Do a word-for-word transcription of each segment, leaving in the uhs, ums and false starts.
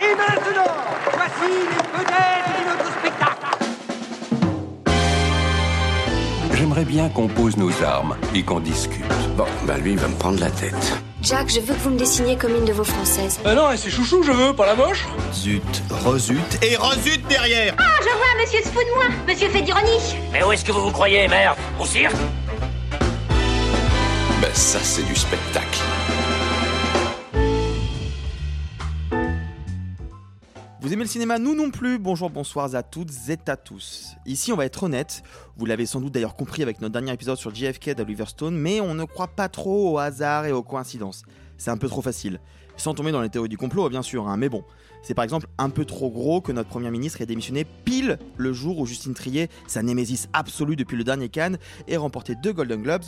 Et maintenant, voici les vedettes de notre spectacle. J'aimerais bien qu'on pose nos armes et qu'on discute. Bon, bah lui, il va me prendre la tête. Jack, je veux que vous me dessiniez comme une de vos françaises. Ah non, c'est chouchou, je veux, pas la moche. Zut, rezut et rezut derrière. Ah, je vois, monsieur se fout de moi. Monsieur fait d'ironie. Mais où est-ce que vous vous croyez, merde? Au cirque? Ben ça, c'est du spectacle. Vous aimez le cinéma? Nous non plus. Bonjour, bonsoir à toutes et à tous. Ici, on va être honnête. Vous l'avez sans doute d'ailleurs compris avec notre dernier épisode sur J F K d'Oliverstone, mais on ne croit pas trop au hasard et aux coïncidences. C'est un peu trop facile. Sans tomber dans les théories du complot, bien sûr, hein, mais bon. C'est par exemple un peu trop gros que notre Premier ministre ait démissionné pile le jour où Justine Triet, sa némésis absolue depuis le dernier Cannes, ait remporté deux Golden Globes,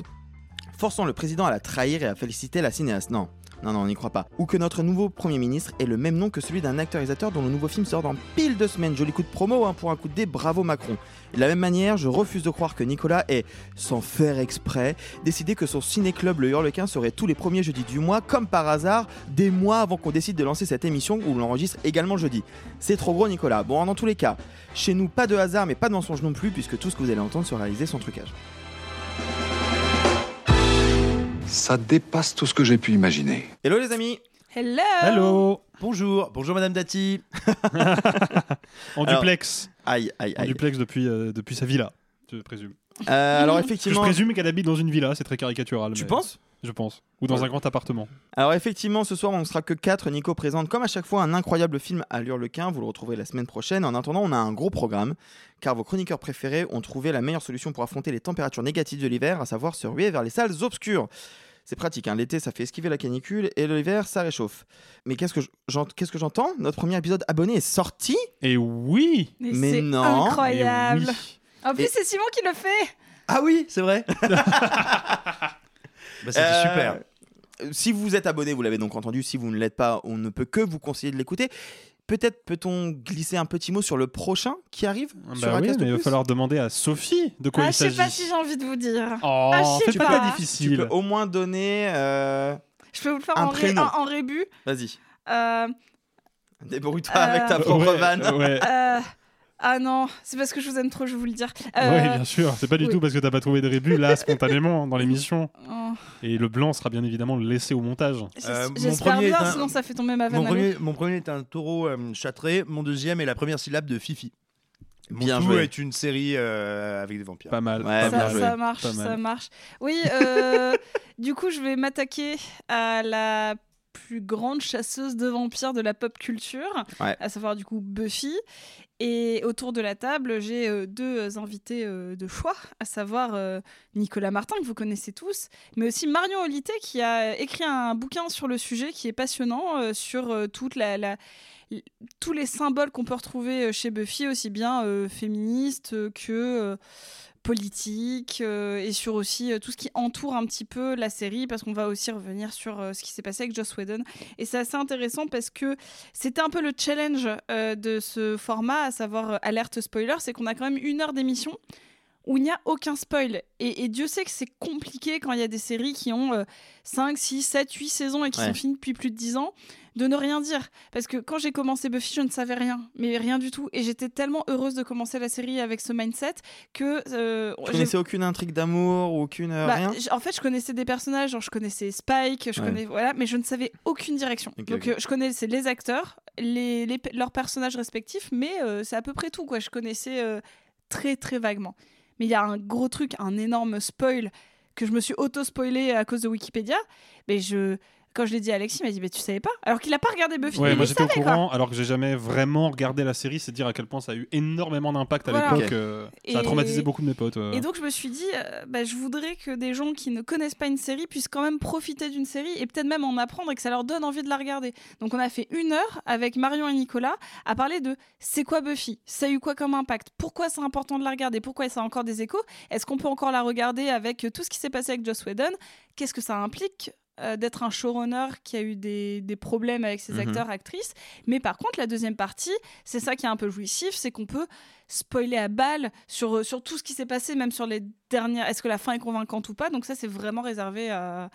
forçant le président à la trahir et à féliciter la cinéaste. Non. Non, non, on n'y croit pas. Ou que notre nouveau Premier ministre ait le même nom que celui d'un acteur-réalisateur dont le nouveau film sort dans pile deux semaines. Joli coup de promo hein, pour un coup de dé, bravo Macron. Et de la même manière, je refuse de croire que Nicolas ait, sans faire exprès, décidé que son ciné-club Le Hurlequin serait tous les premiers jeudis du mois, comme par hasard, des mois avant qu'on décide de lancer cette émission où on l'enregistre également jeudi. C'est trop gros Nicolas. Bon, dans tous les cas, chez nous, pas de hasard mais pas de mensonge non plus, puisque tout ce que vous allez entendre sera réalisé sans trucage. Ça dépasse tout ce que j'ai pu imaginer. Hello les amis. Hello. Hello. Bonjour. Bonjour madame Dati. En alors, duplex. Aïe, aïe, aïe. En duplex depuis, euh, depuis sa villa, je présume. Euh, alors effectivement... Je présume qu'elle habite dans une villa, c'est très caricatural. Tu mais... penses ? Je pense. Ou dans ouais. un grand appartement. Alors effectivement, ce soir, on ne sera que quatre. Nico présente, comme à chaque fois, un incroyable film à l'Hurlequin. Vous le retrouverez la semaine prochaine. En attendant, on a un gros programme, car vos chroniqueurs préférés ont trouvé la meilleure solution pour affronter les températures négatives de l'hiver, à savoir se ruer vers les salles obscures. C'est pratique, hein. L'été, ça fait esquiver la canicule, et l'hiver, ça réchauffe. Mais qu'est-ce que, j'en... qu'est-ce que j'entends ? Notre premier épisode abonné est sorti ? Et oui ! Mais, mais c'est non. incroyable mais oui. En plus, et... c'est Simon qui le fait. Ah oui, c'est vrai. Bah, c'était euh, super. Si vous êtes abonné, vous l'avez donc entendu. Si vous ne l'êtes pas, on ne peut que vous conseiller de l'écouter. Peut-être peut-on glisser un petit mot sur le prochain qui arrive bah sur oui, mais il va falloir demander à Sophie de quoi ah, il s'agit. Je sais pas si j'ai envie de vous dire. Oh, ah, c'est pas. pas difficile. Tu peux au moins donner. Euh, je peux vous le faire en, ré, en, en rébut. Vas-y. Euh, Débrouille-toi euh, avec ta propre ouais, vanne. Ouais. Euh, Ah non, c'est parce que je vous aime trop, je vais vous le dire. Euh... Oui, bien sûr, c'est pas du oui. tout parce que t'as pas trouvé de rébut là, spontanément, dans l'émission. Oh. Et le blanc sera bien évidemment laissé au montage. Euh, J'espère bien, un... sinon ça fait tomber ma vanne. Mon premier, mon premier est un taureau euh, châtré, mon deuxième est la première syllabe de Fifi. Mon bien tout joué. Est une série euh, avec des vampires. Pas mal. Ouais, pas ça, mal ça marche, pas mal. ça marche. Oui, euh, du coup, je vais m'attaquer à la plus grande chasseuse de vampires de la pop culture, ouais. à savoir du coup Buffy. Et autour de la table, j'ai euh, deux invités euh, de choix, à savoir euh, Nicolas Martin, que vous connaissez tous, mais aussi Marion Olité, qui a écrit un bouquin sur le sujet qui est passionnant, euh, sur euh, toute la, la, l- tous les symboles qu'on peut retrouver chez Buffy, aussi bien euh, féministes que euh, politiques, euh, et sur aussi euh, tout ce qui entoure un petit peu la série, parce qu'on va aussi revenir sur euh, ce qui s'est passé avec Joss Whedon. Et c'est assez intéressant parce que c'était un peu le challenge euh, de ce format, à savoir euh, alerte spoiler, c'est qu'on a quand même une heure d'émission où il n'y a aucun spoil. Et, et Dieu sait que c'est compliqué quand il y a des séries qui ont euh, cinq, six, sept, huit saisons et qui ouais. sont finies depuis plus de dix ans, de ne rien dire. Parce que quand j'ai commencé Buffy, je ne savais rien, mais rien du tout. Et j'étais tellement heureuse de commencer la série avec ce mindset que... Euh, tu connaissais j'ai... aucune intrigue d'amour ou aucune... Euh, bah, rien j'... En fait, je connaissais des personnages, genre je connaissais Spike, je ouais. connais... voilà, mais je ne savais aucune direction. Okay, Donc okay. Euh, je connaissais les acteurs, les, les, leurs personnages respectifs, mais euh, c'est à peu près tout, quoi. Je connaissais euh, très, très vaguement. Mais il y a un gros truc, un énorme spoil que je me suis auto-spoilé à cause de Wikipédia. Mais je, quand je l'ai dit à Alexis, il m'a dit mais tu savais pas, alors qu'il a pas regardé Buffy. Ouais, mais moi j'étais au courant, quoi. Alors que j'ai jamais vraiment regardé la série, c'est dire à quel point ça a eu énormément d'impact à voilà. l'époque. Okay. Euh, ça a traumatisé et... beaucoup de mes potes. Euh... Et donc je me suis dit, euh, bah, je voudrais que des gens qui ne connaissent pas une série puissent quand même profiter d'une série et peut-être même en apprendre et que ça leur donne envie de la regarder. Donc on a fait une heure avec Marion et Nicolas à parler de c'est quoi Buffy, ça a eu quoi comme impact, pourquoi c'est important de la regarder, pourquoi ça a encore des échos, est-ce qu'on peut encore la regarder avec tout ce qui s'est passé avec Joss Whedon, qu'est-ce que ça implique Euh, d'être un showrunner qui a eu des, des problèmes avec ses mmh. acteurs, actrices. Mais par contre, la deuxième partie, c'est ça qui est un peu jouissif, c'est qu'on peut spoiler à balle sur, sur tout ce qui s'est passé, même sur les dernières... Est-ce que la fin est convaincante ou pas ? Donc ça, c'est vraiment réservé à...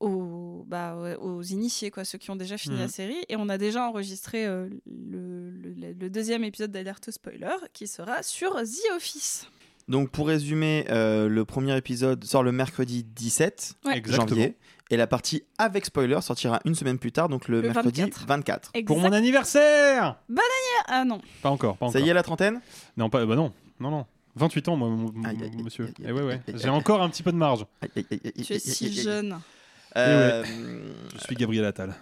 Aux, bah, aux initiés, quoi, ceux qui ont déjà fini mmh. la série. Et on a déjà enregistré euh, le, le, le deuxième épisode d'Alerte Spoiler qui sera sur The Office. Donc pour résumer, euh, le premier épisode sort le mercredi dix-sept ouais. janvier. Et la partie avec spoiler sortira une semaine plus tard, donc le, le mercredi vingt-quatre. vingt-quatre. Pour mon anniversaire. Bon anniversaire. Ah non. Pas encore, pas encore. Ça y est, la trentaine ? Non, pas bah non. Non non. vingt-huit ans moi m- aïe, aïe, monsieur. Aïe, aïe, et ouais ouais, aïe, aïe, j'ai encore un petit peu de marge. Aïe, aïe, aïe, aïe, tu es si aïe, aïe, aïe. jeune. Euh, ouais. Je suis Gabriel Attal.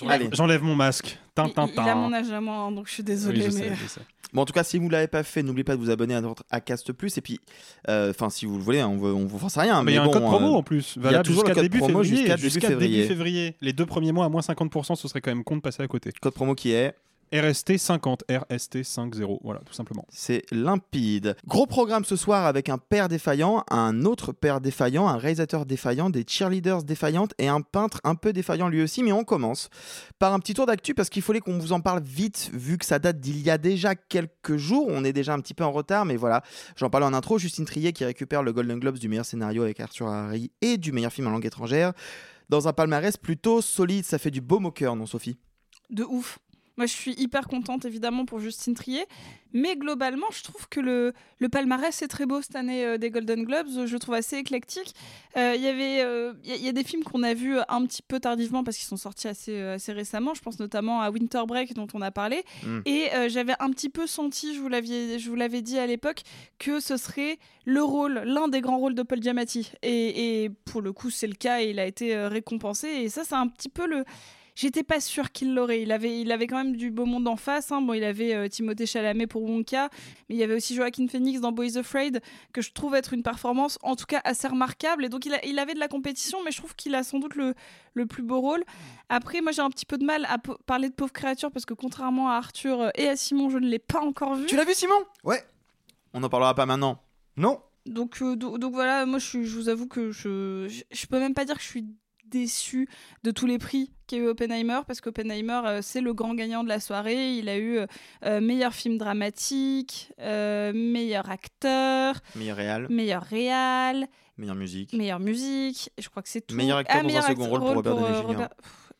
J'enlève, j'enlève mon masque. Tin, tin, tin. Il a mon âge à moi, donc je suis désolé. Oui, je mais... sais, je sais. Bon, en tout cas, si vous ne l'avez pas fait, n'oubliez pas de vous abonner à notre Acast Plus. Et puis, enfin, euh, si vous le voulez, on ne vous force à rien. Mais il y a bon, un code promo euh, en plus. Il y a toujours le code promo jusqu'à, jusqu'à début, février. début février. Les deux premiers mois à moins cinquante pour cent, ce serait quand même con de passer à côté. Code promo qui est R S T cinquante, R S T cinquante, voilà, tout simplement. C'est limpide. Gros programme ce soir avec un père défaillant, un autre père défaillant, un réalisateur défaillant, des cheerleaders défaillantes et un peintre un peu défaillant lui aussi. Mais on commence par un petit tour d'actu parce qu'il fallait qu'on vous en parle vite vu que ça date d'il y a déjà quelques jours. On est déjà un petit peu en retard, mais voilà. J'en parlais en intro. Justine Triet qui récupère le Golden Globes du meilleur scénario avec Arthur Harari et du meilleur film en langue étrangère. Dans un palmarès plutôt solide, ça fait du baume au cœur, non Sophie ? De ouf. Moi, je suis hyper contente, évidemment, pour Justine Triet. Mais globalement, je trouve que le, le palmarès est très beau cette année euh, des Golden Globes. Je le trouve assez éclectique. Euh, y avait, euh, y a, y a des films qu'on a vus un petit peu tardivement parce qu'ils sont sortis assez, assez récemment. Je pense notamment à Winter Break, dont on a parlé. Mmh. Et euh, j'avais un petit peu senti, je vous, l'aviez, je vous l'avais dit à l'époque, que ce serait le rôle, l'un des grands rôles de Paul Giamatti. Et, et pour le coup, c'est le cas et il a été récompensé. Et ça, c'est un petit peu le... J'étais pas sûre qu'il l'aurait. Il avait, il avait quand même du beau monde en face. Hein. Bon, il avait euh, Timothée Chalamet pour Wonka, mais il y avait aussi Joaquin Phoenix dans Boys Afraid, que je trouve être une performance en tout cas assez remarquable. Et donc, il, a, il avait de la compétition, mais je trouve qu'il a sans doute le, le plus beau rôle. Après, moi, j'ai un petit peu de mal à po- parler de Pauvre Créature, parce que contrairement à Arthur et à Simon, je ne l'ai pas encore vu. Tu l'as vu, Simon ? Ouais. On n'en parlera pas maintenant. Non. Donc, euh, do- donc voilà, moi, je, je vous avoue que je, je, je peux même pas dire que je suis déçu de tous les prix qu'a eu Oppenheimer, parce qu'Oppenheimer, euh, c'est le grand gagnant de la soirée. Il a eu euh, meilleur film dramatique, euh, meilleur acteur, meilleur réal, meilleur réal, meilleure musique, meilleure musique. Je crois que c'est tout. Meilleur acteur ah, dans meilleur un second rôle pour Robert Downey Junior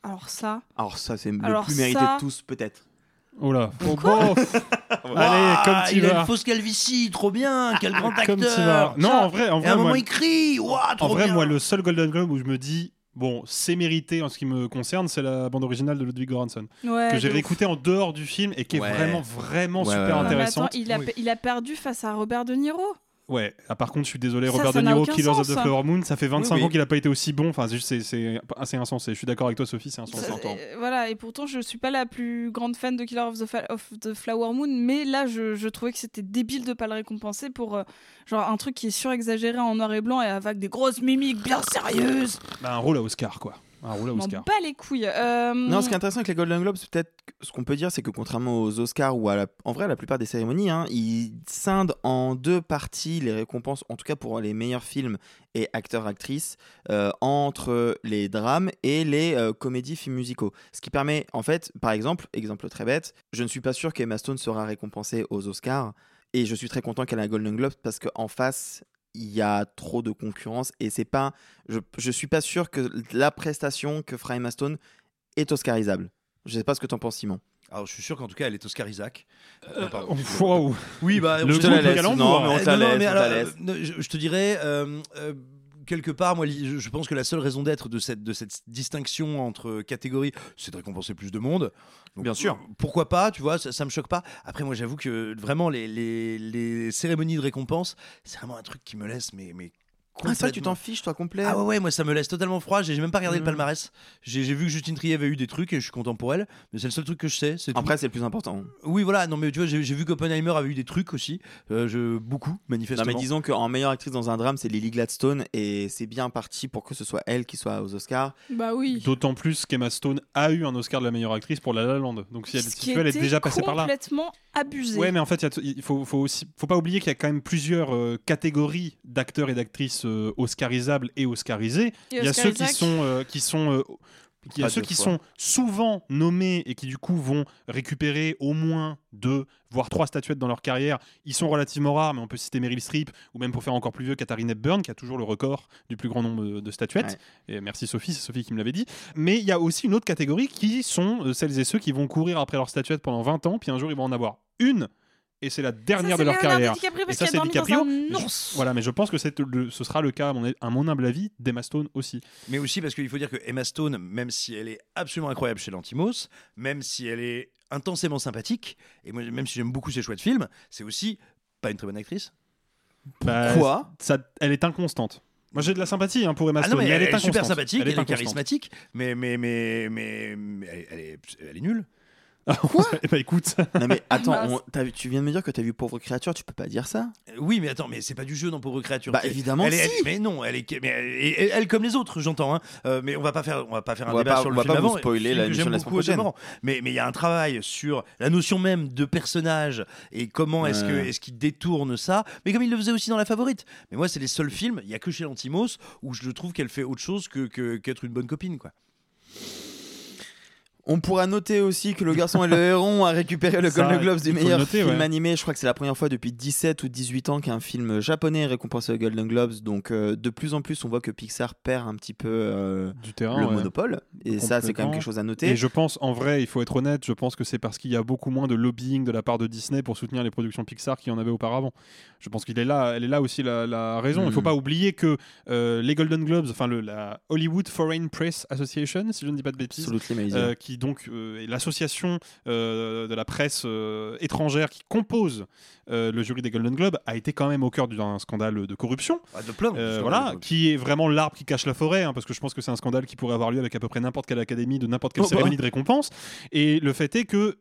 Alors ça. Alors ça, c'est Alors le plus ça... mérité de tous, peut-être. Oh là. Oh bon. Allez, comme tu il vas. Il a une fausse calvitie, trop bien. Quel grand acteur. Comme tu vas. Non, en vrai, en vrai. Et à un moi, moment, il crie. Wow, trop en vrai, bien. Moi, le seul Golden Globe où je me dis. Bon, c'est mérité en ce qui me concerne, c'est la bande originale de Ludwig Göransson ouais, que j'ai réécoutée en dehors du film et qui est ouais. vraiment, vraiment ouais, super ouais, ouais. intéressante. Attends, il, a, oui. il a perdu face à Robert De Niro. Ouais, ah, par contre, je suis désolé, ça, Robert ça De Niro, Killers sens, of the Flower Moon, ça fait vingt-cinq oui, oui. ans qu'il n'a pas été aussi bon. Enfin, c'est, c'est, c'est assez insensé. Je suis d'accord avec toi, Sophie, c'est insensé. Ça, euh, voilà, et pourtant, je ne suis pas la plus grande fan de Killers of the, fa- of the Flower Moon, mais là, je, je trouvais que c'était débile de ne pas le récompenser pour euh, genre, un truc qui est surexagéré en noir et blanc et avec des grosses mimiques bien sérieuses. Bah, un rôle à Oscar, quoi. Un rôle à Oscar. M'en bat les couilles. Euh... Non, ce qui est intéressant avec les Golden Globes, c'est peut-être ce qu'on peut dire, c'est que contrairement aux Oscars ou à la... en vrai à la plupart des cérémonies, hein, ils scindent en deux parties les récompenses, en tout cas pour les meilleurs films et acteurs-actrices, euh, entre les drames et les euh, comédies, films musicaux. Ce qui permet, en fait, par exemple, exemple très bête, je ne suis pas sûr qu'Emma Stone sera récompensée aux Oscars et je suis très content qu'elle ait la Golden Globe parce qu'en face... il y a trop de concurrence et c'est pas, je, je suis pas sûr que la prestation que fera Emma Stone est oscarisable. Je sais pas ce que t'en penses, Simon. Alors je suis sûr qu'en tout cas elle est Oscar Isaac. Euh, non, wow. Oui bah je te la laisse. Non, non mais on te la laisse. La laisse. Je, je te dirais. Euh, euh... Quelque part, moi, je pense que la seule raison d'être de cette, de cette distinction entre catégories, c'est de récompenser plus de monde. Donc, bien sûr. Pourquoi pas, tu vois, ça, ça me choque pas. Après, moi, j'avoue que vraiment, les, les, les cérémonies de récompense, c'est vraiment un truc qui me laisse, mais... mais Ah, ça, tu t'en fiches, toi, complet. Ah, ouais, ouais, moi, ça me laisse totalement froid. J'ai même pas regardé mmh. le palmarès. J'ai, j'ai vu que Justine Triet avait eu des trucs et je suis content pour elle. Mais c'est le seul truc que je sais. C'est Après, tout. c'est le plus important. Oui, voilà. Non, mais tu vois, j'ai, j'ai vu qu'Oppenheimer avait eu des trucs aussi. Euh, je, beaucoup, manifestement. Non, mais disons qu'en meilleure actrice dans un drame, c'est Lily Gladstone et c'est bien parti pour que ce soit elle qui soit aux Oscars. Bah oui. D'autant plus qu'Emma Stone a eu un Oscar de la meilleure actrice pour La La Land. Donc, si elle, si elle est déjà passée par là. Complètement abusé. Ouais, mais en fait, il faut, faut aussi, faut pas oublier qu'il y a quand même plusieurs euh, catégories d'acteurs et d'actrices euh, oscarisables et oscarisés. Il y a ceux qui sont, euh, qui sont, euh, il y a ceux qui sont souvent nommés et qui du coup vont récupérer au moins deux, voire trois statuettes dans leur carrière. Ils sont relativement rares, mais on peut citer Meryl Streep ou même pour faire encore plus vieux, Katharine Hepburn, qui a toujours le record du plus grand nombre de statuettes. Ouais. Et merci Sophie, c'est Sophie qui me l'avait dit. Mais il y a aussi une autre catégorie qui sont celles et ceux qui vont courir après leur statuette pendant vingt ans, puis un jour ils vont en avoir une. Et c'est la dernière ça, c'est de leur carrière. Et ça, c'est DiCaprio. Je, voilà, mais je pense que c'est le, ce sera le cas, à mon, à mon humble avis, d'Emma Stone aussi. Mais aussi parce qu'il faut dire que Emma Stone, même si elle est absolument incroyable chez Lanthimos, même si elle est intensément sympathique, et moi, même si j'aime beaucoup ses choix de films, c'est aussi pas une très bonne actrice. Bah, Quoi ça, Elle est inconstante. Moi, j'ai de la sympathie hein, pour Emma Stone. Ah non, mais mais elle, elle est, est super sympathique, elle est, elle est charismatique, mais, mais, mais, mais, mais elle, est, elle est nulle. Quoi? Bah écoute. Non mais attends, on, t'as, tu viens de me dire que t'as vu Pauvre Créature, tu peux pas dire ça? euh, Oui, mais attends, mais c'est pas du jeu dans Pauvre Créature. Bah c'est, évidemment elle si. Est, elle, mais non, elle est, mais elle, elle comme les autres, j'entends. Hein. Euh, mais on va pas faire, on va pas faire un on débat pas, sur le film avant. On va pas vous spoiler la notion de la semaine prochaine. Mais mais il y a un travail sur la notion même de personnage et comment est-ce que est-ce qu'il détourne ça. Mais comme il le faisait aussi dans La Favorite. Mais moi, c'est les seuls films. Il y a que chez Lanthimos où je trouve qu'elle fait autre chose que, que qu'être une bonne copine, quoi. On pourra noter aussi que Le Garçon et le Héron a récupéré le Golden Globes du meilleur noter, film ouais. animé. Je crois que c'est la première fois depuis dix-sept ou dix-huit ans qu'un film japonais récompense le Golden Globes. Donc euh, de plus en plus, on voit que Pixar perd un petit peu euh, du terrain, le ouais. monopole. Et ça, c'est quand même quelque chose à noter. Et je pense, en vrai, il faut être honnête, je pense que c'est parce qu'il y a beaucoup moins de lobbying de la part de Disney pour soutenir les productions Pixar qu'il y en avait auparavant. Je pense qu'il est là, elle est là aussi la, la raison. Mmh. Il ne faut pas oublier que euh, les Golden Globes, enfin le, la Hollywood Foreign Press Association, si je ne dis pas de bêtises, euh, qui donc euh, est l'association euh, de la presse euh, étrangère qui compose euh, le jury des Golden Globes, a été quand même au cœur d'un scandale de corruption, ah, de plein, euh, voilà, qui est vraiment l'arbre qui cache la forêt, hein, parce que je pense que c'est un scandale qui pourrait avoir lieu avec à peu près n'importe quelle académie de n'importe quelle oh, cérémonie bah. de récompense. Et le fait est que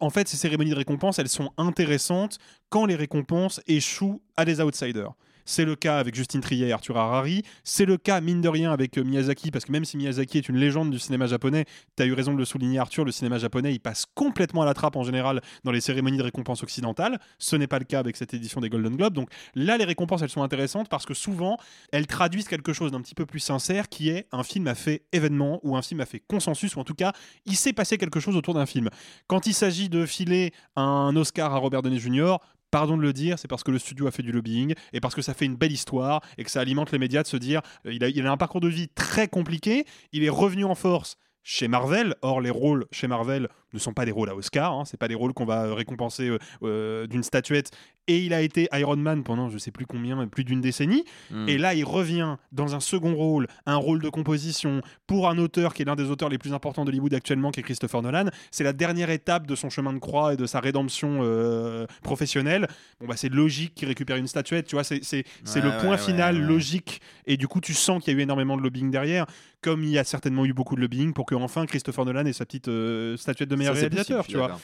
en fait, ces cérémonies de récompense, elles sont intéressantes quand les récompenses échouent à des outsiders. C'est le cas avec Justine Triet et Arthur Harari. C'est le cas, mine de rien, avec euh, Miyazaki, parce que même si Miyazaki est une légende du cinéma japonais, tu as eu raison de le souligner, Arthur, le cinéma japonais, il passe complètement à la trappe en général dans les cérémonies de récompense occidentales. Ce n'est pas le cas avec cette édition des Golden Globes. Donc là, les récompenses, elles sont intéressantes parce que souvent, elles traduisent quelque chose d'un petit peu plus sincère qui est un film a fait événement ou un film a fait consensus, ou en tout cas, il s'est passé quelque chose autour d'un film. Quand il s'agit de filer un Oscar à Robert Downey junior, pardon de le dire, c'est parce que le studio a fait du lobbying et parce que ça fait une belle histoire et que ça alimente les médias de se dire euh, il, a, il a un parcours de vie très compliqué, il est revenu en force chez Marvel. Or, les rôles chez Marvel ne sont pas des rôles à Oscar, hein, c'est pas des rôles qu'on va récompenser euh, euh, d'une statuette. Et il a été Iron Man pendant je sais plus combien, plus d'une décennie. Mmh. Et là, il revient dans un second rôle, un rôle de composition pour un auteur qui est l'un des auteurs les plus importants d'Hollywood actuellement, qui est Christopher Nolan. C'est la dernière étape de son chemin de croix et de sa rédemption euh, professionnelle. Bon bah, c'est logique qu'il récupère une statuette, tu vois, c'est c'est, c'est ouais, le ouais, point ouais, final ouais, ouais. logique. Et du coup, tu sens qu'il y a eu énormément de lobbying derrière, comme il y a certainement eu beaucoup de lobbying pour que enfin Christopher Nolan ait sa petite euh, statuette de meilleur ça, réalisateur, possible, tu vois.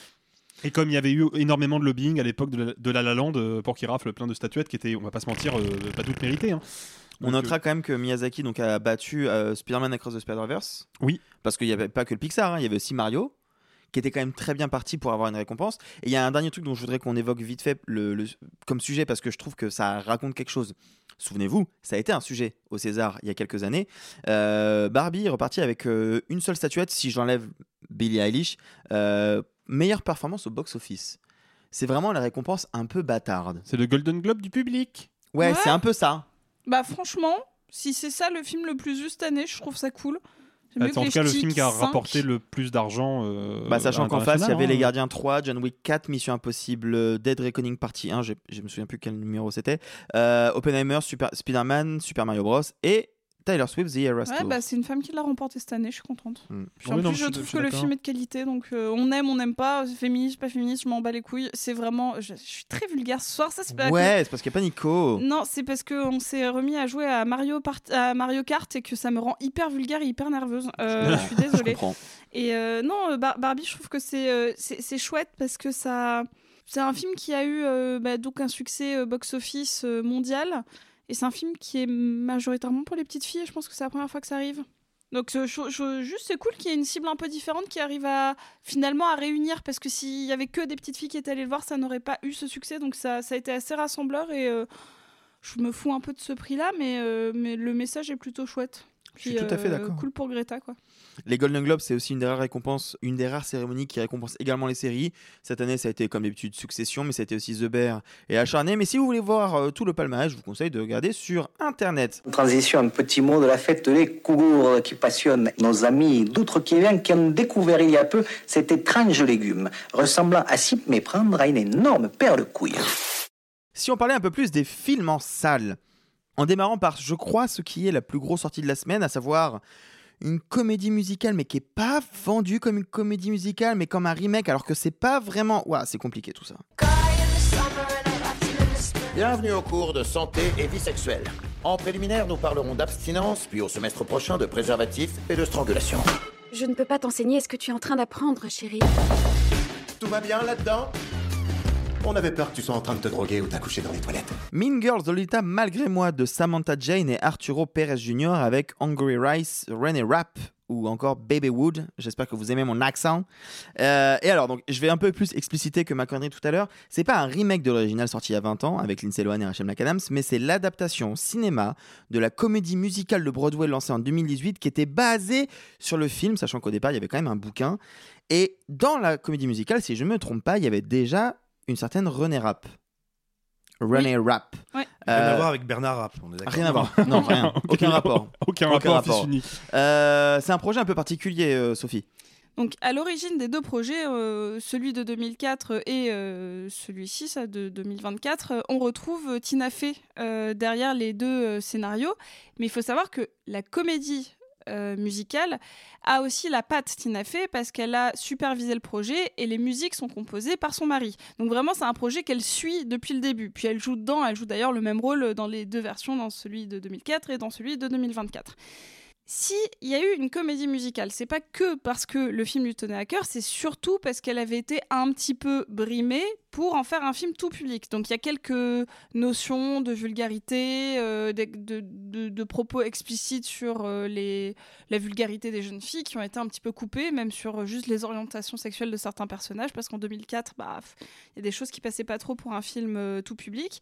Et comme il y avait eu énormément de lobbying à l'époque de la, de la La Land euh, pour qu'il rafle plein de statuettes qui étaient, on va pas se mentir, euh, pas toutes méritées. Hein. Donc, on notera euh... quand même que Miyazaki donc a battu euh, Spider-Man Across the Spider-Verse. Oui. Parce qu'il y avait pas que le Pixar, hein, il y avait aussi Mario, qui était quand même très bien parti pour avoir une récompense. Et il y a un dernier truc dont je voudrais qu'on évoque vite fait le, le, comme sujet, parce que je trouve que ça raconte quelque chose. Souvenez-vous, ça a été un sujet au César il y a quelques années. Euh, Barbie est repartie avec euh, une seule statuette, si j'enlève Billie Eilish, euh, meilleure performance au box-office. C'est vraiment la récompense un peu bâtarde. C'est le Golden Globe du public. Ouais, ouais. C'est un peu ça. Bah franchement, si c'est ça le film le plus vu cette année, je trouve ça cool. Ah, en tout cas, le film qui a rapporté le plus d'argent. Euh, bah, sachant qu'en face, il y avait hein. Les Gardiens trois, John Wick quatre, Mission Impossible, Dead Reckoning Partie un, je ne me souviens plus quel numéro c'était, euh, Oppenheimer, Super, Spider-Man, Super Mario Bros. Et Taylor Swift, The Eras Tour. Ouais, bah, c'est une femme qui l'a remporté cette année, je suis contente. Mm. Puis, en oui, plus, non, je, je trouve je que le film est de qualité, donc euh, on aime, on n'aime pas, féministe, pas féministe, je m'en bats les couilles. C'est vraiment. Je, je suis très vulgaire ce soir, ça c'est pas. Ouais, que... c'est parce qu'il n'y a pas Nico. Non, c'est parce qu'on s'est remis à jouer à Mario, part... à Mario Kart et que ça me rend hyper vulgaire et hyper nerveuse. Euh, je suis désolée. Je comprends. Et euh, non, Bar- Barbie, je trouve que c'est, euh, c'est, c'est chouette parce que ça. C'est un film qui a eu euh, bah, donc un succès euh, box-office euh, mondial. Et c'est un film qui est majoritairement pour les petites filles. Et je pense que c'est la première fois que ça arrive. Donc je, je, juste c'est cool qu'il y ait une cible un peu différente qui arrive à finalement à réunir, parce que s'il y avait que des petites filles qui étaient allées le voir, ça n'aurait pas eu ce succès. Donc ça, ça a été assez rassembleur et euh, je me fous un peu de ce prix-là, mais, euh, mais le message est plutôt chouette. Puis, je suis tout à fait d'accord. Euh, cool pour Greta, quoi. Les Golden Globes, c'est aussi une des rares récompenses, une des rares cérémonies qui récompense également les séries. Cette année, ça a été comme d'habitude Succession, mais ça a été aussi The Bear et Acharné. Mais si vous voulez voir euh, tout le palmarès, je vous conseille de regarder sur Internet. Transition, un petit mot de la fête de l'Écourg qui passionne nos amis d'Outre-Québec qui ont découvert il y a peu cet étrange légume ressemblant à s'y méprendre à une énorme paire de couilles. Si on parlait un peu plus des films en salle. En démarrant par, je crois, ce qui est la plus grosse sortie de la semaine, à savoir une comédie musicale, mais qui n'est pas vendue comme une comédie musicale, mais comme un remake, alors que c'est pas vraiment... Ouah, c'est compliqué tout ça. Bienvenue au cours de santé et vie sexuelle. En préliminaire, nous parlerons d'abstinence, puis au semestre prochain de préservatifs et de strangulation. Je ne peux pas t'enseigner ce que tu es en train d'apprendre, chérie. Tout va bien là-dedans ? On avait peur que tu sois en train de te droguer ou t'accoucher dans les toilettes. Mean Girls, Lolita, malgré moi, de Samantha Jane et Arturo Pérez junior avec Hungry Rice, Reneé Rapp ou encore Baby Wood. J'espère que vous aimez mon accent. Euh, et alors, donc, je vais un peu plus expliciter que ma connerie tout à l'heure. C'est pas un remake de l'original sorti il y a vingt ans avec Lindsay Lohan et Rachel McAdams, mais c'est l'adaptation au cinéma de la comédie musicale de Broadway lancée en deux mille dix-huit qui était basée sur le film, sachant qu'au départ, il y avait quand même un bouquin. Et dans la comédie musicale, si je me trompe pas, il y avait déjà... une certaine Reneé Rapp. Reneé oui. Rapp. Ouais. Euh... Rien à voir avec Bernard Rapp, on est d'accord. Rien à voir, non, rien. Aucun rapport. Aucun, Aucun rapport, fils unique. Euh, c'est un projet un peu particulier, euh, Sophie. Donc, à l'origine des deux projets, euh, celui de deux mille quatre et euh, celui-ci, ça, de deux mille vingt-quatre, euh, on retrouve Tina Fey euh, derrière les deux euh, scénarios. Mais il faut savoir que la comédie Euh, musicale, a aussi la patte Tina Fey parce qu'elle a supervisé le projet et les musiques sont composées par son mari. Donc vraiment, c'est un projet qu'elle suit depuis le début. Puis elle joue dedans, elle joue d'ailleurs le même rôle dans les deux versions, dans celui de deux mille quatre et dans celui de deux mille vingt-quatre. S'il y a eu une comédie musicale, c'est pas que parce que le film lui tenait à cœur, c'est surtout parce qu'elle avait été un petit peu brimée pour en faire un film tout public. Donc il y a quelques notions de vulgarité, euh, de, de, de, de propos explicites sur euh, les, la vulgarité des jeunes filles qui ont été un petit peu coupées, même sur euh, juste les orientations sexuelles de certains personnages, parce qu'en deux mille quatre, bah, y a des choses qui passaient pas trop pour un film euh, tout public.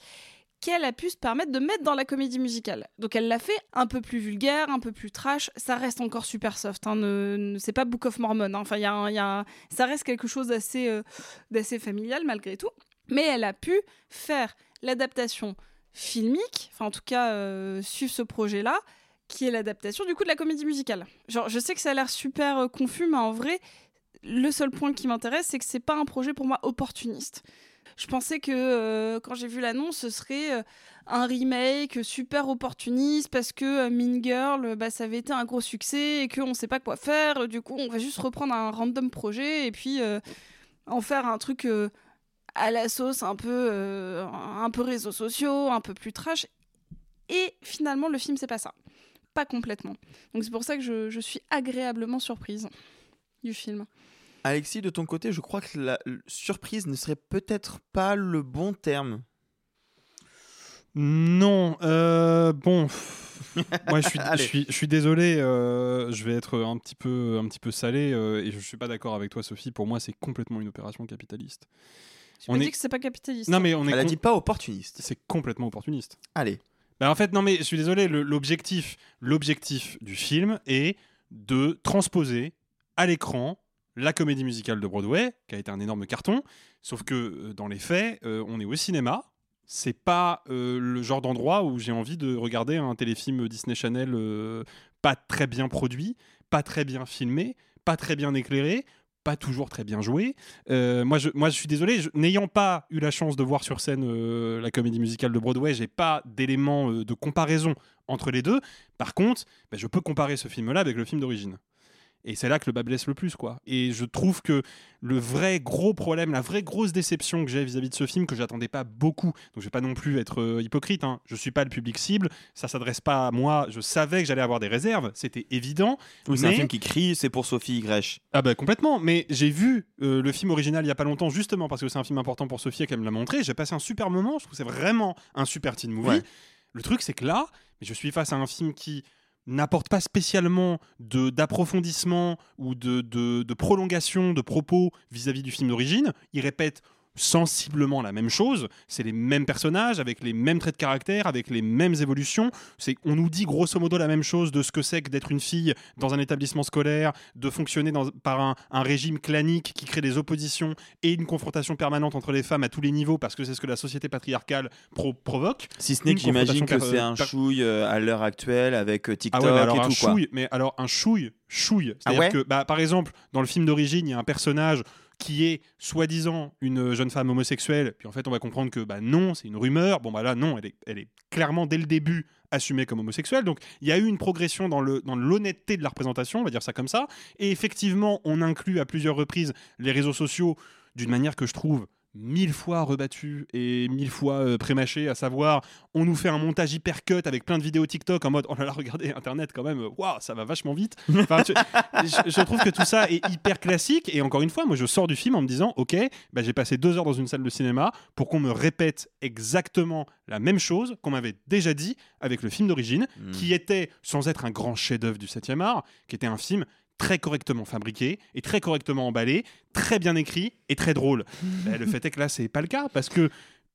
Qu'elle a pu se permettre de mettre dans la comédie musicale. Donc elle l'a fait un peu plus vulgaire, un peu plus trash, ça reste encore super soft, hein, ne, ne, c'est pas Book of Mormon, hein. Enfin, y a un, y a un, ça reste quelque chose d'assez, euh, d'assez familial malgré tout, mais elle a pu faire l'adaptation filmique, enfin en tout cas euh, suivre ce projet-là, qui est l'adaptation du coup de la comédie musicale. Genre, je sais que ça a l'air super euh, confus, mais en vrai, le seul point qui m'intéresse, c'est que c'est pas un projet pour moi opportuniste. Je pensais que euh, quand j'ai vu l'annonce, ce serait euh, un remake super opportuniste parce que euh, Mean Girl, bah, ça avait été un gros succès et qu'on ne sait pas quoi faire. Du coup, on va juste reprendre un random projet et puis euh, en faire un truc euh, à la sauce, un peu, euh, un peu réseaux sociaux, un peu plus trash. Et finalement, le film, c'est pas ça. Pas complètement. Donc c'est pour ça que je, je suis agréablement surprise du film. Alexis, de ton côté, je crois que la surprise ne serait peut-être pas le bon terme. Non, euh, bon, moi je suis, je suis, je suis désolé, euh, je vais être un petit peu, un petit peu salé euh, et je suis pas d'accord avec toi, Sophie. Pour moi, c'est complètement une opération capitaliste. Tu on est... dit que c'est pas capitaliste. Non, mais on est. Elle a com... dit pas opportuniste. C'est complètement opportuniste. Allez. Bah en fait, non, mais je suis désolé. Le, l'objectif, l'objectif du film est de transposer à l'écran la comédie musicale de Broadway, qui a été un énorme carton, sauf que dans les faits, euh, on est au cinéma. C'est pas euh, le genre d'endroit où j'ai envie de regarder un téléfilm Disney Channel euh, pas très bien produit, pas très bien filmé, pas très bien éclairé, pas toujours très bien joué. Euh, moi, je, moi, je suis désolé, je, n'ayant pas eu la chance de voir sur scène euh, la comédie musicale de Broadway, j'ai pas d'éléments euh, de comparaison entre les deux. Par contre, bah, je peux comparer ce film-là avec le film d'origine. Et c'est là que le bât blesse le plus, quoi. Et je trouve que le vrai gros problème, la vraie grosse déception que j'ai vis-à-vis de ce film, que j'attendais pas beaucoup, donc je vais pas non plus être euh, hypocrite, hein. Je suis pas le public cible, ça s'adresse pas à moi, je savais que j'allais avoir des réserves, c'était évident. Oui, c'est mais... un film qui crie, c'est pour Sophie Y. Ah bah complètement, mais j'ai vu euh, le film original il y a pas longtemps, justement parce que c'est un film important pour Sophie, qu'elle me l'a montré, j'ai passé un super moment, je trouve que c'est vraiment un super teen movie. Ouais. Le truc c'est que là, je suis face à un film qui... n'apporte pas spécialement de, d'approfondissement ou de, de, de prolongation de propos vis-à-vis du film d'origine. Il répète sensiblement la même chose. C'est les mêmes personnages, avec les mêmes traits de caractère, avec les mêmes évolutions. C'est, on nous dit grosso modo la même chose de ce que c'est que d'être une fille dans un établissement scolaire, de fonctionner dans, par un, un régime clanique qui crée des oppositions et une confrontation permanente entre les femmes à tous les niveaux, parce que c'est ce que la société patriarcale pro- provoque. Si ce n'est que j'imagine que par, c'est un par... chouille à l'heure actuelle avec TikTok ah ouais, alors et un tout. Chouille, quoi. Mais alors un chouille, chouille. C'est-à-dire ah ouais que, bah, par exemple, dans le film d'origine, il y a un personnage qui est soi-disant une jeune femme homosexuelle, puis en fait on va comprendre que bah non, c'est une rumeur, bon bah là non, elle est, elle est clairement dès le début assumée comme homosexuelle, donc il y a eu une progression dans, le, dans l'honnêteté de la représentation, on va dire ça comme ça, et effectivement on inclut à plusieurs reprises les réseaux sociaux d'une manière que je trouve mille fois rebattu et mille fois euh, prémâché, à savoir on nous fait un montage hyper cut avec plein de vidéos TikTok en mode oh là là, regardez internet quand même, waouh, ça va vachement vite. Enfin, tu, je, je trouve que tout ça est hyper classique, et encore une fois moi je sors du film en me disant ok, bah, j'ai passé deux heures dans une salle de cinéma pour qu'on me répète exactement la même chose qu'on m'avait déjà dit avec le film d'origine, mmh. qui était, sans être un grand chef-d'œuvre du septième art, qui était un film très correctement fabriqué et très correctement emballé, très bien écrit et très drôle. Bah, le fait est que là, c'est pas le cas, parce que,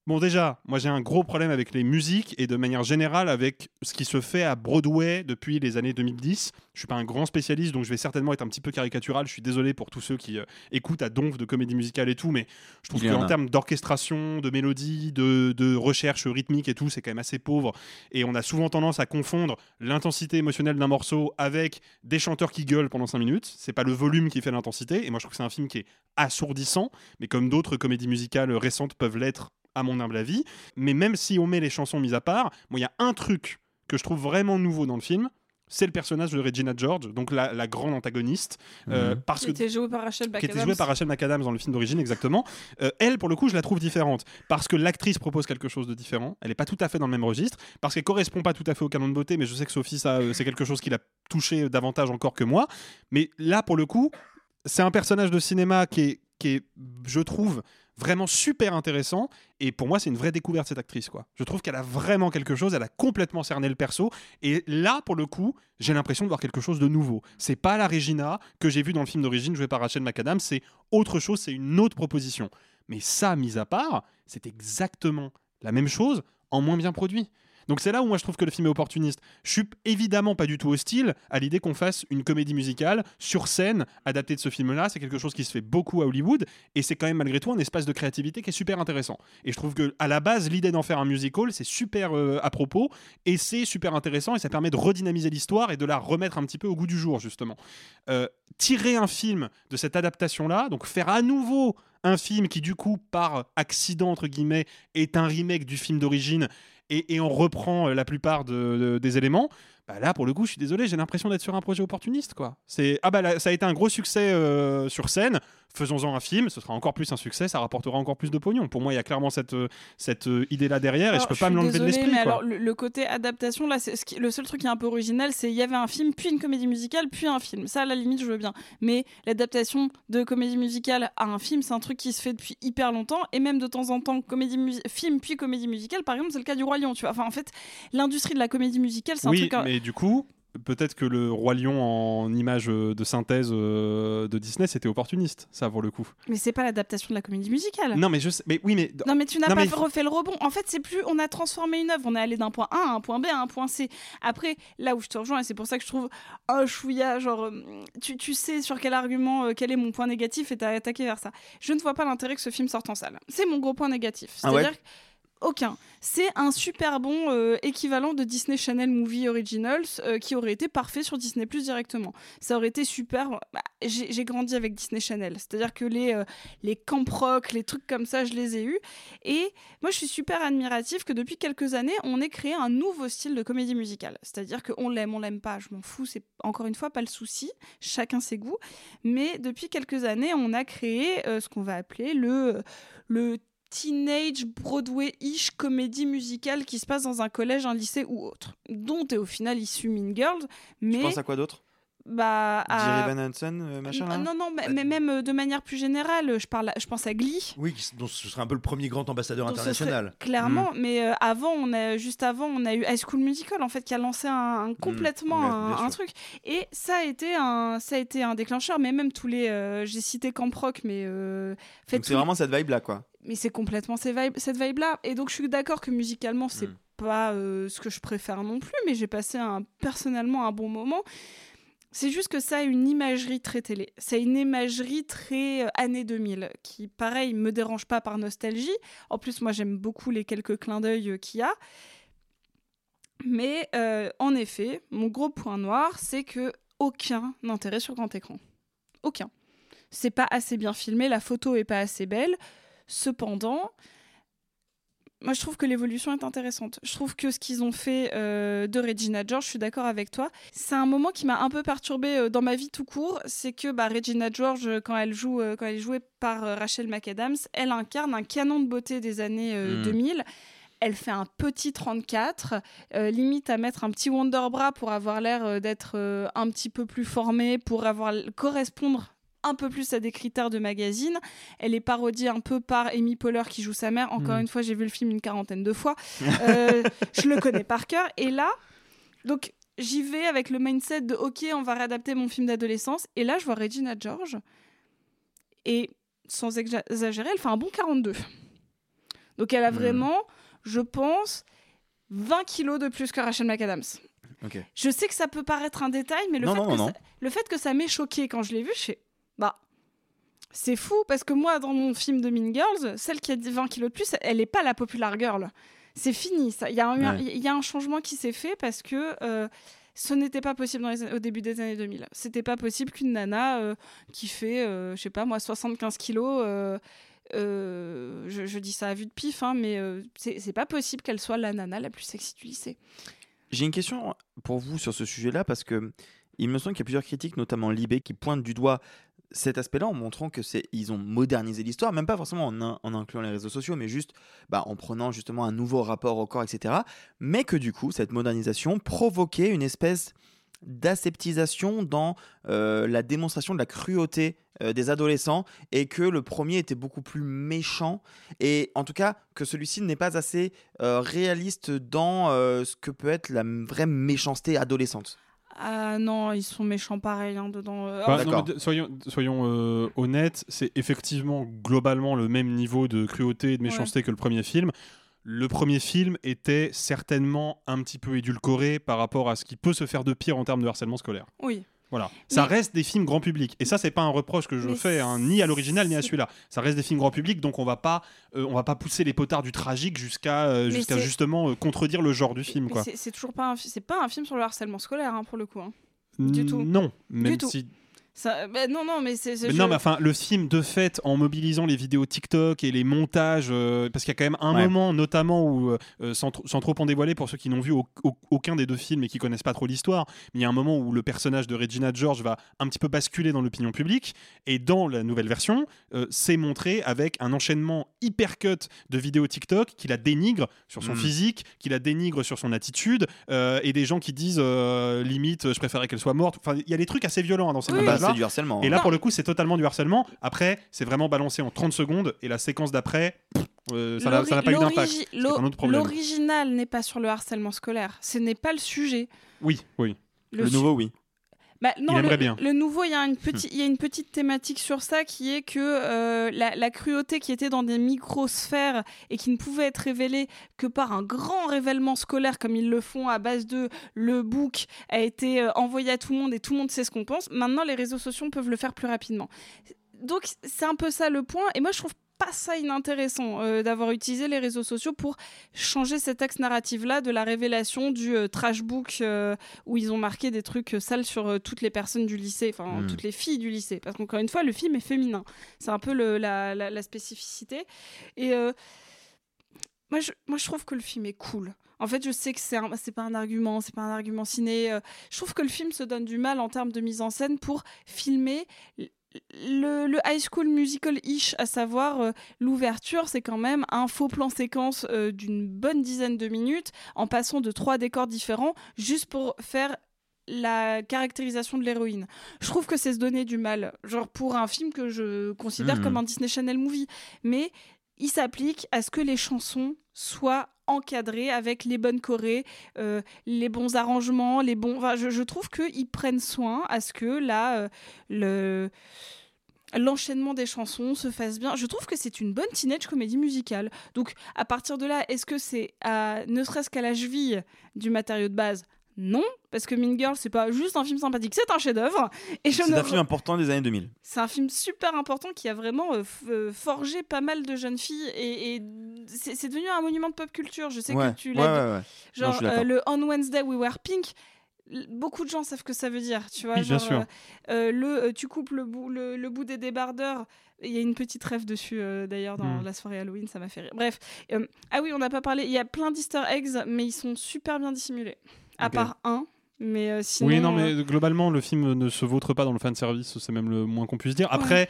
bon, déjà, moi j'ai un gros problème avec les musiques et de manière générale avec ce qui se fait à Broadway depuis les années deux mille dix. Je suis pas un grand spécialiste, donc je vais certainement être un petit peu caricatural. Je suis désolé pour tous ceux qui euh, écoutent à donf de comédie musicale et tout, mais je trouve qu'en termes d'orchestration, de mélodie, de, de recherche rythmique et tout, c'est quand même assez pauvre. Et on a souvent tendance à confondre l'intensité émotionnelle d'un morceau avec des chanteurs qui gueulent pendant cinq minutes. C'est pas le volume qui fait l'intensité. Et moi je trouve que c'est un film qui est assourdissant, mais comme d'autres comédies musicales récentes peuvent l'être, à mon humble avis. Mais même si on met les chansons mises à part, moi, il y a un truc que je trouve vraiment nouveau dans le film, c'est le personnage de Regina George, donc la, la grande antagoniste, euh, mmh. parce qui était jouée par Rachel McAdams. Qui était jouée par Rachel McAdams dans le film d'origine, exactement. Euh, elle, pour le coup, je la trouve différente, parce que l'actrice propose quelque chose de différent, elle n'est pas tout à fait dans le même registre, parce qu'elle ne correspond pas tout à fait au canon de beauté, mais je sais que Sophie, ça, euh, c'est quelque chose qui l'a touchée davantage encore que moi. Mais là, pour le coup, c'est un personnage de cinéma qui est, qui est je trouve, vraiment super intéressant, et pour moi c'est une vraie découverte cette actrice, quoi. Je trouve qu'elle a vraiment quelque chose, elle a complètement cerné le perso, et là pour le coup j'ai l'impression de voir quelque chose de nouveau. C'est pas la Regina que j'ai vue dans le film d'origine jouée par Rachel McAdams, c'est autre chose, c'est une autre proposition. Mais ça, mis à part, c'est exactement la même chose en moins bien produit. Donc c'est là où moi je trouve que le film est opportuniste. Je suis évidemment pas du tout hostile à l'idée qu'on fasse une comédie musicale sur scène adaptée de ce film-là. C'est quelque chose qui se fait beaucoup à Hollywood, et c'est quand même malgré tout un espace de créativité qui est super intéressant. Et je trouve que à la base l'idée d'en faire un musical, c'est super euh, à propos, et c'est super intéressant, et ça permet de redynamiser l'histoire et de la remettre un petit peu au goût du jour, justement. Euh, tirer un film de cette adaptation-là, donc faire à nouveau un film qui du coup par accident entre guillemets est un remake du film d'origine. Et, et on reprend la plupart de, de, des éléments. Bah là, pour le coup, je suis désolé, j'ai l'impression d'être sur un projet opportuniste, quoi. C'est, ah bah là, ça a été un gros succès euh, sur scène, faisons-en un film, ce sera encore plus un succès, ça rapportera encore plus de pognon. Pour moi, il y a clairement cette, cette idée-là derrière, alors, et je peux pas me l'enlever désolée, de l'esprit. Mais quoi. Alors, le, le côté adaptation, là, c'est, ce qui, le seul truc qui est un peu original, c'est qu'il y avait un film, puis une comédie musicale, puis un film. Ça, à la limite, je veux bien. Mais l'adaptation de comédie musicale à un film, c'est un truc qui se fait depuis hyper longtemps, et même de temps en temps, comédie mus- film, puis comédie musicale, par exemple, c'est le cas du Roi Lion, tu vois. Enfin, en fait, l'industrie de la comédie musicale, c'est oui, un truc... Mais... Et du coup, peut-être que le Roi Lion en image de synthèse de Disney, c'était opportuniste, ça, pour le coup. Mais c'est pas l'adaptation de la comédie musicale. Non, mais je sais. Mais oui, mais. Non, mais tu n'as non, pas mais... refait le rebond. En fait, c'est plus. On a transformé une œuvre. On est allé d'un point A à un point B à un point C. Après, là où je te rejoins, et c'est pour ça que je trouve un chouïa, genre, tu, tu sais sur quel argument, quel est mon point négatif, et t'as attaqué vers ça. Je ne vois pas l'intérêt que ce film sorte en salle. C'est mon gros point négatif. C'est-à-dire. Ah ouais. Aucun. C'est un super bon euh, équivalent de Disney Channel Movie Originals euh, qui aurait été parfait sur Disney plus directement. Ça aurait été super... Bah, j'ai, j'ai grandi avec Disney Channel. C'est-à-dire que les, euh, les camp rock, les trucs comme ça, je les ai eus. Et moi, je suis super admirative que depuis quelques années, on ait créé un nouveau style de comédie musicale. C'est-à-dire qu'on l'aime, on l'aime pas, je m'en fous. C'est encore une fois pas le souci. Chacun ses goûts. Mais depuis quelques années, on a créé euh, ce qu'on va appeler le... le teenage, Broadway-ish comédie musicale qui se passe dans un collège, un lycée ou autre, dont est au final issu Mean Girls. Mais... Tu penses à quoi d'autre ? Bah, à... Jerry Van Hansen, machin là. Non, non, mais, bah... mais même de manière plus générale, je, parle à, je pense à Glee. Oui, donc ce serait un peu le premier grand ambassadeur donc international. Serait, clairement, mmh. mais avant, on a, juste avant, on a eu High School Musical, en fait, qui a lancé un, un complètement mmh, un, un truc. Et ça a, été un, ça a été un déclencheur, mais même tous les... Euh, j'ai cité Camp Rock, mais... Euh, donc c'est vraiment cette vibe-là, quoi. Mais c'est complètement cette vibe-là. Et donc, je suis d'accord que musicalement, c'est mmh. pas euh, ce que je préfère non plus, mais j'ai passé un, personnellement un bon moment... C'est juste que ça a une imagerie très télé. C'est une imagerie très euh, années deux mille, qui, pareil, me dérange pas par nostalgie. En plus, moi, j'aime beaucoup les quelques clins d'œil euh, qu'il y a. Mais, euh, en effet, mon gros point noir, c'est que aucun intérêt sur grand écran. Aucun. C'est pas assez bien filmé, la photo est pas assez belle. Cependant... Moi, je trouve que l'évolution est intéressante. Je trouve que ce qu'ils ont fait euh, de Regina George, je suis d'accord avec toi. C'est un moment qui m'a un peu perturbée euh, dans ma vie tout court. C'est que bah, Regina George, quand elle, joue, euh, quand elle est jouée par euh, Rachel McAdams, elle incarne un canon de beauté des années euh, mmh. deux mille. Elle fait un petit trente-quatre, euh, limite à mettre un petit Wonderbra pour avoir l'air euh, d'être euh, un petit peu plus formée, pour avoir, correspondre un peu plus à des critères de magazine. Elle est parodiée un peu par Amy Poehler qui joue sa mère. Encore mmh. une fois, j'ai vu le film une quarantaine de fois. Euh, je le connais par cœur. Et là, donc, j'y vais avec le mindset de « Ok, on va réadapter mon film d'adolescence. » Et là, je vois Regina George. Et sans exagérer, elle fait un bon quarante-deux. Donc, elle a vraiment, mmh. je pense, vingt kilos de plus que Rachel McAdams. Okay. Je sais que ça peut paraître un détail, mais le, non, fait, non, que non. Ça, le fait que ça m'ait choquée quand je l'ai vu, je sais... Bah, c'est fou, parce que moi, dans mon film de Mean Girls, celle qui a vingt kilos de plus, elle n'est pas la popular girl. C'est fini, ça. Il y a un, ouais. il y a un changement qui s'est fait parce que euh, ce n'était pas possible dans les, au début des années deux mille. C'était pas possible qu'une nana euh, qui fait, euh, je sais pas moi, soixante-quinze kilos, euh, euh, je, je dis ça à vue de pif, hein, mais euh, c'est, c'est pas possible qu'elle soit la nana la plus sexy du lycée. J'ai une question pour vous sur ce sujet-là, parce que il me semble qu'il y a plusieurs critiques, notamment Libé, qui pointent du doigt cet aspect-là en montrant que c'est ils ont modernisé l'histoire, même pas forcément en, in, en incluant les réseaux sociaux, mais juste bah, en prenant justement un nouveau rapport au corps, et cetera. Mais que du coup, cette modernisation provoquait une espèce d'aseptisation dans euh, la démonstration de la cruauté euh, des adolescents, et que le premier était beaucoup plus méchant, et en tout cas que celui-ci n'est pas assez euh, réaliste dans euh, ce que peut être la vraie méchanceté adolescente. Ah euh, non, ils sont méchants pareil hein, dedans. Euh... Bah, non, mais soyons soyons euh, honnêtes, c'est effectivement globalement le même niveau de cruauté et de méchanceté ouais. que le premier film. Le premier film était certainement un petit peu édulcoré par rapport à ce qui peut se faire de pire en termes de harcèlement scolaire. Oui. Voilà. Ça mais... reste des films grand public. Et ça, c'est pas un reproche que je mais fais hein, ni à l'original ni à celui-là. Ça reste des films grand public, donc on va pas, euh, on va pas pousser les potards du tragique jusqu'à, euh, jusqu'à justement euh, contredire le genre du film. Quoi. C'est, c'est toujours pas un, c'est pas un film sur le harcèlement scolaire hein, pour le coup. Hein. Du tout. Non, même du tout. Si. Ça, bah non, non, mais c'est. c'est mais je... Non, mais enfin, le film de fait, en mobilisant les vidéos TikTok et les montages, euh, parce qu'il y a quand même un ouais. moment, notamment où, euh, sans, tr- sans trop en dévoiler pour ceux qui n'ont vu au- au- aucun des deux films et qui connaissent pas trop l'histoire, mais il y a un moment où le personnage de Regina George va un petit peu basculer dans l'opinion publique, et dans la nouvelle version, euh, c'est montré avec un enchaînement hyper cut de vidéos TikTok qui la dénigre sur son mmh. physique, qui la dénigre sur son attitude, euh, et des gens qui disent euh, limite, je préférais qu'elle soit morte. Enfin, il y a des trucs assez violents hein, dans cette oui. base-là. Du harcèlement. Et là, pour le coup, c'est totalement du harcèlement. Après, c'est vraiment balancé en trente secondes et la séquence d'après, pff, euh, ça n'a pas eu d'impact. C'est un autre problème. L'original n'est pas sur le harcèlement scolaire. Ce n'est pas le sujet. Oui, oui. Le, le nouveau, su- oui. Bah, non, il aimerait le, bien. Le nouveau, il y a une petite, il y a une petite thématique sur ça qui est que euh, la, la cruauté qui était dans des microsphères et qui ne pouvait être révélée que par un grand révèlement scolaire comme ils le font à base de le book a été euh, envoyé à tout le monde et tout le monde sait ce qu'on pense. Maintenant, les réseaux sociaux peuvent le faire plus rapidement. Donc, c'est un peu ça le point. Et moi, je trouve pas ça inintéressant euh, d'avoir utilisé les réseaux sociaux pour changer cet axe narratif-là de la révélation du euh, trash book euh, où ils ont marqué des trucs sales sur euh, toutes les personnes du lycée, enfin mmh. toutes les filles du lycée. Parce qu'encore une fois, le film est féminin. C'est un peu le, la, la, la spécificité. Et euh, moi, je, moi, je trouve que le film est cool. En fait, je sais que c'est, un, c'est pas un argument, c'est pas un argument ciné. Euh, je trouve que le film se donne du mal en termes de mise en scène pour filmer le, le High School Musical-ish, à savoir euh, l'ouverture, c'est quand même un faux plan séquence euh, d'une bonne dizaine de minutes, en passant de trois décors différents, juste pour faire la caractérisation de l'héroïne. Je trouve que c'est se donner du mal, genre pour un film que je considère mmh. comme un Disney Channel movie, mais il s'applique à ce que les chansons soient encadré avec les bonnes chorés, euh, les bons arrangements, les bons. Enfin, je, je trouve qu'ils prennent soin à ce que là, euh, le... l'enchaînement des chansons se fasse bien. Je trouve que c'est une bonne teenage comédie musicale. Donc, à partir de là, est-ce que c'est à, ne serait-ce qu'à la cheville du matériau de base ? Non, parce que Mean Girls, c'est pas juste un film sympathique, c'est un chef-d'œuvre. Et je c'est ne... un film important des années deux mille. C'est un film super important qui a vraiment euh, forgé pas mal de jeunes filles et, et c'est, c'est devenu un monument de pop culture. Je sais ouais, que tu l'as. Ouais, ouais, ouais. Genre non, euh, le On Wednesday We Were Pink. Beaucoup de gens savent ce que ça veut dire, tu vois. Oui, genre, bien sûr. Euh, le, euh, tu coupes le bout, le, le bout des débardeurs. Il y a une petite rêve dessus, euh, d'ailleurs, dans mmh. la soirée Halloween, ça m'a fait rire. Bref. Euh, ah oui, on n'a pas parlé. Il y a plein d'easter eggs, mais ils sont super bien dissimulés. À okay. part un, mais euh, sinon... Oui, non, mais euh... globalement, le film ne se vautre pas dans le fanservice, c'est même le moins qu'on puisse dire. Après... Ouais.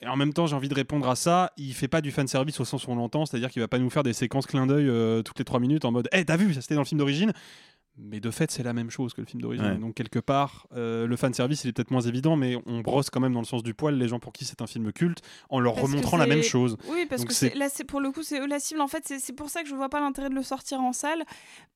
Et en même temps, j'ai envie de répondre à ça. Il fait pas du fanservice au sens où on l'entend, c'est-à-dire qu'il va pas nous faire des séquences clin d'œil euh, toutes les trois minutes en mode hey, « Eh, t'as vu, ça c'était dans le film d'origine ?» Mais de fait, c'est la même chose que le film d'origine. Ouais. Donc quelque part, euh, le fanservice, il est peut-être moins évident, mais on brosse quand même dans le sens du poil les gens pour qui c'est un film culte en leur parce remontrant la même chose. Oui, parce Donc que c'est... C'est... là, c'est pour le coup, c'est eux la cible. En fait, c'est, c'est pour ça que je vois pas l'intérêt de le sortir en salle,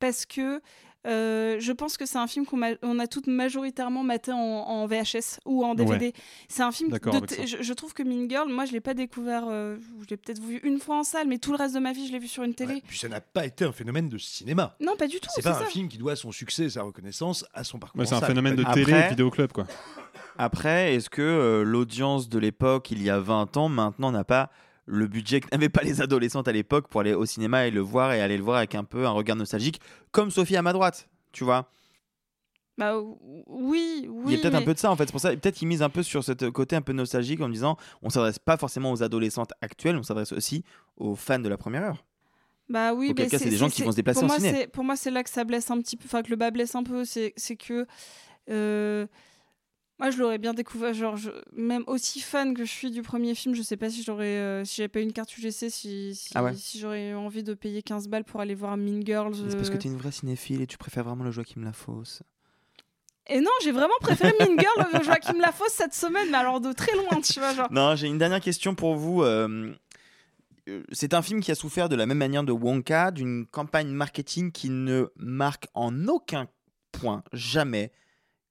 parce que Euh, je pense que c'est un film qu'on ma- on a toutes majoritairement maté en, en V H S ou en D V D. Ouais. C'est un film. De t- je, je trouve que Mean Girl, moi, je l'ai pas découvert. Euh, je l'ai peut-être vu une fois en salle, mais tout le reste de ma vie, je l'ai vu sur une télé. Ouais, puis ça n'a pas été un phénomène de cinéma. Non, pas du tout. C'est, c'est pas c'est un ça. film qui doit son succès, sa reconnaissance, à son parcours. Ouais, c'est en un salle. phénomène de Après... télé, et vidéoclub, quoi. Après, est-ce que euh, l'audience de l'époque, il y a vingt ans, maintenant, n'a pas le budget que n'avaient pas les adolescentes à l'époque pour aller au cinéma et le voir et aller le voir avec un peu un regard nostalgique, comme Sophie à ma droite, tu vois. Bah oui, oui. Il y a peut-être mais... un peu de ça en fait, c'est pour ça. Peut-être qu'ils misent un peu sur ce côté un peu nostalgique en me disant, on s'adresse pas forcément aux adolescentes actuelles, on s'adresse aussi aux fans de la première heure. Bah oui, mais c'est, c'est des gens c'est, qui vont se déplacer en ciné. Pour moi, c'est là que ça blesse un petit peu, enfin que le bas blesse un peu, c'est, c'est que. Euh... Moi, je l'aurais bien découvert, genre, je, même aussi fan que je suis du premier film, je sais pas si j'aurais, euh, si j'avais pas une carte U G C, si, si, ah ouais. si j'aurais eu envie de payer quinze balles pour aller voir Mean Girls. Euh... C'est parce que t'es une vraie cinéphile et tu préfères vraiment le Joachim Lafosse. Et non, j'ai vraiment préféré Mean Girls au Joachim Lafosse cette semaine, mais alors de très loin, tu vois, genre. Non, j'ai une dernière question pour vous. Euh... C'est un film qui a souffert de la même manière de Wonka, d'une campagne marketing qui ne marque en aucun point, jamais,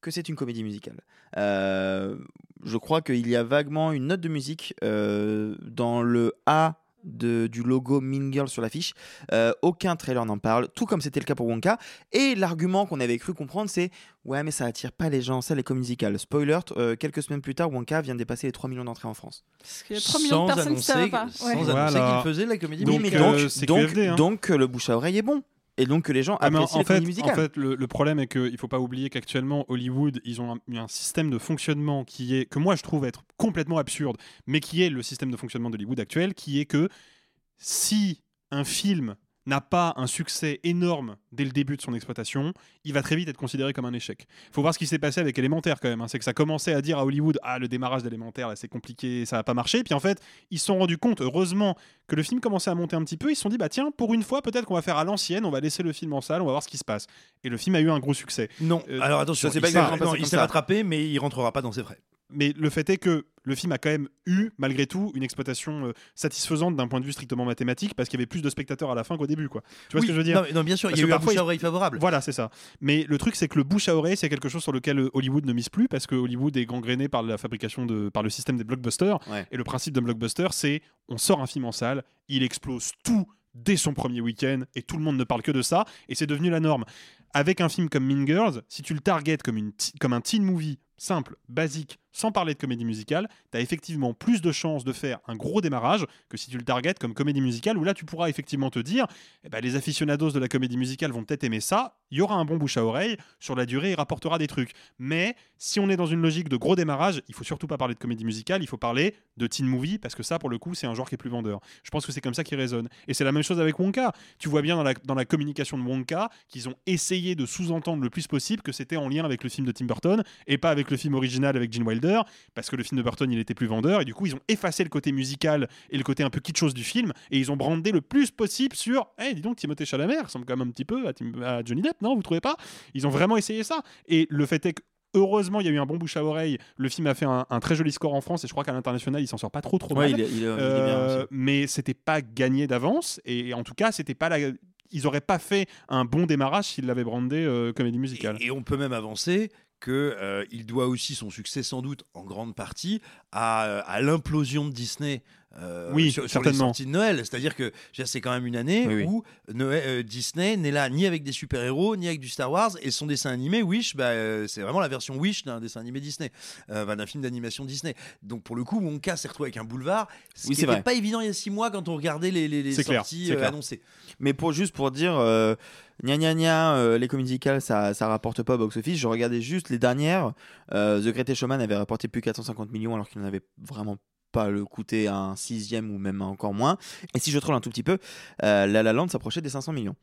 que c'est une comédie musicale. Euh, je crois qu'il y a vaguement une note de musique euh, dans le A de, du logo Mean Girls sur l'affiche. Euh, aucun trailer n'en parle, tout comme c'était le cas pour Wonka. Et l'argument qu'on avait cru comprendre, c'est « Ouais, mais ça attire pas les gens, ça, les comédies musicales. » Spoiler, euh, quelques semaines plus tard, Wonka vient de dépasser les trois millions d'entrées en France. Parce qu'il y a trois millions de personnes qui ne savent pas. Sans ouais. annoncer voilà. qu'il faisait la comédie musicale. Donc, donc, euh, c'est donc, Q F D, hein. donc le bouche à oreille est bon. Et donc que les gens apprécient ah, en fait, les comédies musicales. En fait, le, le problème est qu'il ne faut pas oublier qu'actuellement, Hollywood, ils ont un, un système de fonctionnement qui est, que moi je trouve être complètement absurde, mais qui est le système de fonctionnement d'Hollywood actuel, qui est que si un film n'a pas un succès énorme dès le début de son exploitation, il va très vite être considéré comme un échec. Il faut voir ce qui s'est passé avec Élémentaire quand même. Hein. C'est que ça commençait à dire à Hollywood « Ah, le démarrage d'Élémentaire, là, c'est compliqué, ça va pas marcher. » Puis en fait, ils se sont rendus compte, heureusement, que le film commençait à monter un petit peu. Ils se sont dit « Bah tiens, pour une fois, peut-être qu'on va faire à l'ancienne, on va laisser le film en salle, on va voir ce qui se passe. » Et le film a eu un gros succès. Non, euh, alors attention, ça, pas il, s'est, non, il s'est ça. rattrapé, mais il rentrera pas dans ses frais. Mais le fait est que le film a quand même eu, malgré tout, une exploitation euh, satisfaisante d'un point de vue strictement mathématique, parce qu'il y avait plus de spectateurs à la fin qu'au début, quoi. Tu vois oui, ce que je veux dire ? Non, non bien sûr, parce il y a eu un bouche à oreille favorable. Voilà, c'est ça. Mais le truc, c'est que le bouche à oreille, c'est quelque chose sur lequel Hollywood ne mise plus, parce que Hollywood est gangréné par la fabrication de, par le système des blockbusters. Ouais. Et le principe d'un blockbuster, c'est on sort un film en salle, il explose tout dès son premier week-end, et tout le monde ne parle que de ça, et c'est devenu la norme. Avec un film comme Mean Girls, si tu le targetes comme, une t- comme un teen movie simple, basique, sans parler de comédie musicale, tu as effectivement plus de chances de faire un gros démarrage que si tu le targetes comme comédie musicale, où là tu pourras effectivement te dire eh ben, les aficionados de la comédie musicale vont peut-être aimer ça, il y aura un bon bouche à oreille, sur la durée il rapportera des trucs. Mais si on est dans une logique de gros démarrage, il faut surtout pas parler de comédie musicale, il faut parler de teen movie, parce que ça pour le coup c'est un genre qui est plus vendeur. Je pense que c'est comme ça qu'il résonne. Et c'est la même chose avec Wonka. Tu vois bien dans la, dans la communication de Wonka qu'ils ont essayé de sous-entendre le plus possible que c'était en lien avec le film de Tim Burton et pas avec le film original avec Gene Wilder, parce que le film de Burton il était plus vendeur, et du coup ils ont effacé le côté musical et le côté un peu kitschose du film, et ils ont brandé le plus possible sur hey, dis donc Timothée Chalamet ressemble quand même un petit peu à, Tim, à Johnny Depp, non, vous trouvez pas? Ils ont vraiment essayé ça, et le fait est que heureusement, il y a eu un bon bouche à oreille. Le film a fait un, un très joli score en France, et je crois qu'à l'international, il s'en sort pas trop trop ouais, mal. Il est, il est, euh, il est bien aussi. Mais c'était pas gagné d'avance, et en tout cas, c'était pas la. Ils auraient pas fait un bon démarrage s'ils l'avaient brandé euh, comédie musicale. Et, et on peut même avancer qu'il euh, doit aussi son succès, sans doute en grande partie, à, à l'implosion de Disney. Euh, oui, sur, sur les sorties de Noël, c'est-à-dire que c'est quand même une année oui, où oui. Noël, euh, Disney n'est là ni avec des super-héros ni avec du Star Wars, et son dessin animé Wish, bah, euh, c'est vraiment la version Wish d'un dessin animé Disney, euh, bah, d'un film d'animation Disney. Donc pour le coup, Wonka s'est retrouvé avec un boulevard, ce oui, qui n'était pas évident il y a six mois quand on regardait les, les, les sorties clair, euh, annoncées. Mais pour juste pour dire, euh, gna gna gna, euh, les comédies musicales ça ça rapporte pas au box-office. Je regardais juste les dernières, euh, The Greatest Showman avait rapporté plus de quatre cent cinquante millions alors qu'il n'en avait vraiment pas le coûter un sixième ou même encore moins. Et si je troll un tout petit peu, euh, La La Land s'approchait des cinq cents millions.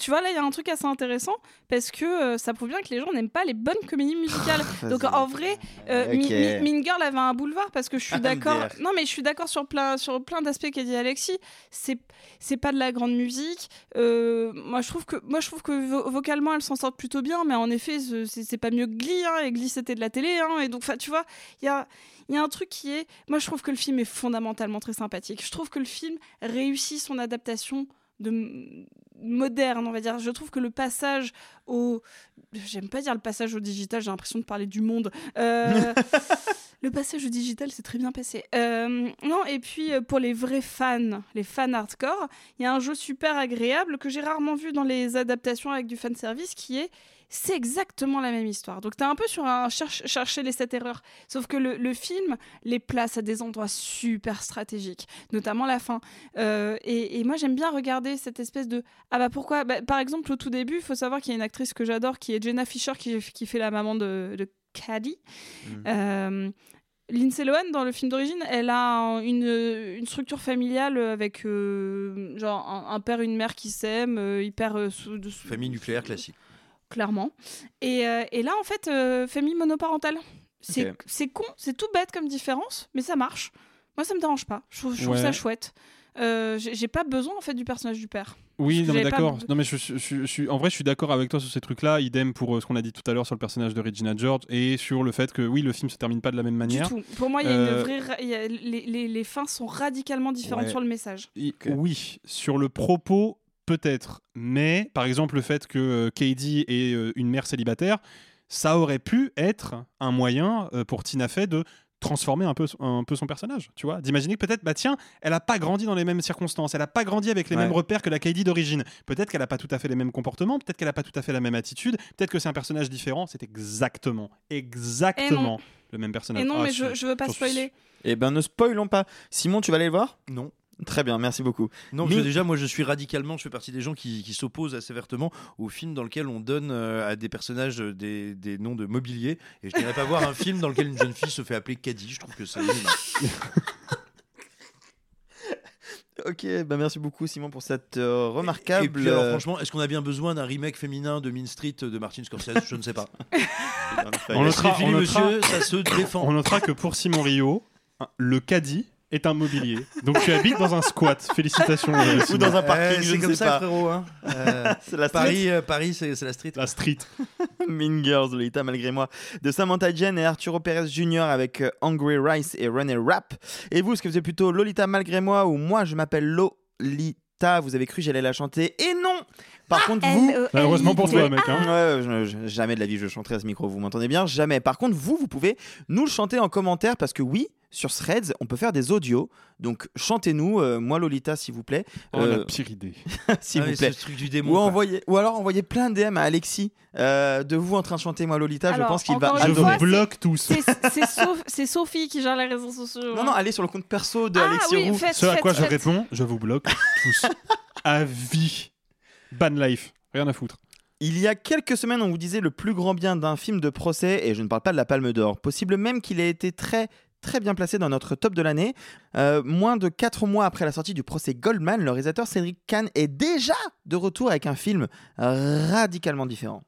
Tu vois, là, il y a un truc assez intéressant parce que euh, ça prouve bien que les gens n'aiment pas les bonnes comédies musicales. Donc, en vrai, euh, okay. Mean Girl avait un boulevard parce que je suis d'accord. Non, mais je suis d'accord sur plein, sur plein d'aspects qu'a dit Alexis. C'est, c'est pas de la grande musique. Euh, moi, je trouve que, moi, je trouve que vo- vocalement, elles s'en sortent plutôt bien. Mais en effet, c'est, c'est pas mieux que Glee. Hein, et Glee, c'était de la télé. Hein, et donc, tu vois, il y a, y a un truc qui est... Moi, je trouve que le film est fondamentalement très sympathique. Je trouve que le film réussit son adaptation de moderne, on va dire. Je trouve que le passage au... J'aime pas dire le passage au digital, j'ai l'impression de parler du monde. Euh... le passage au digital, c'est très bien passé. Euh... Non, et puis, pour les vrais fans, les fans hardcore, il y a un jeu super agréable que j'ai rarement vu dans les adaptations avec du fanservice, qui est c'est exactement la même histoire. Donc, t'es un peu sur un cherche, chercher les sept erreurs. Sauf que le, le film les place à des endroits super stratégiques, notamment la fin. Euh, et, et moi, j'aime bien regarder cette espèce de... Ah bah pourquoi bah, par exemple, au tout début, il faut savoir qu'il y a une actrice que j'adore qui est Jenna Fischer, qui, qui fait la maman de, de Caddy. Mmh. Euh, Lindsay Lohan, dans le film d'origine, elle a une, une structure familiale avec euh, genre un, un père, une mère qui s'aiment, euh, hyper... Euh, sous, de, sous, famille nucléaire classique. Clairement. Et, euh, et là, en fait, euh, famille monoparentale. C'est, okay. c'est con, c'est tout bête comme différence, mais ça marche. Moi, ça me dérange pas. Je trouve, je trouve ouais. ça chouette. Euh, j'ai, j'ai pas besoin, en fait, du personnage du père. Oui, non mais d'accord. Pas... Non mais je, je, je, je, en vrai, je suis d'accord avec toi sur ces trucs-là. Idem pour euh, ce qu'on a dit tout à l'heure sur le personnage de Regina George et sur le fait que oui, le film se termine pas de la même manière. Du tout. Pour moi, il y a euh... une vraie. Y a, les, les, les fins sont radicalement différentes ouais. sur le message. Et, okay. Oui, sur le propos. Peut-être, mais par exemple le fait que euh, Katie est euh, une mère célibataire, ça aurait pu être un moyen euh, pour Tina Fey de transformer un peu, un peu son personnage, tu vois, d'imaginer que peut-être, bah tiens, elle a pas grandi dans les mêmes circonstances, elle a pas grandi avec les ouais. mêmes repères que la Katie d'origine, peut-être qu'elle a pas tout à fait les mêmes comportements, peut-être qu'elle a pas tout à fait la même attitude, peut-être que c'est un personnage différent, c'est exactement, exactement le même personnage. Et non, ah, mais je, je veux pas spoiler. Eh ben ne spoilons pas. Simon, tu vas aller le voir ? Non. Très bien, merci beaucoup. Non, mais... je, déjà, moi, je suis radicalement, je fais partie des gens qui, qui s'opposent assez vertement au film dans lequel on donne euh, à des personnages des, des noms de mobilier. Et je n'irais pas voir un film dans lequel une jeune fille se fait appeler Caddy. Je trouve que c'est humain. Ok, bah merci beaucoup Simon pour cette euh, remarquable... Et, et puis alors franchement, est-ce qu'on a bien besoin d'un remake féminin de Mean Street de Martin Scorsese ? Je ne sais pas. On notera, on notera, monsieur, ça se défend. On notera que pour Simon Rio, le Caddy est un mobilier. Donc tu habites dans un squat. Félicitations. Ou dans un parking, euh, je ne sais pas. C'est comme ça, frérot. Hein. Euh, c'est la Paris, euh, Paris c'est, c'est la street. La street. Mean Girls, Lolita, malgré moi. De Samantha Jane et Arturo Pérez junior avec euh, Angry Rice et Reneé Rapp. Et vous, est-ce que vous êtes plutôt Lolita, malgré moi ou moi, je m'appelle Lolita? Vous avez cru que j'allais la chanter. Et non! Par ah, contre, vous... L-O-L-I-T-A. Heureusement pour toi, mec. Hein. Ouais, je, je, jamais de la vie, je chanterai à ce micro. Vous m'entendez bien? Jamais. Par contre, vous, vous pouvez nous le chanter en commentaire parce que oui... sur Threads, on peut faire des audios. Donc chantez-nous, euh, moi Lolita, s'il vous plaît. Oh, euh, la pire idée. S'il ah, vous plaît. Ce truc du démon, ou, envoyez, ou alors envoyez plein de D M à Alexis euh, de vous en train de chanter moi Lolita. Alors, je pense qu'il va adorer. Je vous bloque tous. C'est, c'est, Sof- c'est Sophie qui gère les réseaux sociaux. Non, non, allez sur le compte perso de ah, Alexis oui, Roux. Faites, Ce faites, à quoi faites. je réponds, je vous bloque tous. À vie. Ban life. Rien à foutre. Il y a quelques semaines, on vous disait le plus grand bien d'un film de procès, et je ne parle pas de la Palme d'Or. Possible même qu'il ait été très... très bien placé dans notre top de l'année. Euh, moins de quatre mois après la sortie du procès Goldman, le réalisateur Cédric Kahn est déjà de retour avec un film radicalement différent.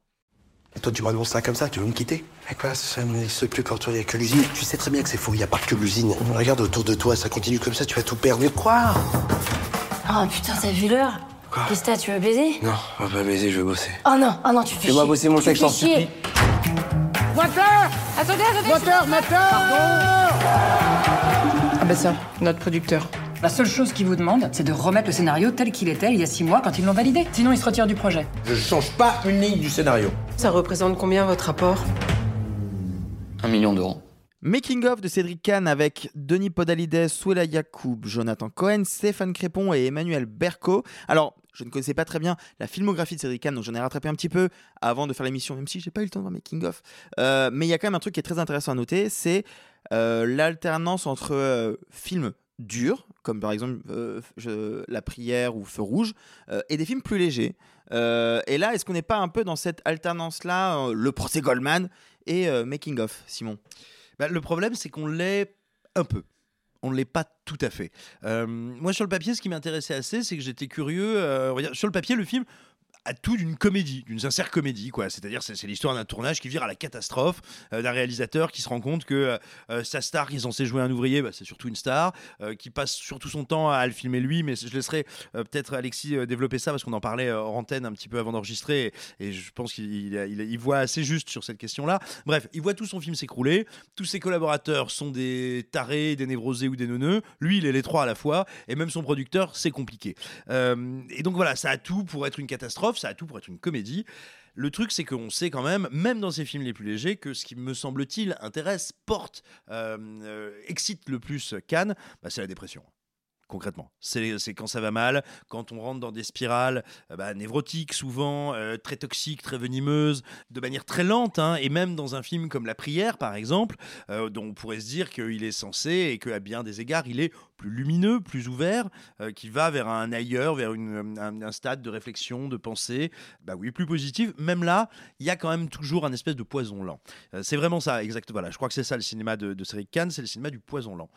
Et toi, tu m'annonces ça comme ça, tu veux me quitter ? Mais quoi, ça n'existe plus quand il n'y a que l'usine. Tu sais très bien que c'est faux, il n'y a pas que l'usine. On regarde autour de toi, ça continue comme ça, tu vas tout perdre. Mais quoi ? Oh putain, t'as vu l'heure ? Quoi ? Qu'est-ce que t'as, tu veux baiser ? Non, on va pas baiser, je veux bosser. Oh non, oh non, tu fais chier. Fais-moi bosser mon sexe en supplie. Moteur ! Attendez, attendez ! Moteur, moteur ! Pardon ! Ah ben ça, notre producteur. La seule chose qu'il vous demande, c'est de remettre le scénario tel qu'il était il y a six mois quand ils l'ont validé. Sinon, il se retire du projet. Je change pas une ligne du scénario. Ça représente combien votre rapport ? Un million d'euros. Making Of de Cédric Kahn avec Denis Podalydès, Souela Yacoub, Jonathan Cohen, Stéphane Crépon et Emmanuel Berco. Alors, je ne connaissais pas très bien la filmographie de Cédric Kahn, donc j'en ai rattrapé un petit peu avant de faire l'émission, même si j'ai pas eu le temps de voir Making Of. Euh, mais il y a quand même un truc qui est très intéressant à noter, c'est euh, l'alternance entre euh, films durs, comme par exemple euh, je, La Prière ou Feu Rouge, euh, et des films plus légers. Euh, et là, est-ce qu'on n'est pas un peu dans cette alternance-là, euh, Le Procès Goldman et euh, Making Of, Simon ? Bah, le problème, c'est qu'on l'est un peu. On ne l'est pas tout à fait. Euh, moi, sur le papier, ce qui m'intéressait assez, c'est que j'étais curieux. Euh, sur le papier, le film a tout d'une comédie, d'une sincère comédie, quoi. C'est-à-dire, c'est, c'est l'histoire d'un tournage qui vire à la catastrophe, euh, d'un réalisateur qui se rend compte que euh, sa star qui est censée jouer un ouvrier, bah, c'est surtout une star, euh, qui passe surtout son temps à, à le filmer lui. Mais je laisserai euh, peut-être Alexis euh, développer ça, parce qu'on en parlait hors euh, antenne un petit peu avant d'enregistrer, et, et je pense qu'il il, il, il voit assez juste sur cette question-là. Bref, il voit tout son film s'écrouler, tous ses collaborateurs sont des tarés, des névrosés ou des neuneux, lui il est les trois à la fois, et même son producteur, c'est compliqué. Euh, et donc voilà, ça a tout pour être une catastrophe, ça a tout pour être une comédie. Le truc, c'est qu'on sait quand même, même dans ces films les plus légers, que ce qui, me semble-t-il, intéresse, porte, euh, euh, excite le plus Cannes, bah, c'est la dépression. Concrètement, c'est, c'est quand ça va mal, quand on rentre dans des spirales euh, bah, névrotiques souvent, euh, très toxiques, très venimeuses, de manière très lente, hein, et même dans un film comme La Prière, par exemple, euh, dont on pourrait se dire qu'il est censé et qu'à bien des égards, il est plus lumineux, plus ouvert, euh, qui va vers un ailleurs, vers une, un, un stade de réflexion, de pensée, bah oui, plus positif. Même là, il y a quand même toujours un espèce de poison lent. Euh, c'est vraiment ça, exactement. Voilà, je crois que c'est ça le cinéma de, de Cédric Kahn, c'est le cinéma du poison lent.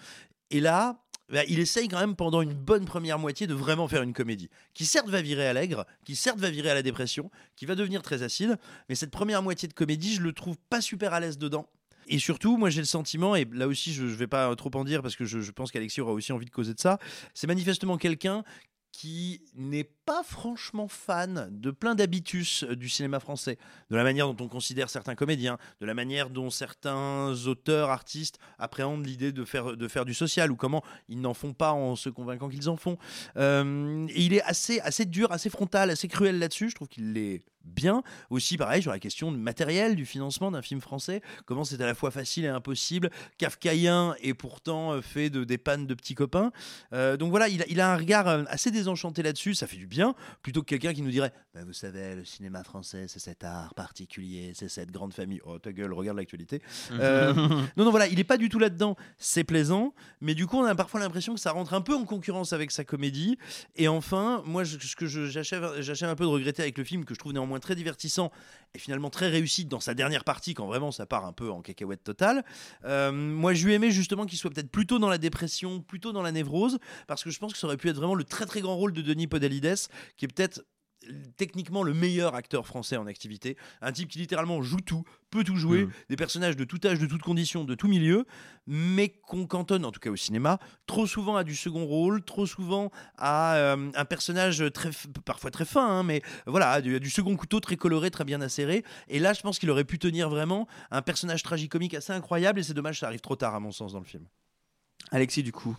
Et là, bah, il essaye quand même pendant une bonne première moitié de vraiment faire une comédie qui certes va virer à l'aigre, qui certes va virer à la dépression, qui va devenir très acide, mais cette première moitié de comédie, je le trouve pas super à l'aise dedans. Et surtout, moi j'ai le sentiment, et là aussi je, je vais pas trop en dire parce que je, je pense qu'Alexis aura aussi envie de causer de ça, c'est manifestement quelqu'un qui n'est pas franchement fan de plein d'habitus du cinéma français, de la manière dont on considère certains comédiens, de la manière dont certains auteurs, artistes appréhendent l'idée de faire, de faire du social, ou comment ils n'en font pas en se convainquant qu'ils en font. Euh, et il est assez, assez dur, assez frontal, assez cruel là-dessus, je trouve qu'il l'est bien. Aussi pareil sur la question matérielle du financement d'un film français, comment c'est à la fois facile et impossible, kafkaïen et pourtant fait de, des pannes de petits copains. Euh, donc voilà, il, il a un regard assez désenchanté là-dessus, ça fait du bien, plutôt que quelqu'un qui nous dirait bah, vous savez, le cinéma français, c'est cet art particulier, c'est cette grande famille. Oh, ta gueule, regarde l'actualité. Euh, non, non, voilà, il n'est pas du tout là-dedans. C'est plaisant, mais du coup, on a parfois l'impression que ça rentre un peu en concurrence avec sa comédie. Et enfin, moi, je, ce que je, j'achève, j'achève un peu de regretter avec le film, que je trouve néanmoins très divertissant et finalement très réussi dans sa dernière partie, quand vraiment ça part un peu en cacahuète totale. Euh, moi, je lui aimais justement qu'il soit peut-être plutôt dans la dépression, plutôt dans la névrose, parce que je pense que ça aurait pu être vraiment le très très grand rôle de Denis Podalydès, qui est peut-être techniquement le meilleur acteur français en activité, un type qui littéralement joue tout, peut tout jouer, mmh. des personnages de tout âge, de toute condition, de tout milieu, mais qu'on cantonne, en tout cas au cinéma, trop souvent à du second rôle, trop souvent à euh, un personnage très, parfois très fin, hein, mais voilà, à du, à du second couteau très coloré, très bien acéré, et là je pense qu'il aurait pu tenir vraiment un personnage tragicomique assez incroyable, et c'est dommage, ça arrive trop tard à mon sens dans le film. Alexis, du coup ?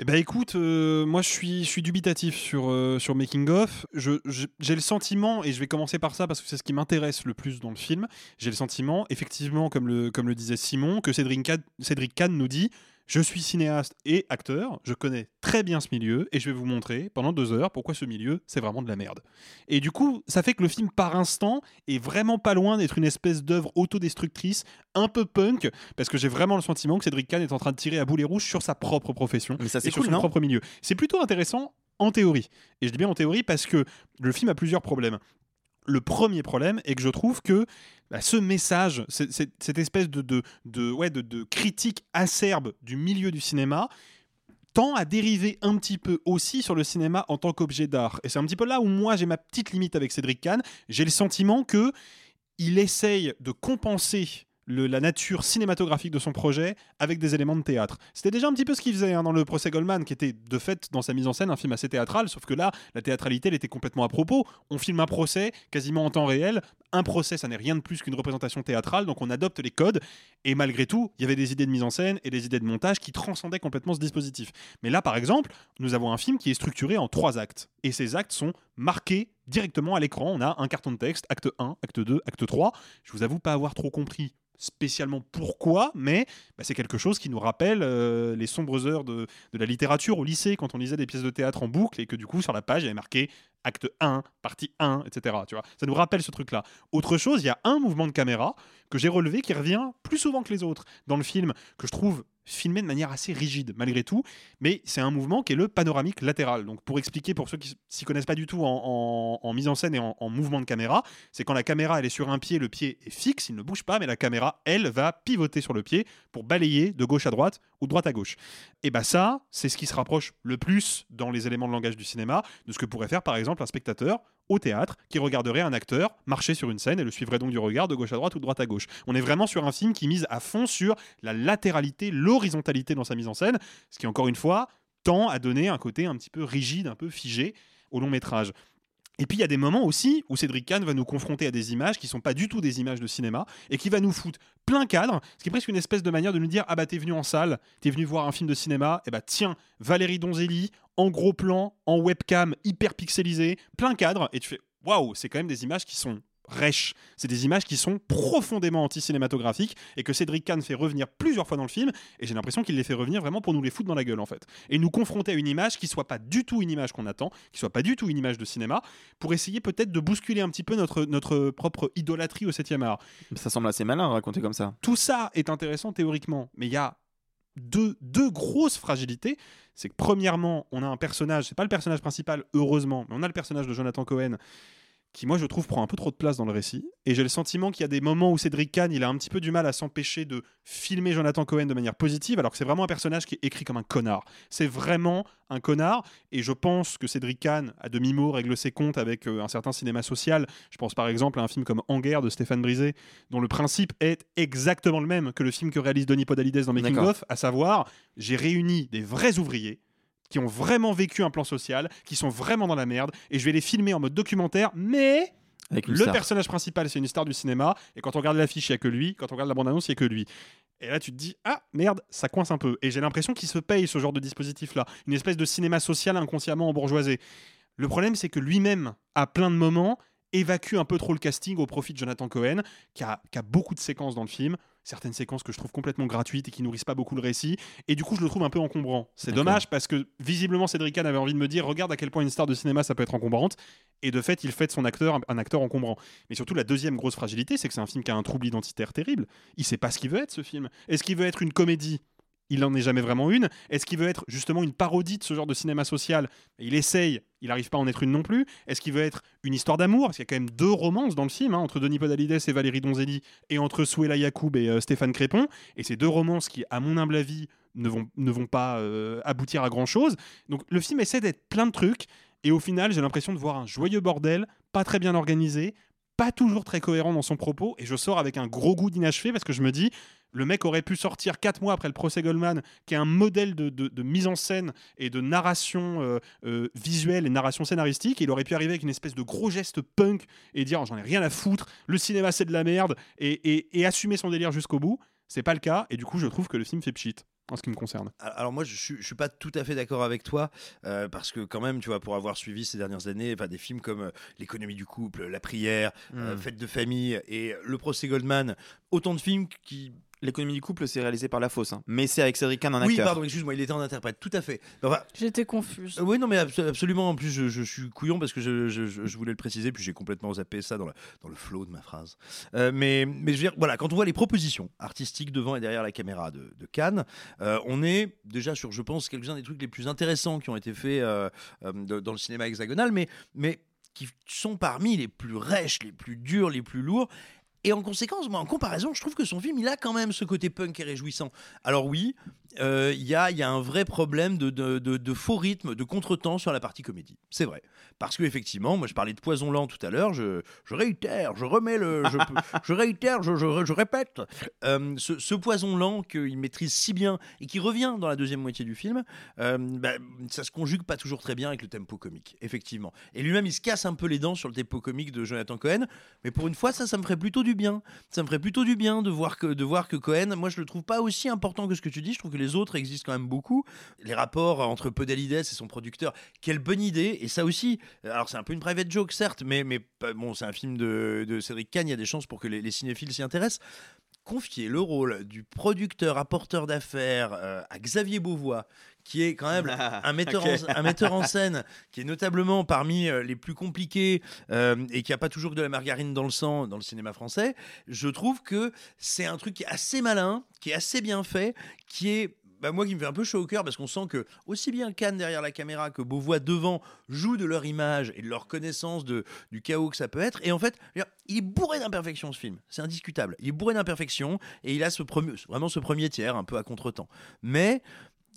Eh ben écoute, euh, moi je suis, je suis dubitatif sur, euh, sur Making Of. Je, je, j'ai le sentiment, et je vais commencer par ça parce que c'est ce qui m'intéresse le plus dans le film, j'ai le sentiment, effectivement, comme le, comme le disait Simon, que Cédric Kahn, Cédric Kahn nous dit je suis cinéaste et acteur, je connais très bien ce milieu et je vais vous montrer pendant deux heures pourquoi ce milieu, c'est vraiment de la merde. Et du coup, ça fait que le film, par instant, est vraiment pas loin d'être une espèce d'œuvre autodestructrice, un peu punk, parce que j'ai vraiment le sentiment que Cédric Kahn est en train de tirer à boulet rouge sur sa propre profession et sur son propre milieu. C'est plutôt intéressant en théorie. Et je dis bien en théorie parce que le film a plusieurs problèmes. Le premier problème est que je trouve que bah, ce message, c'est, c'est, cette espèce de, de, de, ouais, de, de critique acerbe du milieu du cinéma tend à dériver un petit peu aussi sur le cinéma en tant qu'objet d'art. Et c'est un petit peu là où moi j'ai ma petite limite avec Cédric Kahn. J'ai le sentiment qu'il essaye de compenser Le, la nature cinématographique de son projet avec des éléments de théâtre. C'était déjà un petit peu ce qu'il faisait hein, dans Le Procès Goldman, qui était de fait dans sa mise en scène un film assez théâtral, sauf que là la théâtralité elle était complètement à propos. On filme un procès quasiment en temps réel. Un procès, ça n'est rien de plus qu'une représentation théâtrale, donc on adopte les codes, et malgré tout il y avait des idées de mise en scène et des idées de montage qui transcendaient complètement ce dispositif. Mais là par exemple, nous avons un film qui est structuré en trois actes, et ces actes sont marqués directement à l'écran. On a un carton de texte, acte un, acte deux, acte trois. Je vous avoue pas avoir trop compris spécialement pourquoi, mais bah, c'est quelque chose qui nous rappelle euh, les sombres heures de, de la littérature au lycée, quand on lisait des pièces de théâtre en boucle et que du coup sur la page il y avait marqué acte un, partie un, et cetera. Tu vois, ça nous rappelle ce truc là. Autre chose, il y a un mouvement de caméra que j'ai relevé qui revient plus souvent que les autres dans le film, que je trouve filmé de manière assez rigide malgré tout, mais c'est un mouvement qui est le panoramique latéral. Donc pour expliquer pour ceux qui s'y connaissent pas du tout en, en, en mise en scène et en, en mouvement de caméra, c'est quand la caméra elle est sur un pied, le pied est fixe, il ne bouge pas, mais la caméra elle va pivoter sur le pied pour balayer de gauche à droite ou de droite à gauche. Et bah ça, c'est ce qui se rapproche le plus dans les éléments de langage du cinéma de ce que pourrait faire par exemple un spectateur au théâtre qui regarderait un acteur marcher sur une scène et le suivrait donc du regard de gauche à droite ou de droite à gauche. On est vraiment sur un film qui mise à fond sur la latéralité, l'horizontalité dans sa mise en scène, ce qui encore une fois tend à donner un côté un petit peu rigide, un peu figé au long métrage. Et puis il y a des moments aussi où Cédric Kahn va nous confronter à des images qui ne sont pas du tout des images de cinéma et qui va nous foutre plein cadre, ce qui est presque une espèce de manière de nous dire « Ah bah t'es venu en salle, t'es venu voir un film de cinéma, et bah tiens, Valérie Donzelli, en gros plan, en webcam, hyper pixelisé, plein cadre », et tu fais « Waouh, c'est quand même des images qui sont rêches, c'est des images qui sont profondément anti-cinématographiques et que Cédric Kahn fait revenir plusieurs fois dans le film, et j'ai l'impression qu'il les fait revenir vraiment pour nous les foutre dans la gueule en fait, et nous confronter à une image qui soit pas du tout une image qu'on attend, qui soit pas du tout une image de cinéma, pour essayer peut-être de bousculer un petit peu notre, notre propre idolâtrie au septième art. Ça semble assez malin à raconter comme ça. Tout ça est intéressant théoriquement, mais il y a Deux, deux grosses fragilités. C'est que premièrement, on a un personnage, c'est pas le personnage principal heureusement, mais on a le personnage de Jonathan Cohen qui, moi je trouve, prend un peu trop de place dans le récit, et j'ai le sentiment qu'il y a des moments où Cédric Kahn il a un petit peu du mal à s'empêcher de filmer Jonathan Cohen de manière positive, alors que c'est vraiment un personnage qui est écrit comme un connard. C'est vraiment un connard, et je pense que Cédric Kahn à demi-mot règle ses comptes avec euh, un certain cinéma social. Je pense par exemple à un film comme En guerre de Stéphane Brisé, dont le principe est exactement le même que le film que réalise Denis Podalydès dans Making Of, à savoir, j'ai réuni des vrais ouvriers qui ont vraiment vécu un plan social, qui sont vraiment dans la merde, et je vais les filmer en mode documentaire, mais le star. Personnage principal, c'est une star du cinéma, et quand on regarde l'affiche, il n'y a que lui, quand on regarde la bande-annonce, il n'y a que lui. Et là, tu te dis, ah, merde, ça coince un peu. Et j'ai l'impression qu'il se paye ce genre de dispositif-là, une espèce de cinéma social inconsciemment embourgeoisé. Le problème, c'est que lui-même, à plein de moments, évacue un peu trop le casting au profit de Jonathan Cohen, qui a, qui a beaucoup de séquences dans le film, certaines séquences que je trouve complètement gratuites et qui nourrissent pas beaucoup le récit, et du coup je le trouve un peu encombrant. C'est D'accord. dommage, parce que visiblement Cédric Kahn avait envie de me dire regarde à quel point une star de cinéma ça peut être encombrante, et de fait il fait de son acteur un acteur encombrant. Mais surtout la deuxième grosse fragilité, c'est que c'est un film qui a un trouble identitaire terrible. Il sait pas ce qu'il veut être, ce film. Est-ce qu'il veut être une comédie ? Il n'en est jamais vraiment une. Est-ce qu'il veut être justement une parodie de ce genre de cinéma social ? Il essaye, il n'arrive pas à en être une non plus. Est-ce qu'il veut être une histoire d'amour ? Parce qu'il y a quand même deux romances dans le film, hein, entre Denis Podalydès et Valérie Donzelli, et entre Souheila Yacoub et euh, Stéphane Crépon. Et ces deux romances qui, à mon humble avis, ne vont, ne vont pas euh, aboutir à grand-chose. Donc le film essaie d'être plein de trucs, et au final, j'ai l'impression de voir un joyeux bordel, pas très bien organisé, pas toujours très cohérent dans son propos, et je sors avec un gros goût d'inachevé, parce que je me dis, le mec aurait pu sortir quatre mois après Le Procès Goldman, qui est un modèle de, de, de mise en scène et de narration euh, euh, visuelle et narration scénaristique, et il aurait pu arriver avec une espèce de gros geste punk et dire oh, j'en ai rien à foutre, le cinéma c'est de la merde, et, et, et assumer son délire jusqu'au bout. C'est pas le cas, et du coup je trouve que le film fait pchit en ce qui me concerne. Alors moi je, je suis pas tout à fait d'accord avec toi, euh, parce que quand même tu vois, pour avoir suivi ces dernières années des films comme euh, L'Économie du couple, La Prière, mmh. euh, Fête de Famille et Le Procès Goldman, autant de films qui L'économie du couple, c'est réalisé par Lafosse, hein. Mais c'est avec Cédric Kahn en acteur. Oui, pardon, excuse-moi, il était en interprète, tout à fait. Enfin, j'étais confuse. Euh, oui, non, mais abso- absolument. En plus, je, je suis couillon parce que je, je, je voulais le préciser, puis j'ai complètement zappé ça dans, la, dans le flow de ma phrase. Euh, mais, mais je veux dire, voilà, quand on voit les propositions artistiques devant et derrière la caméra de, de Cannes, euh, on est déjà sur, je pense, quelques-uns des trucs les plus intéressants qui ont été faits euh, euh, dans le cinéma hexagonal, mais, mais qui sont parmi les plus rêches, les plus durs, les plus lourds. Et en conséquence, moi, en comparaison, je trouve que son film, il a quand même ce côté punk et réjouissant. Alors oui, il euh, y, a, y a un vrai problème de, de, de, de faux rythme, de contretemps sur la partie comédie. C'est vrai. Parce qu'effectivement, moi, je parlais de poison lent tout à l'heure, je, je réitère, je remets le... Je, je réitère, je, je, je répète. Euh, ce, ce poison lent qu'il maîtrise si bien et qui revient dans la deuxième moitié du film, euh, bah, ça se conjugue pas toujours très bien avec le tempo comique, effectivement. Et lui-même, il se casse un peu les dents sur le tempo comique de Jonathan Cohen. Mais pour une fois, ça, ça me ferait plutôt du bien. Ça me ferait plutôt du bien de voir que, de voir que Cohen, moi je le trouve pas aussi important que ce que tu dis, je trouve que les autres existent quand même beaucoup. Les rapports entre Podalydès et son producteur, quelle bonne idée, et ça aussi, alors c'est un peu une private joke certes, mais, mais bon, c'est un film de, de Cédric Kahn, il y a des chances pour que les, les cinéphiles s'y intéressent. Confier le rôle du producteur apporteur d'affaires euh, à Xavier Beauvois, qui est quand même ah, un, metteur okay. en, un metteur en scène qui est notablement parmi les plus compliqués euh, et qui n'a pas toujours que de la margarine dans le sang dans le cinéma français, je trouve que c'est un truc qui est assez malin, qui est assez bien fait, qui est, bah, moi qui me fait un peu chaud au cœur parce qu'on sent que aussi bien Kahn derrière la caméra que Beauvois devant jouent de leur image et de leur connaissance de, du chaos que ça peut être. Et en fait, il est bourré d'imperfections ce film, c'est indiscutable. Il est bourré d'imperfections et il a ce premier, vraiment ce premier tiers un peu à contretemps. Mais...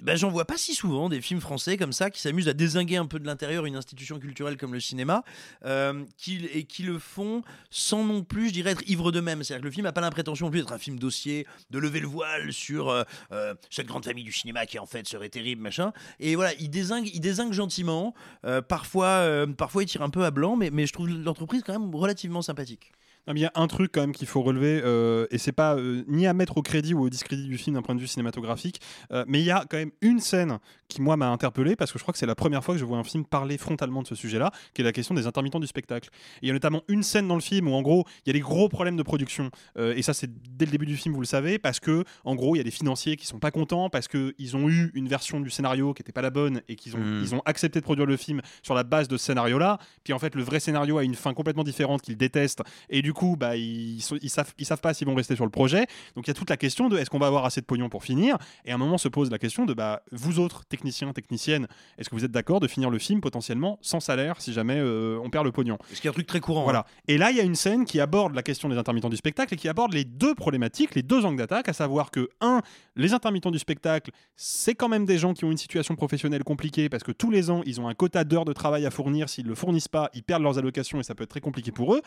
Ben, j'en vois pas si souvent des films français comme ça qui s'amusent à dézinguer un peu de l'intérieur une institution culturelle comme le cinéma euh, qui, et qui le font sans non plus, je dirais, être ivre d'eux-mêmes. C'est-à-dire que le film n'a pas la prétention non plus d'être un film dossier, de lever le voile sur euh, euh, cette grande famille du cinéma qui en fait serait terrible, machin. Et voilà, il dézingue, il dézingue gentiment, euh, parfois, euh, parfois il tire un peu à blanc, mais, mais je trouve l'entreprise quand même relativement sympathique. Il y a un truc quand même qu'il faut relever, euh, et c'est pas euh, ni à mettre au crédit ou au discrédit du film d'un point de vue cinématographique, euh, mais il y a quand même une scène qui moi m'a interpellé parce que je crois que c'est la première fois que je vois un film parler frontalement de ce sujet-là, qui est la question des intermittents du spectacle. Et il y a notamment une scène dans le film où en gros il y a des gros problèmes de production, euh, et ça c'est dès le début du film, vous le savez, parce que en gros il y a des financiers qui sont pas contents parce que ils ont eu une version du scénario qui était pas la bonne et qu'ils ont mmh. ils ont accepté de produire le film sur la base de ce scénario-là. Puis en fait le vrai scénario a une fin complètement différente qu'ils détestent et du coup, bah, ils, ils, ils, savent, ils savent pas s'ils vont rester sur le projet. Donc il y a toute la question de est-ce qu'on va avoir assez de pognon pour finir ? Et à un moment se pose la question de bah, vous autres, techniciens, techniciennes, est-ce que vous êtes d'accord de finir le film potentiellement sans salaire si jamais euh, on perd le pognon ? Parce qu'il y a un truc très courant. Voilà. Hein. Et là, il y a une scène qui aborde la question des intermittents du spectacle et qui aborde les deux problématiques, les deux angles d'attaque, à savoir que, un, les intermittents du spectacle, c'est quand même des gens qui ont une situation professionnelle compliquée parce que tous les ans, ils ont un quota d'heures de travail à fournir. S'ils le fournissent pas, ils perdent leurs allocations et ça peut être très compliqué pour eux.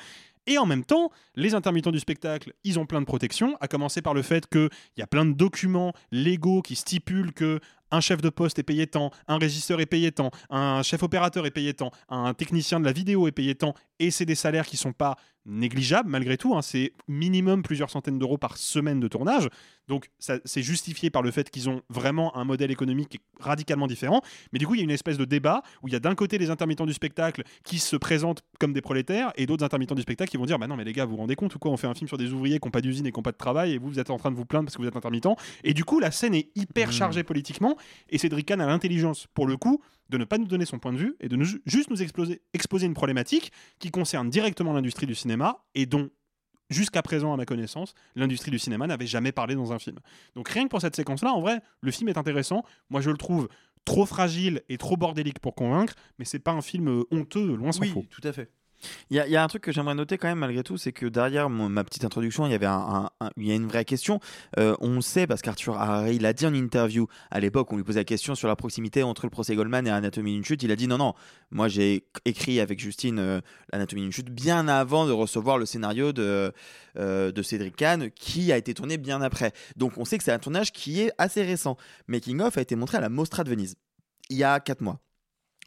Et en même temps, les intermittents du spectacle, ils ont plein de protections, à commencer par le fait qu'il y a plein de documents légaux qui stipulent que un chef de poste est payé tant, un régisseur est payé tant, un chef opérateur est payé tant, un technicien de la vidéo est payé tant, et c'est des salaires qui ne sont pas négligeables malgré tout, hein, c'est minimum plusieurs centaines d'euros par semaine de tournage, donc ça, c'est justifié par le fait qu'ils ont vraiment un modèle économique radicalement différent, mais du coup il y a une espèce de débat où il y a d'un côté les intermittents du spectacle qui se présentent comme des prolétaires, et d'autres intermittents du spectacle qui vont dire bah non mais les gars vous vous rendez compte ou quoi, on fait un film sur des ouvriers qui n'ont pas d'usine et qui n'ont pas de travail, et vous vous êtes en train de vous plaindre parce que vous êtes intermittent, et du coup la scène est hyper chargée politiquement. Et Cédric Kahn a l'intelligence, pour le coup, de ne pas nous donner son point de vue et de nous, juste nous exploser, exposer une problématique qui concerne directement l'industrie du cinéma et dont, jusqu'à présent, à ma connaissance, l'industrie du cinéma n'avait jamais parlé dans un film. Donc rien que pour cette séquence-là, en vrai, le film est intéressant. Moi, je le trouve trop fragile et trop bordélique pour convaincre, mais c'est pas un film honteux, loin s'en faut. Oui, tout à fait. Il y, y a un truc que j'aimerais noter quand même malgré tout, c'est que derrière mon, ma petite introduction, il y avait un, un, un, il y a une vraie question. Euh, on sait parce qu'Arthur Harari l'a dit en interview à l'époque, on lui posait la question sur la proximité entre Le Procès Goldman et Anatomie d'une chute. Il a dit non non, moi j'ai écrit avec Justine euh, Anatomie d'une chute bien avant de recevoir le scénario de euh, de Cédric Kahn qui a été tourné bien après. Donc on sait que c'est un tournage qui est assez récent. Making Of a été montré à la Mostra de Venise il y a quatre mois.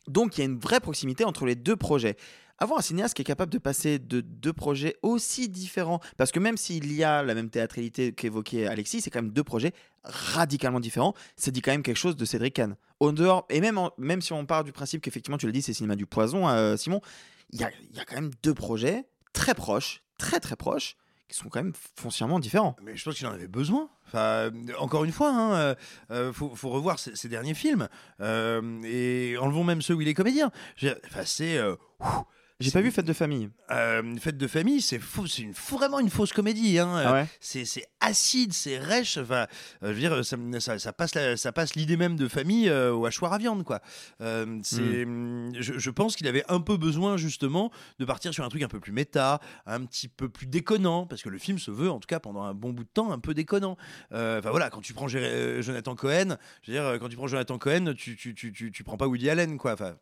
Donc il y a une vraie proximité entre les deux projets. Avoir un cinéaste qui est capable de passer de deux projets aussi différents, parce que même s'il y a la même théâtralité qu'évoquait Alexis, c'est quand même deux projets radicalement différents, ça dit quand même quelque chose de Cédric Kahn. Au dehors, et même, en, même si on part du principe qu'effectivement, tu l'as dit, c'est cinéma du poison, euh, Simon, il y a, y a quand même deux projets très proches, très très proches, qui sont quand même foncièrement différents. Mais je pense qu'il en avait besoin. Enfin, encore une fois, hein, euh, faut, faut revoir ces, ces derniers films. Euh, et enlevons même ceux où il est comédien. Enfin, c'est... Euh, ouf, J'ai c'est... pas vu Fête de Famille. Euh, Fête de Famille, c'est, fou, c'est une, vraiment une fausse comédie. Hein. Ah ouais. c'est, c'est acide, c'est rêche. Enfin, euh, je veux dire, ça, ça, ça, passe la, ça passe l'idée même de famille euh, au hachoir à viande, quoi. Euh, c'est, mm. je, je pense qu'il avait un peu besoin, justement, de partir sur un truc un peu plus méta, un petit peu plus déconnant, parce que le film se veut, en tout cas, pendant un bon bout de temps, un peu déconnant. Euh, enfin voilà, quand tu prends G- Jonathan Cohen, je veux dire, quand tu prends Jonathan Cohen, tu, tu, tu, tu, tu prends pas Woody Allen, quoi. Enfin...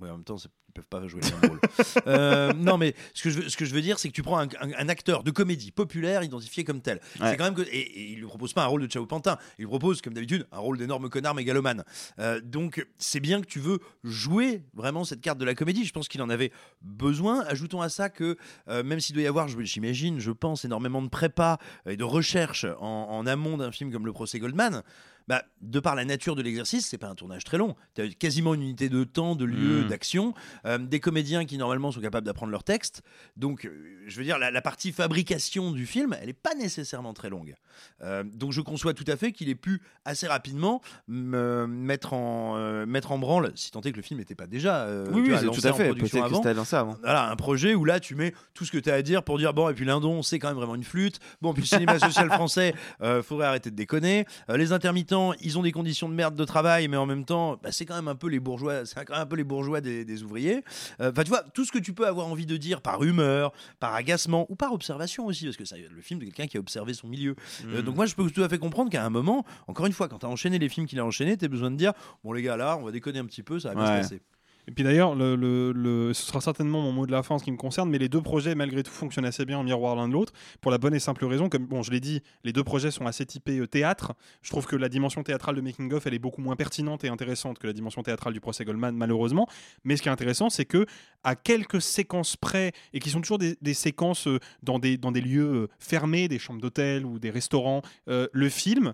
Ouais, en même temps, ils peuvent pas jouer le même rôle. Euh, non, mais ce que, je veux, ce que je veux dire, c'est que tu prends un, un, un acteur de comédie populaire identifié comme tel. Ouais. C'est quand même que, et, et il lui propose pas un rôle de Chao Pantin. Il lui propose, comme d'habitude, un rôle d'énorme connard mégalomane. Euh, donc, c'est bien que tu veux jouer vraiment cette carte de la comédie. Je pense qu'il en avait besoin. Ajoutons à ça que euh, même s'il doit y avoir, je, j'imagine, je pense, énormément de prépa et de recherche en, en amont d'un film comme Le Procès Goldman. Bah, de par la nature de l'exercice, c'est pas un tournage très long. Tu as quasiment une unité de temps, de lieu, mmh. d'action, euh, des comédiens qui normalement sont capables d'apprendre leur texte. Donc, euh, je veux dire, la, la partie fabrication du film, elle n'est pas nécessairement très longue. Euh, donc, je conçois tout à fait qu'il ait pu assez rapidement me mettre en euh, mettre en branle, si tant est que le film n'était pas déjà euh, oui, oui, vois, lancé tout à fait. En production avant. Que lancé avant. Voilà, un projet où là, tu mets tout ce que tu as à dire pour dire bon, et puis Lindon, c'est quand même vraiment une flûte. Bon, puis le cinéma social français, euh, faudrait arrêter de déconner. Euh, les intermittents. Ils ont des conditions de merde de travail, mais en même temps, bah, c'est quand même un peu les bourgeois, c'est quand même un peu les bourgeois des, des ouvriers. Enfin, euh, tu vois, tout ce que tu peux avoir envie de dire par humeur, par agacement ou par observation aussi, parce que c'est le film de quelqu'un qui a observé son milieu. Mmh. Euh, donc moi, je peux tout à fait comprendre qu'à un moment, encore une fois, quand t'as enchaîné les films qu'il a enchaînés, t'as besoin de dire bon les gars, là, on va déconner un petit peu, ça va bien ouais. se passer. Et puis d'ailleurs, le, le, le, ce sera certainement mon mot de la fin en ce qui me concerne, mais les deux projets, malgré tout, fonctionnent assez bien en miroir l'un de l'autre, pour la bonne et simple raison que, bon, je l'ai dit, les deux projets sont assez typés euh, théâtre. Je trouve que la dimension théâtrale de Making Of, elle est beaucoup moins pertinente et intéressante que la dimension théâtrale du Procès Goldman, malheureusement. Mais ce qui est intéressant, c'est que, à quelques séquences près, et qui sont toujours des, des séquences euh, dans, des, dans des lieux euh, fermés, des chambres d'hôtel ou des restaurants, euh, le film...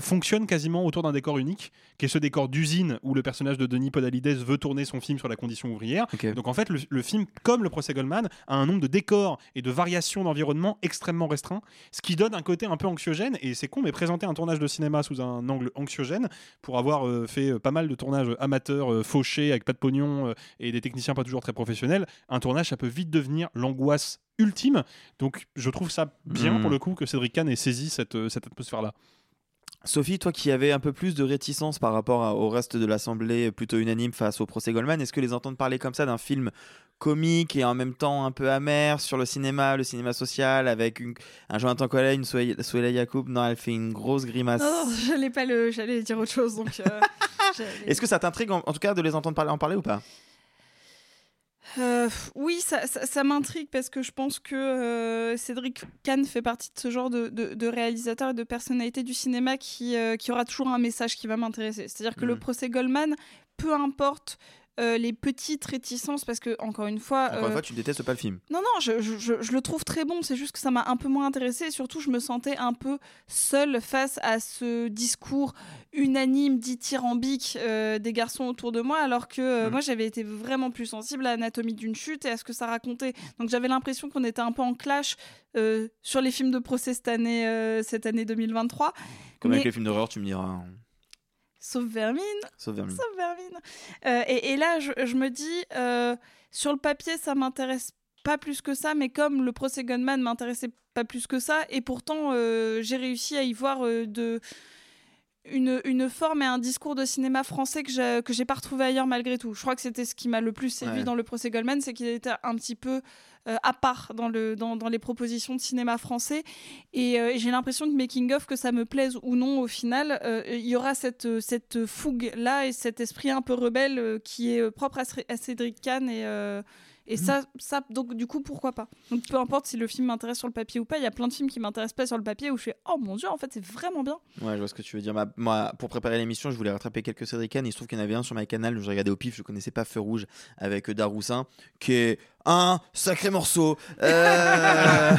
fonctionne quasiment autour d'un décor unique, qui est ce décor d'usine où le personnage de Denis Podalydès veut tourner son film sur la condition ouvrière. Okay. Donc en fait, le, le film, comme le Procès Goldman, a un nombre de décors et de variations d'environnement extrêmement restreint, ce qui donne un côté un peu anxiogène, et c'est con, mais présenter un tournage de cinéma sous un angle anxiogène, pour avoir euh, fait euh, pas mal de tournages amateurs, euh, fauchés, avec pas de pognon, euh, et des techniciens pas toujours très professionnels, un tournage, ça peut vite devenir l'angoisse ultime. Donc je trouve ça bien, mmh. pour le coup, que Cédric Kahn ait saisi cette, euh, cette atmosphère-là. Sophie, toi qui avais un peu plus de réticence par rapport à, au reste de l'Assemblée plutôt unanime face au Procès Goldman, est-ce que les entendre parler comme ça d'un film comique et en même temps un peu amer sur le cinéma, le cinéma social, avec une, un Jonathan Cohen, une Souheila Yacoub, non, elle fait une grosse grimace. Non, non, j'allais pas le, j'allais dire autre chose. Donc, euh, est-ce que ça t'intrigue en, en tout cas de les entendre parler, en parler ou pas ? Euh, oui, ça, ça, ça m'intrigue parce que je pense que euh, Cédric Kahn fait partie de ce genre de, de, de réalisateur et de personnalité du cinéma qui, euh, qui aura toujours un message qui va m'intéresser. C'est-à-dire que mmh. le Procès Goldman, peu importe euh, les petites réticences, parce que, encore une fois... Encore euh, une fois, tu détestes pas le film. Non, non, je, je, je, je le trouve très bon, c'est juste que ça m'a un peu moins intéressée et surtout, je me sentais un peu seule face à ce discours unanime, dithyrambique euh, des garçons autour de moi, alors que euh, mmh. moi, j'avais été vraiment plus sensible à l'anatomie d'une chute et à ce que ça racontait. Donc, j'avais l'impression qu'on était un peu en clash euh, sur les films de procès cette année, euh, cette année deux mille vingt-trois. Comme mais... avec les films d'horreur, tu me diras... Hein. Sauf Vermine. Sauf Vermine. Sauf Vermine. Euh, et, et là, je, je me dis, euh, sur le papier, ça m'intéresse pas plus que ça, mais comme le Procès Goldman m'intéressait pas plus que ça, et pourtant, euh, j'ai réussi à y voir euh, de... Une, une forme et un discours de cinéma français que j'ai, que j'ai pas retrouvé ailleurs malgré tout. Je crois que c'était ce qui m'a le plus séduit ouais. dans le Procès Goldman, c'est qu'il était un petit peu euh, à part dans, le, dans, dans les propositions de cinéma français. Et, euh, et j'ai l'impression que Making Of, que ça me plaise ou non au final, euh, il y aura cette, cette fougue-là et cet esprit un peu rebelle euh, qui est propre à, à Cédric Kahn et... Euh, Et ça, ça, donc du coup, pourquoi pas ? Donc peu importe si le film m'intéresse sur le papier ou pas, il y a plein de films qui m'intéressent pas sur le papier où je fais « Oh mon Dieu, en fait, c'est vraiment bien !» Ouais, je vois ce que tu veux dire. Ma, moi, pour préparer l'émission, je voulais rattraper quelques Cédric Kahn. Il se trouve qu'il y en avait un sur ma canal où je regardais au pif, je connaissais pas Feu Rouge avec Daroussin, qui est un sacré morceau euh...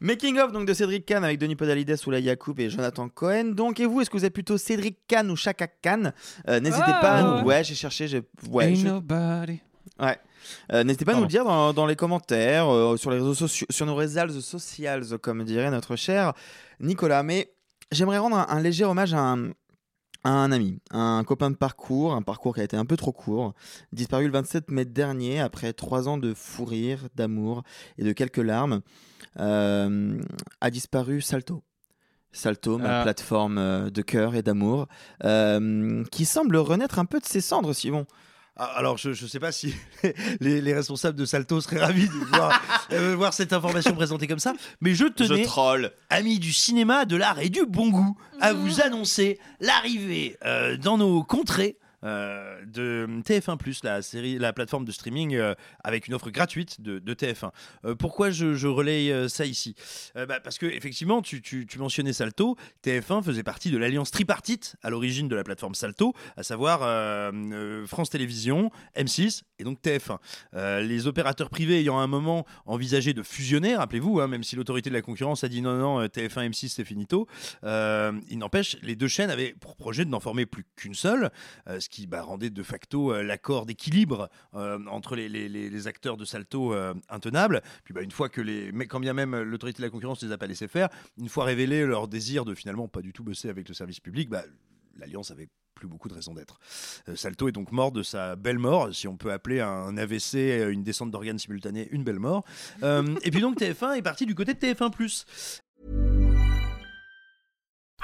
Making of donc de Cédric Kahn avec Denis Podalydès, Souheila Yacoub et Jonathan Cohen. Donc et vous, est-ce que vous êtes plutôt Cédric Kahn ou Chaka Khan ? euh, N'hésitez oh pas. Ouais, j'ai cherché. J'ai... Ouais, Ain't je... nobody. Ouais. Euh, n'hésitez pas à nous le dire dans, dans les commentaires, euh, sur les réseaux sociaux, sur nos réseaux sociaux, comme dirait notre cher Nicolas. Mais j'aimerais rendre un, un léger hommage à un, à un ami, à un copain de parcours, un parcours qui a été un peu trop court, disparu le vingt-sept mai dernier après trois ans de fou rire, d'amour et de quelques larmes, euh, a disparu Salto. Salto, ma euh... plateforme de cœur et d'amour, euh, qui semble renaître un peu de ses cendres, Simon. Alors, je ne sais pas si les, les responsables de Salto seraient ravis de voir, euh, voir cette information présentée comme ça, mais je tenais, je amis du cinéma, de l'art et du bon goût, à vous annoncer l'arrivée euh, dans nos contrées Euh, de T F un plus, la série, la plateforme de streaming euh, avec une offre gratuite de, de T F un. Euh, pourquoi je, je relaye euh, ça ici euh, bah, parce que effectivement, tu, tu, tu mentionnais Salto. T F un faisait partie de l'alliance tripartite à l'origine de la plateforme Salto, à savoir euh, euh, France Télévisions, M six et donc T F un. Euh, les opérateurs privés ayant à un moment envisagé de fusionner, rappelez-vous, hein, même si l'autorité de la concurrence a dit non, non, T F un, M six, c'est finito. Euh, il n'empêche, les deux chaînes avaient pour projet de n'en former plus qu'une seule. Euh, qui bah, rendait de facto euh, l'accord d'équilibre euh, entre les, les, les acteurs de Salto euh, intenable. Puis bah, une fois que les, mais quand bien même l'autorité de la concurrence ne les a pas laissés faire, une fois révélé leur désir de finalement pas du tout bosser avec le service public, bah, l'alliance avait plus beaucoup de raisons d'être. Euh, Salto est donc mort de sa belle mort, si on peut appeler un A V C, une descente d'organes simultanée, une belle mort. Euh, et puis donc T F un est parti du côté de T F un plus.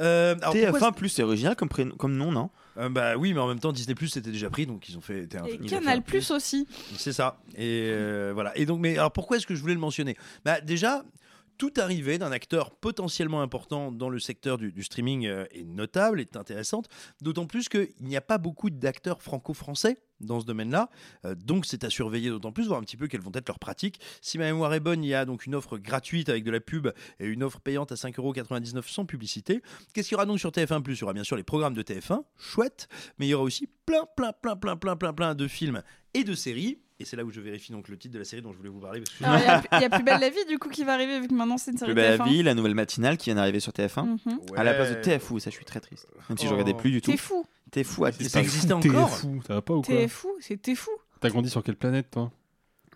Euh, T F un plus, c'est original comme, pré- comme nom, non euh, Bah oui, mais en même temps, Disney plus, c'était déjà pris, donc ils ont fait. T F un, et Canal plus, plus aussi. C'est ça. Et euh, voilà. Et donc, mais alors pourquoi est-ce que je voulais le mentionner? Bah déjà, toute arrivée d'un acteur potentiellement important dans le secteur du, du streaming euh, est notable, est intéressante, d'autant plus qu'il n'y a pas beaucoup d'acteurs franco-français dans ce domaine-là, euh, donc c'est à surveiller d'autant plus, voir un petit peu quelles vont être leurs pratiques. Si ma mémoire est bonne, il y a donc une offre gratuite avec de la pub et une offre payante à cinq euros quatre-vingt-dix-neuf sans publicité. Qu'est-ce qu'il y aura donc sur T F un plus? Il y aura bien sûr les programmes de T F un, chouette, mais il y aura aussi plein, plein, plein, plein, plein, plein, plein de films et de séries. Et c'est là où je vérifie donc le titre de la série dont je voulais vous parler. Parce que Alors, il y, y a Plus belle la vie du coup qui va arriver vu que maintenant c'est une série T F un. Plus belle la vie, la nouvelle matinale qui vient d'arriver sur T F un, mm-hmm. ouais. à la place de T F un, ça je suis très triste. Même si oh. je regardais plus du tout. T'es fou. T'es fou. Ah, t'es ça existait encore. T'es fou. Ça va pas ou quoi? T'es fou. C'est t'es fou. T'as grandi sur quelle planète toi?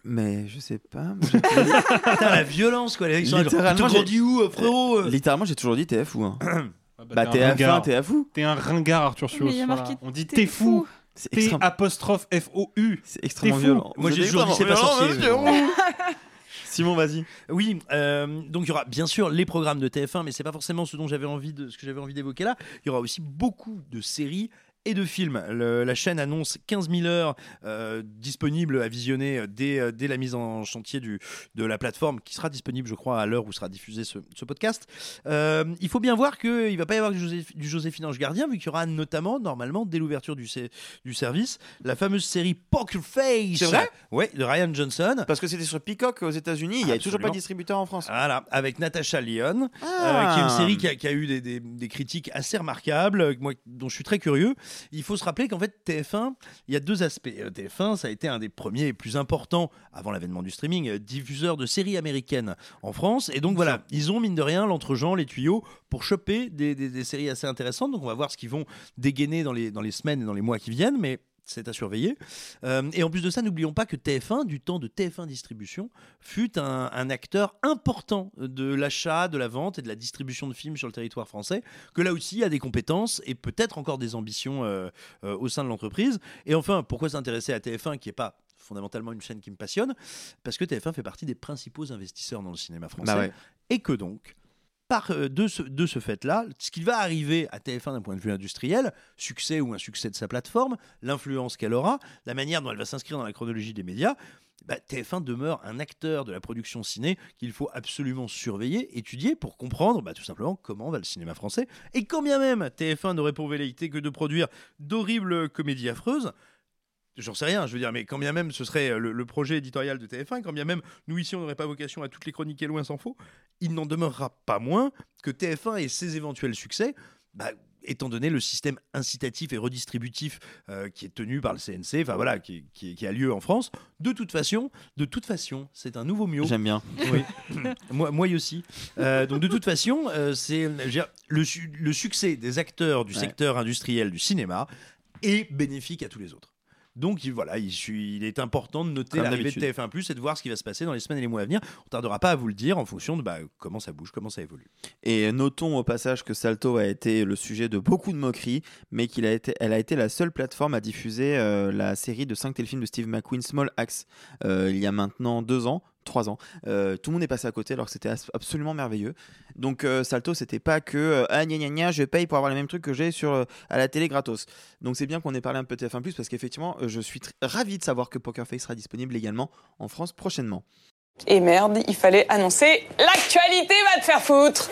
Mais je sais pas. Moi, Putain, la violence quoi. Les mecs sont littéralement. T'as grandi où, frérot? Littéralement j'ai toujours dit t'es fou. Hein. Ah bah, bah t'es T F un, t'es fou. T'es un ringard, Arthur Schulz. On dit t'es fou. C'est extrême... apostrophe F O U. C'est extrêmement violent. Moi j'ai toujours dit c'est pas sorcier. Simon, vas-y. Oui, euh, donc il y aura bien sûr les programmes de T F un, mais c'est pas forcément ce dont j'avais envie de, ce que j'avais envie d'évoquer là. Il y aura aussi beaucoup de séries et de films. Le, la chaîne annonce quinze mille heures euh, disponibles à visionner dès, dès la mise en chantier du, de la plateforme, qui sera disponible, je crois, à l'heure où sera diffusé ce, ce podcast. Euh, il faut bien voir qu'il ne va pas y avoir du, Joséph, du Joséphine Ange Gardien, vu qu'il y aura notamment, normalement, dès l'ouverture du, du service, la fameuse série Poker Face. C'est vrai ? Oui, de Ryan Johnson. Parce que c'était sur Peacock aux États-Unis, il n'y a toujours pas de distributeur en France. Voilà, avec Natasha Lyonne, ah. euh, qui est une série qui a, qui a eu des, des, des critiques assez remarquables, moi, dont je suis très curieux. Il faut se rappeler qu'en fait T F un, il y a deux aspects. T F un, ça a été un des premiers et plus importants, avant l'avènement du streaming, diffuseur de séries américaines en France. Et donc voilà, ils ont mine de rien l'entregent, les tuyaux pour choper des, des, des séries assez intéressantes. Donc on va voir ce qu'ils vont dégainer dans les, dans les semaines et dans les mois qui viennent, mais c'est à surveiller. Euh, et en plus de ça, n'oublions pas que T F un, du temps de T F un Distribution, fut un, un acteur important de l'achat, de la vente et de la distribution de films sur le territoire français, que là aussi a des compétences et peut-être encore des ambitions euh, euh, au sein de l'entreprise. Et enfin, pourquoi s'intéresser à T F un qui n'est pas fondamentalement une chaîne qui me passionne? Parce que T F un fait partie des principaux investisseurs dans le cinéma français. Bah ouais. Et que donc... Par, de, ce, de ce fait-là, ce qui va arriver à T F un d'un point de vue industriel, succès ou insuccès de sa plateforme, l'influence qu'elle aura, la manière dont elle va s'inscrire dans la chronologie des médias, bah, T F un demeure un acteur de la production ciné qu'il faut absolument surveiller, étudier pour comprendre bah, tout simplement comment va le cinéma français. Et quand bien même T F un n'aurait pour velléité que de produire d'horribles comédies affreuses, j'en sais rien, je veux dire, mais quand bien même ce serait le, le projet éditorial de T F un, quand bien même nous ici on n'aurait pas vocation à toutes les chroniquer loin s'en faut, il n'en demeurera pas moins que T F un et ses éventuels succès, bah, étant donné le système incitatif et redistributif euh, qui est tenu par le C N C, enfin voilà, qui, qui, qui a lieu en France, de toute façon, de toute façon, c'est un nouveau mot. J'aime bien. Oui. moi, moi aussi. Euh, donc de toute façon, euh, c'est je veux dire, le, le succès des acteurs du ouais. secteur industriel du cinéma est bénéfique à tous les autres. Donc il, voilà, il, il est important de noter comme l'arrivée d'habitude. de T F un plus et de voir ce qui va se passer dans les semaines et les mois à venir. On ne tardera pas à vous le dire en fonction de bah, comment ça bouge, comment ça évolue. Et notons au passage que Salto a été le sujet de beaucoup de moqueries, mais qu'elle a été, elle a été la seule plateforme à diffuser euh, la série de cinq téléfilms de Steve McQueen, Small Axe, euh, il y a maintenant deux ans. Trois ans, euh, tout le monde est passé à côté alors que c'était absolument merveilleux. Donc euh, Salto, c'était pas que euh, ah gna gna gna, je paye pour avoir les mêmes trucs que j'ai sur euh, à la télé gratos. Donc c'est bien qu'on ait parlé un peu de T F un plus parce qu'effectivement, euh, je suis tr- ravi de savoir que Poker Face sera disponible également en France prochainement. Et merde, il fallait annoncer l'actualité va te faire foutre.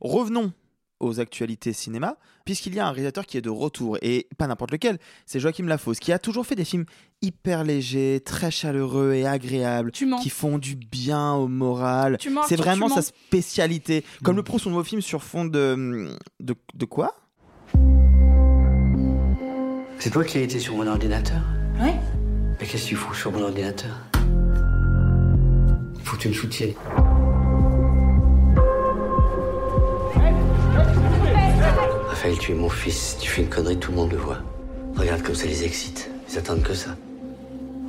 Revenons aux actualités cinéma, puisqu'il y a un réalisateur qui est de retour, et pas n'importe lequel, c'est Joachim Lafosse, qui a toujours fait des films hyper légers, très chaleureux et agréables, qui font du bien au moral. Tu mens, c'est vraiment sa spécialité. Comme le prouve son nouveau film sur fond de... de, de quoi ? C'est toi qui as été sur mon ordinateur ? Ouais. Mais qu'est-ce que tu fous sur mon ordinateur ? Faut que tu me soutiennes. Raphaël, tu es mon fils. Tu fais une connerie, tout le monde le voit. Regarde comme ça les excite. Ils attendent que ça.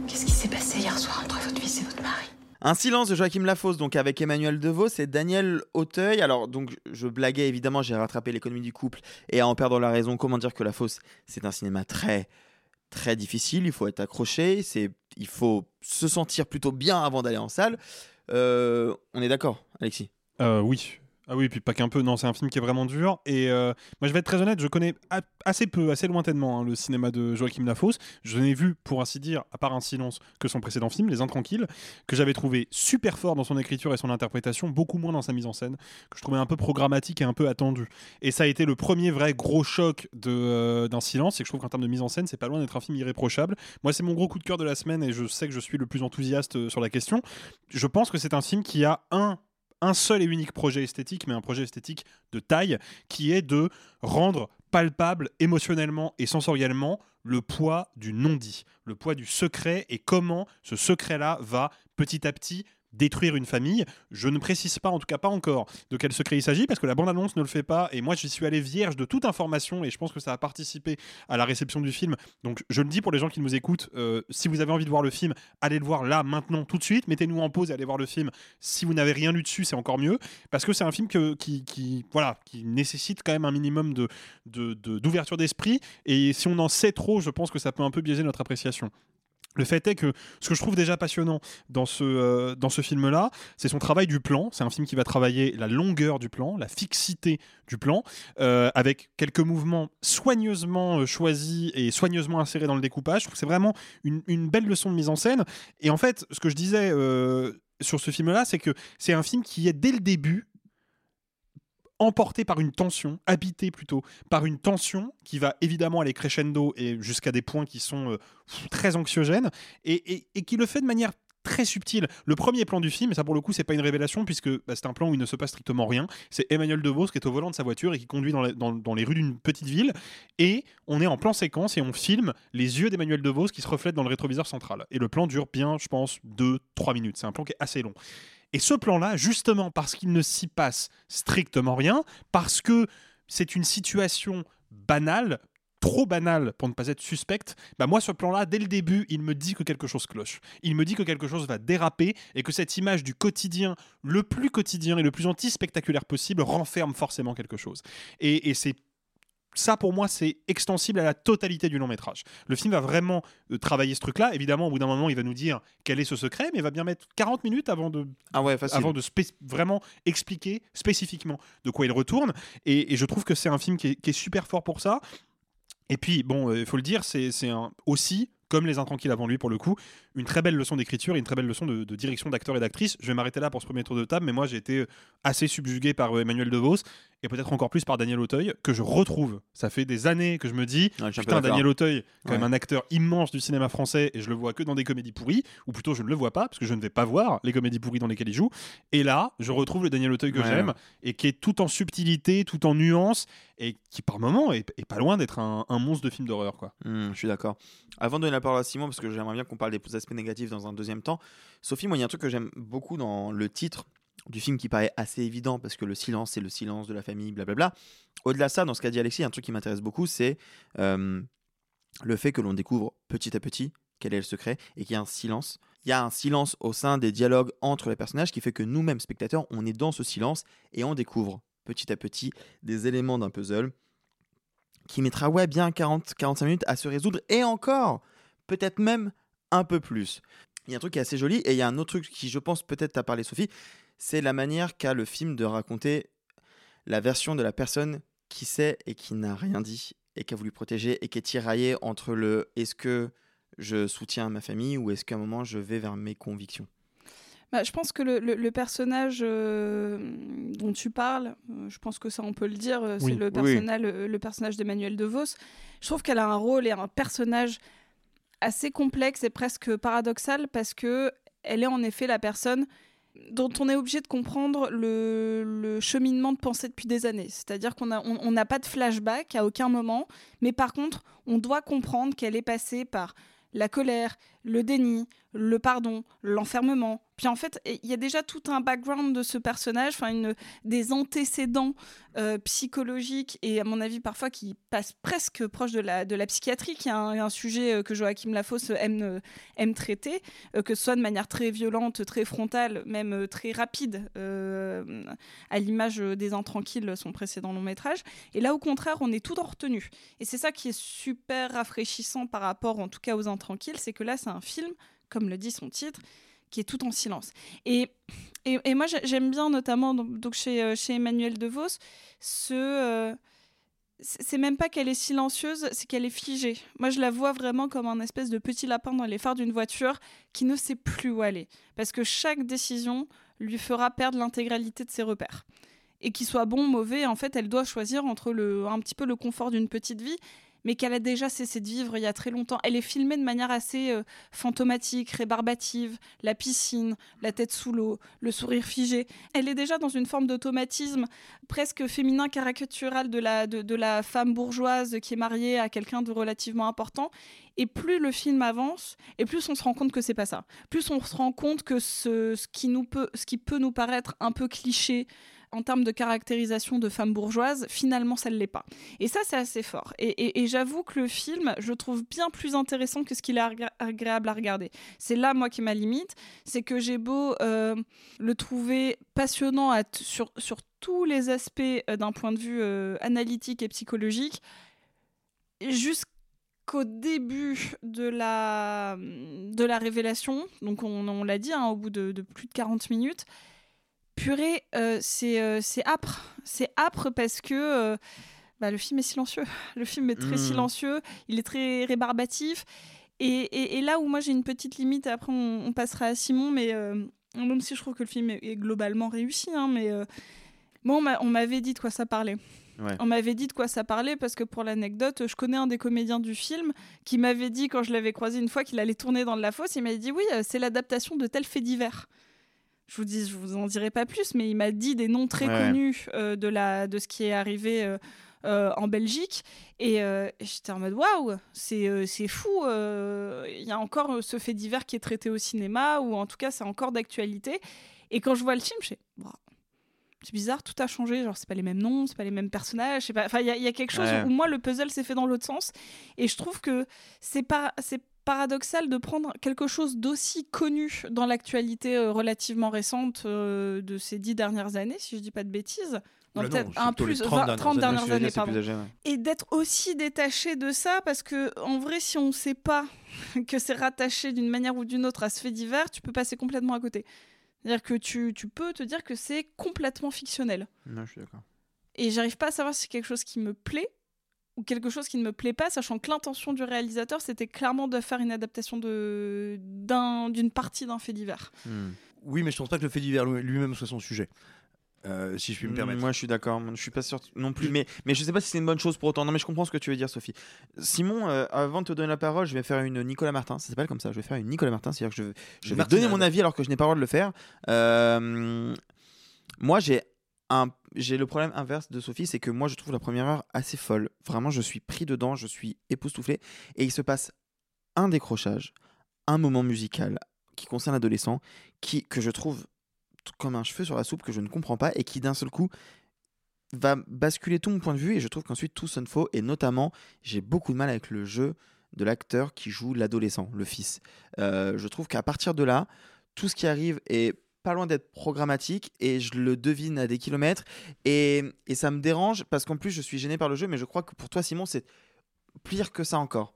Qu'est-ce qui s'est passé hier soir entre votre fils et votre mari ? Un silence de Joachim Lafosse, donc avec Emmanuel Devos et Daniel Auteuil. Alors, donc, je blaguais évidemment, j'ai rattrapé l'économie du couple et à en perdre la raison. Comment dire que Lafosse, c'est un cinéma très, très difficile. Il faut être accroché. C'est, il faut se sentir plutôt bien avant d'aller en salle. Euh, on est d'accord, Alexis ? Euh, oui. Ah oui, puis pas qu'un peu, non, c'est un film qui est vraiment dur. Et euh, moi, je vais être très honnête, je connais a- assez peu, assez lointainement hein, le cinéma de Joachim Lafosse. Je n'ai vu, pour ainsi dire, à part Un Silence, que son précédent film, Les Intranquilles, que j'avais trouvé super fort dans son écriture et son interprétation, beaucoup moins dans sa mise en scène, que je trouvais un peu programmatique et un peu attendu. Et ça a été le premier vrai gros choc de, euh, d'Un Silence, et que je trouve qu'en termes de mise en scène, c'est pas loin d'être un film irréprochable. Moi, c'est mon gros coup de cœur de la semaine, et je sais que je suis le plus enthousiaste sur la question. Je pense que c'est un film qui a un... un seul et unique projet esthétique, mais un projet esthétique de taille, qui est de rendre palpable, émotionnellement et sensoriellement, le poids du non-dit, le poids du secret et comment ce secret-là va petit à petit détruire une famille. Je ne précise pas, en tout cas pas encore, de quel secret il s'agit parce que la bande-annonce ne le fait pas et moi j'y suis allé vierge de toute information et je pense que ça a participé à la réception du film. Donc je le dis pour les gens qui nous écoutent, euh, si vous avez envie de voir le film, allez le voir là, maintenant, tout de suite, mettez-nous en pause et allez voir le film. Si vous n'avez rien lu dessus, c'est encore mieux parce que c'est un film que, qui, qui, voilà, qui nécessite quand même un minimum de, de, de, d'ouverture d'esprit et si on en sait trop, je pense que ça peut un peu biaiser notre appréciation. Le fait est que ce que je trouve déjà passionnant dans ce, euh, dans ce film-là, c'est son travail du plan. C'est un film qui va travailler la longueur du plan, la fixité du plan, euh, avec quelques mouvements soigneusement euh, choisis et soigneusement insérés dans le découpage. Je trouve que c'est vraiment une, une belle leçon de mise en scène. Et en fait, ce que je disais euh, sur ce film-là, c'est que c'est un film qui est dès le début emporté par une tension, habité plutôt par une tension qui va évidemment aller crescendo et jusqu'à des points qui sont euh, très anxiogènes et, et, et qui le fait de manière très subtile. Le premier plan du film, et ça pour le coup c'est pas une révélation puisque bah, c'est un plan où il ne se passe strictement rien, c'est Emmanuel Devos qui est au volant de sa voiture et qui conduit dans, la, dans, dans les rues d'une petite ville et on est en plan séquence et on filme les yeux d'Emmanuel Devos qui se reflètent dans le rétroviseur central et le plan dure bien je pense deux trois minutes, c'est un plan qui est assez long. Et ce plan-là, justement, parce qu'il ne s'y passe strictement rien, parce que c'est une situation banale, trop banale pour ne pas être suspecte, bah moi, ce plan-là, dès le début, il me dit que quelque chose cloche. Il me dit que quelque chose va déraper et que cette image du quotidien, le plus quotidien et le plus anti-spectaculaire possible, renferme forcément quelque chose. Et, et c'est ça, pour moi, c'est extensible à la totalité du long-métrage. Le film va vraiment euh, travailler ce truc-là. Évidemment, au bout d'un moment, il va nous dire quel est ce secret, mais il va bien mettre quarante minutes avant de, ah ouais, avant de spé- vraiment expliquer spécifiquement de quoi il retourne. Et, et je trouve que c'est un film qui est, qui est super fort pour ça. Et puis, bon, il euh, faut le dire, c'est, c'est un, aussi... comme Les Intranquilles avant lui pour le coup, une très belle leçon d'écriture et une très belle leçon de, de direction d'acteurs et d'actrices. Je vais m'arrêter là pour ce premier tour de table, mais moi j'ai été assez subjugué par Emmanuel Devos et peut-être encore plus par Daniel Auteuil, que je retrouve. Ça fait des années que je me dis ouais, putain, Daniel Auteuil, quand ouais. même un acteur immense du cinéma français, et je le vois que dans des comédies pourries, ou plutôt je ne le vois pas, parce que je ne vais pas voir les comédies pourries dans lesquelles il joue. Et là, je retrouve le Daniel Auteuil que ouais. j'aime, et qui est tout en subtilité, tout en nuance, et qui par moments est, est pas loin d'être un, un monstre de film d'horreur, quoi. Mmh, je suis d'accord. Avant de donner la parole à Simon, parce que j'aimerais bien qu'on parle des aspects négatifs dans un deuxième temps, Sophie, moi il y a un truc que j'aime beaucoup dans le titre du film qui paraît assez évident, parce que le silence, c'est le silence de la famille, blablabla. Au-delà de ça, dans ce qu'a dit Alexis, il y a un truc qui m'intéresse beaucoup, c'est euh, le fait que l'on découvre petit à petit quel est le secret et qu'il y a un silence. Il y a un silence au sein des dialogues entre les personnages qui fait que nous-mêmes, spectateurs, on est dans ce silence et on découvre petit à petit des éléments d'un puzzle qui mettra ouais, bien quarante à quarante-cinq minutes à se résoudre, et encore, peut-être même un peu plus. Il y a un truc qui est assez joli, et il y a un autre truc qui, je pense, peut-être t'a parlé, Sophie, c'est la manière qu'a le film de raconter la version de la personne qui sait et qui n'a rien dit et qui a voulu protéger et qui est tiraillée entre le « est-ce que je soutiens ma famille » ou « est-ce qu'à un moment je vais vers mes convictions ?» Bah, je pense que le, le, le personnage euh, dont tu parles, euh, je pense que ça on peut le dire, euh, oui. c'est le, personnage, oui. le, le personnage d'Emmanuel Devos. Je trouve qu'elle a un rôle et un personnage assez complexe et presque paradoxal, parce qu'elle est en effet la personne dont on est obligé de comprendre le, le cheminement de pensée depuis des années. C'est-à-dire qu'on a, on, on n'a pas de flashback à aucun moment, mais par contre, on doit comprendre qu'elle est passée par la colère, le déni, le pardon, l'enfermement. Puis en fait, il y a déjà tout un background de ce personnage, enfin une, des antécédents euh, psychologiques et à mon avis parfois qui passent presque proche de la, de la psychiatrie, qui est un, un sujet que Joachim Lafosse aime, aime traiter, euh, que ce soit de manière très violente, très frontale, même très rapide, euh, à l'image des Intranquilles, son précédent long métrage. Et là, au contraire, on est tout en retenue. Et c'est ça qui est super rafraîchissant par rapport, en tout cas, aux Intranquilles, c'est que là, c'est un film, comme le dit son titre, qui est tout en silence. Et, et, et moi, j'aime bien, notamment donc chez, chez Emmanuel Devos, ce, euh, c'est même pas qu'elle est silencieuse, c'est qu'elle est figée. Moi, je la vois vraiment comme un espèce de petit lapin dans les phares d'une voiture qui ne sait plus où aller. Parce que chaque décision lui fera perdre l'intégralité de ses repères. Et qu'il soit bon ou mauvais, en fait, elle doit choisir entre le, un petit peu le confort d'une petite vie, mais qu'elle a déjà cessé de vivre il y a très longtemps. Elle est filmée de manière assez euh, fantomatique, rébarbative, la piscine, la tête sous l'eau, le sourire figé. Elle est déjà dans une forme d'automatisme presque féminin, caricatural de la, de, de la femme bourgeoise qui est mariée à quelqu'un de relativement important. Et plus le film avance, et plus on se rend compte que c'est pas ça. Plus on se rend compte que ce, ce, qui, nous peut, ce qui peut nous paraître un peu cliché, en termes de caractérisation de femme bourgeoise, finalement, ça ne l'est pas. Et ça, c'est assez fort. Et, et, et j'avoue que le film, je le trouve bien plus intéressant que ce qu'il est agré- agréable à regarder. C'est là, moi, qui ma limite. C'est que j'ai beau euh, le trouver passionnant à t- sur, sur tous les aspects euh, d'un point de vue euh, analytique et psychologique, jusqu'à Au début de la, de la révélation, donc on, on l'a dit, hein, au bout de, de plus de quarante minutes, purée, euh, c'est, euh, c'est âpre. C'est âpre parce que euh, bah, le film est silencieux. Le film est très mmh. silencieux, il est très rébarbatif. Et, et, et là où moi j'ai une petite limite, après on, on passera à Simon, mais euh, même si je trouve que le film est, est globalement réussi, hein, mais euh, moi on, m'a, on m'avait dit de quoi ça parlait. Ouais. On m'avait dit de quoi ça parlait parce que, pour l'anecdote, je connais un des comédiens du film qui m'avait dit, quand je l'avais croisé une fois, qu'il allait tourner dans de la fosse, il m'avait dit « Oui, c'est l'adaptation de tel fait divers ». Je vous dis, je vous en dirai pas plus, mais il m'a dit des noms très ouais. connus euh, de, la, de ce qui est arrivé euh, euh, en Belgique. Et, euh, et j'étais en mode « Waouh, c'est, euh, c'est fou euh, !» Il y a encore ce fait divers qui est traité au cinéma, ou en tout cas, c'est encore d'actualité. Et quand je vois le film, je suis wow. C'est bizarre, tout a changé, genre c'est pas les mêmes noms, c'est pas les mêmes personnages, c'est pas... enfin il y, y a quelque chose ouais. où moi le puzzle s'est fait dans l'autre sens, et je trouve que c'est pas c'est paradoxal de prendre quelque chose d'aussi connu dans l'actualité euh, relativement récente euh, de ces dix dernières années, si je dis pas de bêtises. Non, non, peut-être un plus trente, vingt, trente dernières années, années pardon. Âgé, ouais. Et d'être aussi détaché de ça, parce que en vrai, si on ne sait pas que c'est rattaché d'une manière ou d'une autre à ce fait divers, tu peux passer complètement à côté. C'est-à-dire que tu, tu peux te dire que c'est complètement fictionnel. Non, je suis d'accord. Et j'arrive pas à savoir si c'est quelque chose qui me plaît ou quelque chose qui ne me plaît pas, sachant que l'intention du réalisateur, c'était clairement de faire une adaptation de, d'un, d'une partie d'un fait divers. Mmh. Oui, mais je ne pense pas que le fait divers lui-même soit son sujet. Euh, si je puis me permettre. Moi, je suis d'accord. Je suis pas sûr non plus. Mais, mais je sais pas si c'est une bonne chose pour autant. Non, mais je comprends ce que tu veux dire, Sophie. Simon, euh, avant de te donner la parole, je vais faire une Nicolas Martin. Ça s'appelle comme ça. Je vais faire une Nicolas Martin. C'est-à-dire que je, je vais donner mon avis alors que je n'ai pas le droit de le faire. Euh, moi, j'ai un, j'ai le problème inverse de Sophie, c'est que moi, je trouve la première heure assez folle. Vraiment, je suis pris dedans, je suis époustouflé, et il se passe un décrochage, un moment musical qui concerne l'adolescent, qui que je trouve comme un cheveu sur la soupe que je ne comprends pas et qui d'un seul coup va basculer tout mon point de vue, et je trouve qu'ensuite tout sonne faux, et notamment j'ai beaucoup de mal avec le jeu de l'acteur qui joue l'adolescent, le fils. Euh, je trouve qu'à partir de là, tout ce qui arrive est pas loin d'être programmatique, et je le devine à des kilomètres, et, et ça me dérange parce qu'en plus je suis gêné par le jeu. Mais je crois que pour toi, Simon, c'est pire que ça encore.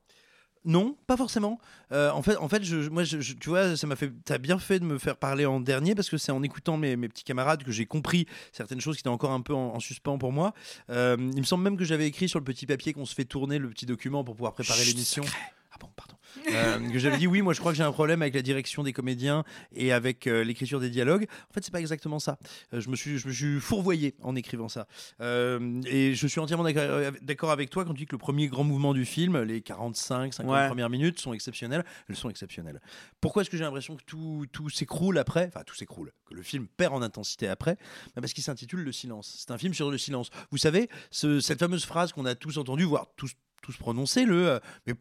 Non, pas forcément. Euh, en fait, en fait, je, moi, je, je, tu vois, ça m'a fait, t'as bien fait de me faire parler en dernier, parce que c'est en écoutant mes, mes petits camarades que j'ai compris certaines choses qui étaient encore un peu en, en suspens pour moi. Euh, il me semble même que j'avais écrit sur le petit papier qu'on se fait tourner le petit document pour pouvoir préparer Chut, l'émission. Secret. Ah bon, pardon. Euh, que j'avais dit oui, moi je crois que j'ai un problème avec la direction des comédiens et avec euh, l'écriture des dialogues. En fait, c'est pas exactement ça. Euh, je me suis, je me suis fourvoyé en écrivant ça. Euh, et je suis entièrement d'accord, d'accord avec toi quand tu dis que le premier grand mouvement du film, les quarante-cinq, cinquante ouais. premières minutes, sont exceptionnelles. Elles sont exceptionnelles. Pourquoi est-ce que j'ai l'impression que tout, tout s'écroule après ? Enfin, tout s'écroule. Que le film perd en intensité après ? Parce qu'il s'intitule Le Silence. C'est un film sur le silence. Vous savez, ce, cette fameuse phrase qu'on a tous entendue, voire tous, tous prononcée, le. Euh, mais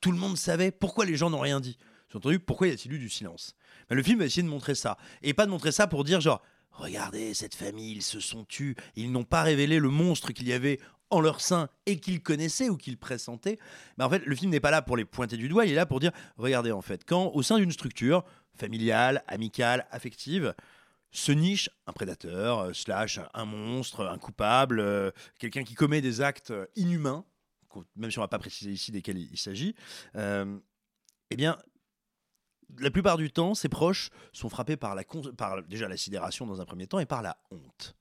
tout le monde savait. Pourquoi les gens n'ont rien dit ? Sous-entendu, pourquoi y a-t-il eu du silence ? Ben, le film va essayer de montrer ça. Et pas de montrer ça pour dire genre « Regardez, cette famille, ils se sont tus. Ils n'ont pas révélé le monstre qu'il y avait en leur sein et qu'ils connaissaient ou qu'ils pressentaient. Ben, » En fait, le film n'est pas là pour les pointer du doigt. Il est là pour dire « Regardez, en fait, quand au sein d'une structure familiale, amicale, affective, se niche un prédateur, euh, slash un monstre, un coupable, euh, quelqu'un qui commet des actes inhumains, même si on ne va pas préciser ici desquels il s'agit, euh, eh bien, la plupart du temps, ses proches sont frappés par, la cons- par déjà la sidération dans un premier temps et par la honte.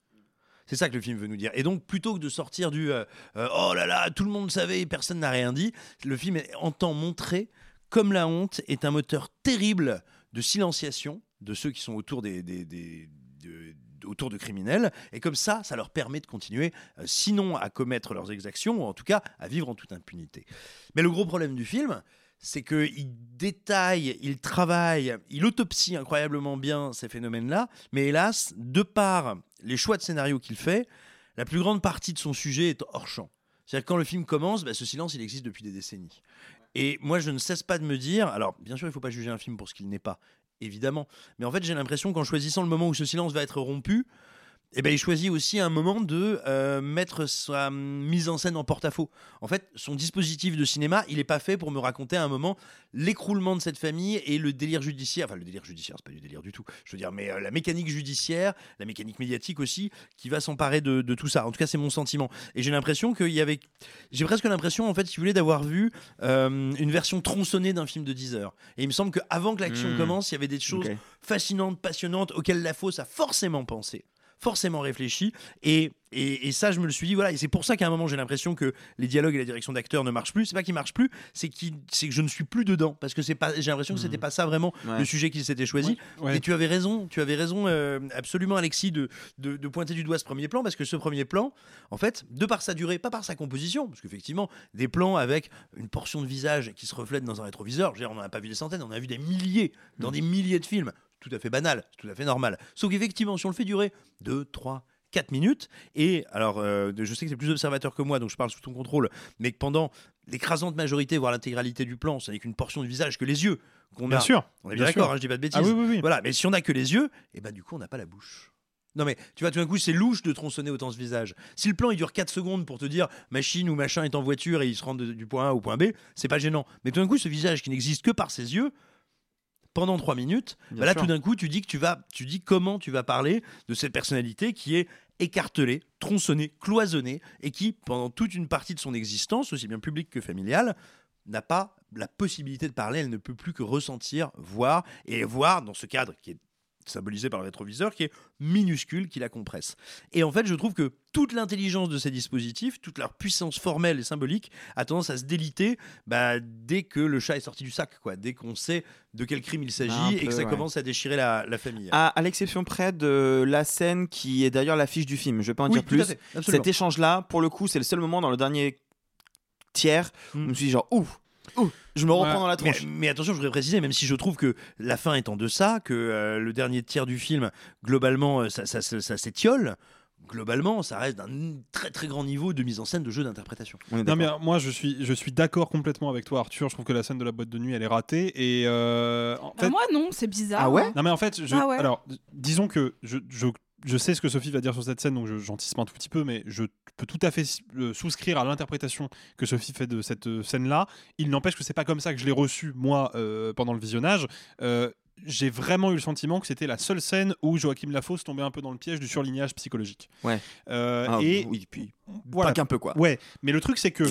C'est ça que le film veut nous dire. Et donc, plutôt que de sortir du euh, euh, oh là là, tout le monde savait et personne n'a rien dit », le film entend montrer comme la honte est un moteur terrible de silenciation de ceux qui sont autour des... des, des, des autour de criminels, et comme ça, ça leur permet de continuer, euh, sinon à commettre leurs exactions, ou en tout cas à vivre en toute impunité. Mais le gros problème du film, c'est qu'il détaille, il travaille, il autopsie incroyablement bien ces phénomènes-là, mais hélas, de par les choix de scénario qu'il fait, la plus grande partie de son sujet est hors champ. C'est-à-dire que quand le film commence, bah, ce silence, il existe depuis des décennies. Et moi, je ne cesse pas de me dire, alors bien sûr, il ne faut pas juger un film pour ce qu'il n'est pas, évidemment. Mais en fait, j'ai l'impression qu'en choisissant le moment où ce silence va être rompu, eh ben, il choisit aussi un moment de euh, mettre sa mise en scène en porte-à-faux. En fait, son dispositif de cinéma, il n'est pas fait pour me raconter à un moment l'écroulement de cette famille et le délire judiciaire. Enfin, le délire judiciaire, c'est pas du délire du tout. Je veux dire, mais euh, la mécanique judiciaire, la mécanique médiatique aussi, qui va s'emparer de, de tout ça. En tout cas, c'est mon sentiment. Et j'ai l'impression qu'il y avait... J'ai presque l'impression, en fait, si vous voulez, d'avoir vu euh, une version tronçonnée d'un film de dix heures. Et il me semble qu'avant que l'action mmh. commence, il y avait des choses okay. fascinantes, passionnantes, auxquelles Lafosse a forcément pensé. forcément réfléchi et, et, et ça je me le suis dit voilà, et c'est pour ça qu'à un moment j'ai l'impression que les dialogues et la direction d'acteurs ne marchent plus. C'est pas qu'ils marchent plus, c'est, qu'ils, c'est que je ne suis plus dedans, parce que c'est pas, j'ai l'impression que c'était pas ça vraiment ouais. le sujet qu'ils s'étaient choisi ouais. Ouais. Et tu avais raison, tu avais raison euh, absolument Alexis de, de, de pointer du doigt ce premier plan, parce que ce premier plan, en fait, de par sa durée, pas par sa composition, parce qu'effectivement des plans avec une portion de visage qui se reflète dans un rétroviseur, je veux dire, on n'en a pas vu des centaines, on en a vu des milliers dans mmh. des milliers de films. Tout à fait banal, tout à fait normal. Sauf qu'effectivement, si on le fait durer deux, trois, quatre minutes, et alors euh, je sais que t'es plus observateur que moi, donc je parle sous ton contrôle, mais que pendant l'écrasante majorité, voire l'intégralité du plan, ça n'est qu'une portion de visage que les yeux qu'on bien a. Sûr, on est bien, bien d'accord, hein, je dis pas de bêtises. Ah, oui, oui, oui. Voilà, mais si on n'a que les yeux, et ben du coup on n'a pas la bouche. Non mais tu vois, tout d'un coup c'est louche de tronçonner autant ce visage. Si le plan il dure quatre secondes pour te dire machine ou machin est en voiture et il se rend de, du point A au point B, c'est pas gênant. Mais tout d'un coup ce visage qui n'existe que par ses yeux, pendant trois minutes, bah là sûr. Tout d'un coup tu dis que tu vas, tu dis comment tu vas parler de cette personnalité qui est écartelée, tronçonnée, cloisonnée et qui pendant toute une partie de son existence, aussi bien publique que familiale, n'a pas la possibilité de parler, elle ne peut plus que ressentir, voir et voir dans ce cadre qui est symbolisé par le rétroviseur, qui est minuscule, qui la compresse. Et en fait, je trouve que toute l'intelligence de ces dispositifs, toute leur puissance formelle et symbolique a tendance à se déliter bah, dès que le chat est sorti du sac, quoi, dès qu'on sait de quel crime il s'agit ah, peu, et que ça ouais. commence à déchirer la, la famille. À, à l'exception près de la scène qui est d'ailleurs l'affiche du film, je ne vais pas en oui, dire plus. Fait, Cet échange-là, pour le coup, c'est le seul moment dans le dernier tiers où mm. je me suis dit genre « ouf ». Ouh, je me reprends ouais. dans la tronche. Mais, mais attention, je voudrais préciser, même si je trouve que la fin est en deçà, que euh, le dernier tiers du film, globalement, euh, ça, ça, ça, ça s'étiole. Globalement, ça reste d'un très très grand niveau de mise en scène, de jeu, d'interprétation. Non mais moi je suis je suis d'accord complètement avec toi, Arthur. Je trouve que la scène de la boîte de nuit elle est ratée et euh, en bah fait... moi non, c'est bizarre. Ah ouais. Non mais en fait, je... ah ouais. alors disons que je, je je sais ce que Sophie va dire sur cette scène, donc je, j'anticipe un tout petit peu, mais je peut tout à fait souscrire à l'interprétation que Sophie fait de cette scène-là. Il n'empêche que c'est pas comme ça que je l'ai reçu moi euh, pendant le visionnage. Euh, j'ai vraiment eu le sentiment que c'était la seule scène où Joachim Lafosse tombait un peu dans le piège du surlignage psychologique. Ouais. Euh, ah, et oui, puis voilà. Pas qu'un peu quoi. Ouais. Mais le truc c'est que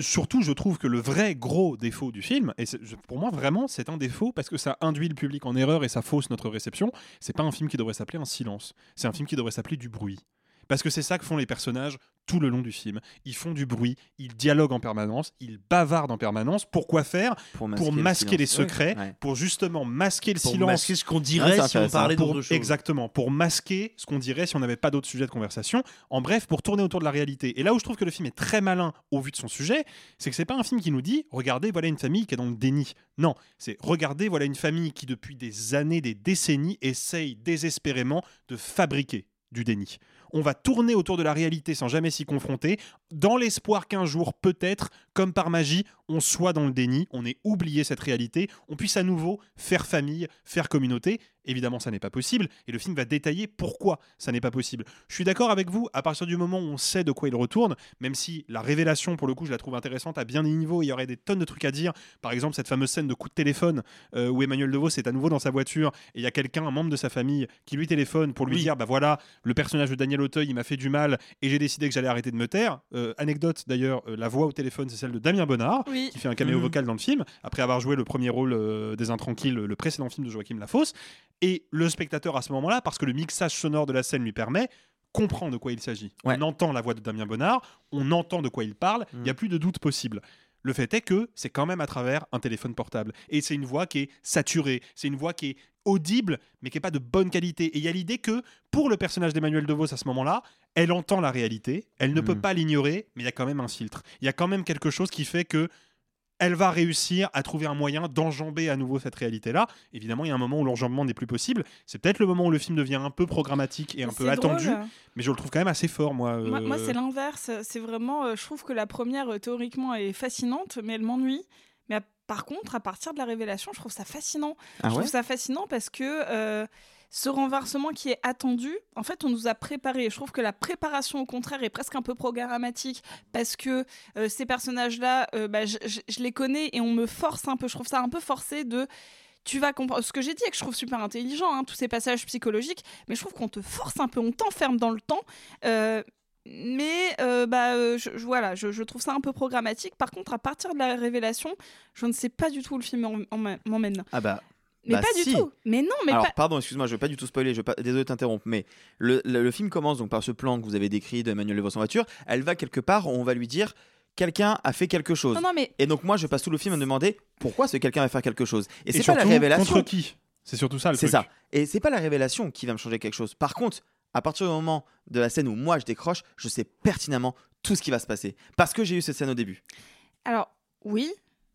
surtout, je trouve que le vrai gros défaut du film, et c'est, pour moi vraiment c'est un défaut parce que ça induit le public en erreur et ça fausse notre réception. C'est pas un film qui devrait s'appeler Un Silence. C'est un film qui devrait s'appeler Du Bruit. Parce que c'est ça que font les personnages tout le long du film. Ils font du bruit, ils dialoguent en permanence, ils bavardent en permanence. Pourquoi faire ? Pour masquer, pour masquer le les secrets, ouais. pour justement masquer le pour silence. Pour masquer ce qu'on dirait ouais, si on parlait d'autres choses. Exactement, pour masquer ce qu'on dirait si on n'avait pas d'autres sujets de conversation. En bref, pour tourner autour de la réalité. Et là où je trouve que le film est très malin au vu de son sujet, c'est que c'est pas un film qui nous dit « Regardez, voilà une famille qui est dans le déni ». Non, c'est « Regardez, voilà une famille qui depuis des années, des décennies, essaye désespérément de fabriquer du déni ». On va tourner autour de la réalité sans jamais s'y confronter, dans l'espoir qu'un jour, peut-être, comme par magie, on soit dans le déni, on ait oublié cette réalité, on puisse à nouveau faire famille, faire communauté. Évidemment, ça n'est pas possible, et le film va détailler pourquoi ça n'est pas possible. Je suis d'accord avec vous, à partir du moment où on sait de quoi il retourne, même si la révélation, pour le coup, je la trouve intéressante à bien des niveaux, il y aurait des tonnes de trucs à dire. Par exemple, cette fameuse scène de coup de téléphone euh, où Emmanuel Devos est à nouveau dans sa voiture, et il y a quelqu'un, un membre de sa famille, qui lui téléphone pour lui oui. dire « Bah voilà, le personnage de Daniel Auteuil, il m'a fait du mal, et j'ai décidé que j'allais arrêter de me taire. Euh, » Anecdote, d'ailleurs, euh, la voix au téléphone, c'est celle de Damien Bonnard, oui. qui fait un caméo mmh. vocal dans le film, après avoir joué le premier rôle euh, des Intranquilles, le précédent film de Joachim Lafosse. Et le spectateur à ce moment-là, parce que le mixage sonore de la scène lui permet, comprend de quoi il s'agit. Ouais. On entend la voix de Damien Bonnard, on entend de quoi il parle, il mmh. n'y a plus de doute possible. Le fait est que c'est quand même à travers un téléphone portable. Et c'est une voix qui est saturée, c'est une voix qui est audible, mais qui n'est pas de bonne qualité. Et il y a l'idée que, pour le personnage d'Emmanuel Devos à ce moment-là, elle entend la réalité, elle ne mmh. peut pas l'ignorer, mais il y a quand même un filtre. Il y a quand même quelque chose qui fait que elle va réussir à trouver un moyen d'enjamber à nouveau cette réalité-là. Évidemment, il y a un moment où l'enjambement n'est plus possible. C'est peut-être le moment où le film devient un peu programmatique et un c'est peu drôle. Attendu, mais je le trouve quand même assez fort, moi. Moi, euh... moi c'est l'inverse. C'est vraiment, euh, je trouve que la première, euh, théoriquement, est fascinante, mais elle m'ennuie. Mais à, par contre, à partir de la révélation, je trouve ça fascinant. Ah je ouais trouve ça fascinant parce que... Euh, ce renversement qui est attendu, en fait, on nous a préparé. Je trouve que la préparation, au contraire, est presque un peu programmatique parce que euh, ces personnages-là, euh, bah, je, je, je les connais et on me force un peu. Je trouve ça un peu forcé de... Tu vas comprendre ce que j'ai dit et que je trouve super intelligent, hein, tous ces passages psychologiques, mais je trouve qu'on te force un peu, on t'enferme dans le temps. Euh, mais euh, bah, je, je, voilà, je, je trouve ça un peu programmatique. Par contre, à partir de la révélation, je ne sais pas du tout où le film en, en, m'emmène. Ah bah... Mais bah pas si. du tout. Mais non, mais Alors, pas... pardon, excuse-moi, je ne vais pas du tout spoiler, je vais pas... désolé de t'interrompre, mais le, le, le film commence donc par ce plan que vous avez décrit d'Emmanuel Devos en voiture. Elle va quelque part, on va lui dire quelqu'un a fait quelque chose. Non, non, mais... Et donc, moi, je passe tout le film à me demander pourquoi ce quelqu'un va faire quelque chose. Et, Et c'est surtout, pas la révélation. Contre qui ? C'est surtout ça le c'est truc. C'est ça. Et c'est pas la révélation qui va me changer quelque chose. Par contre, à partir du moment de la scène où moi je décroche, je sais pertinemment tout ce qui va se passer. Parce que j'ai eu cette scène au début. Alors, oui,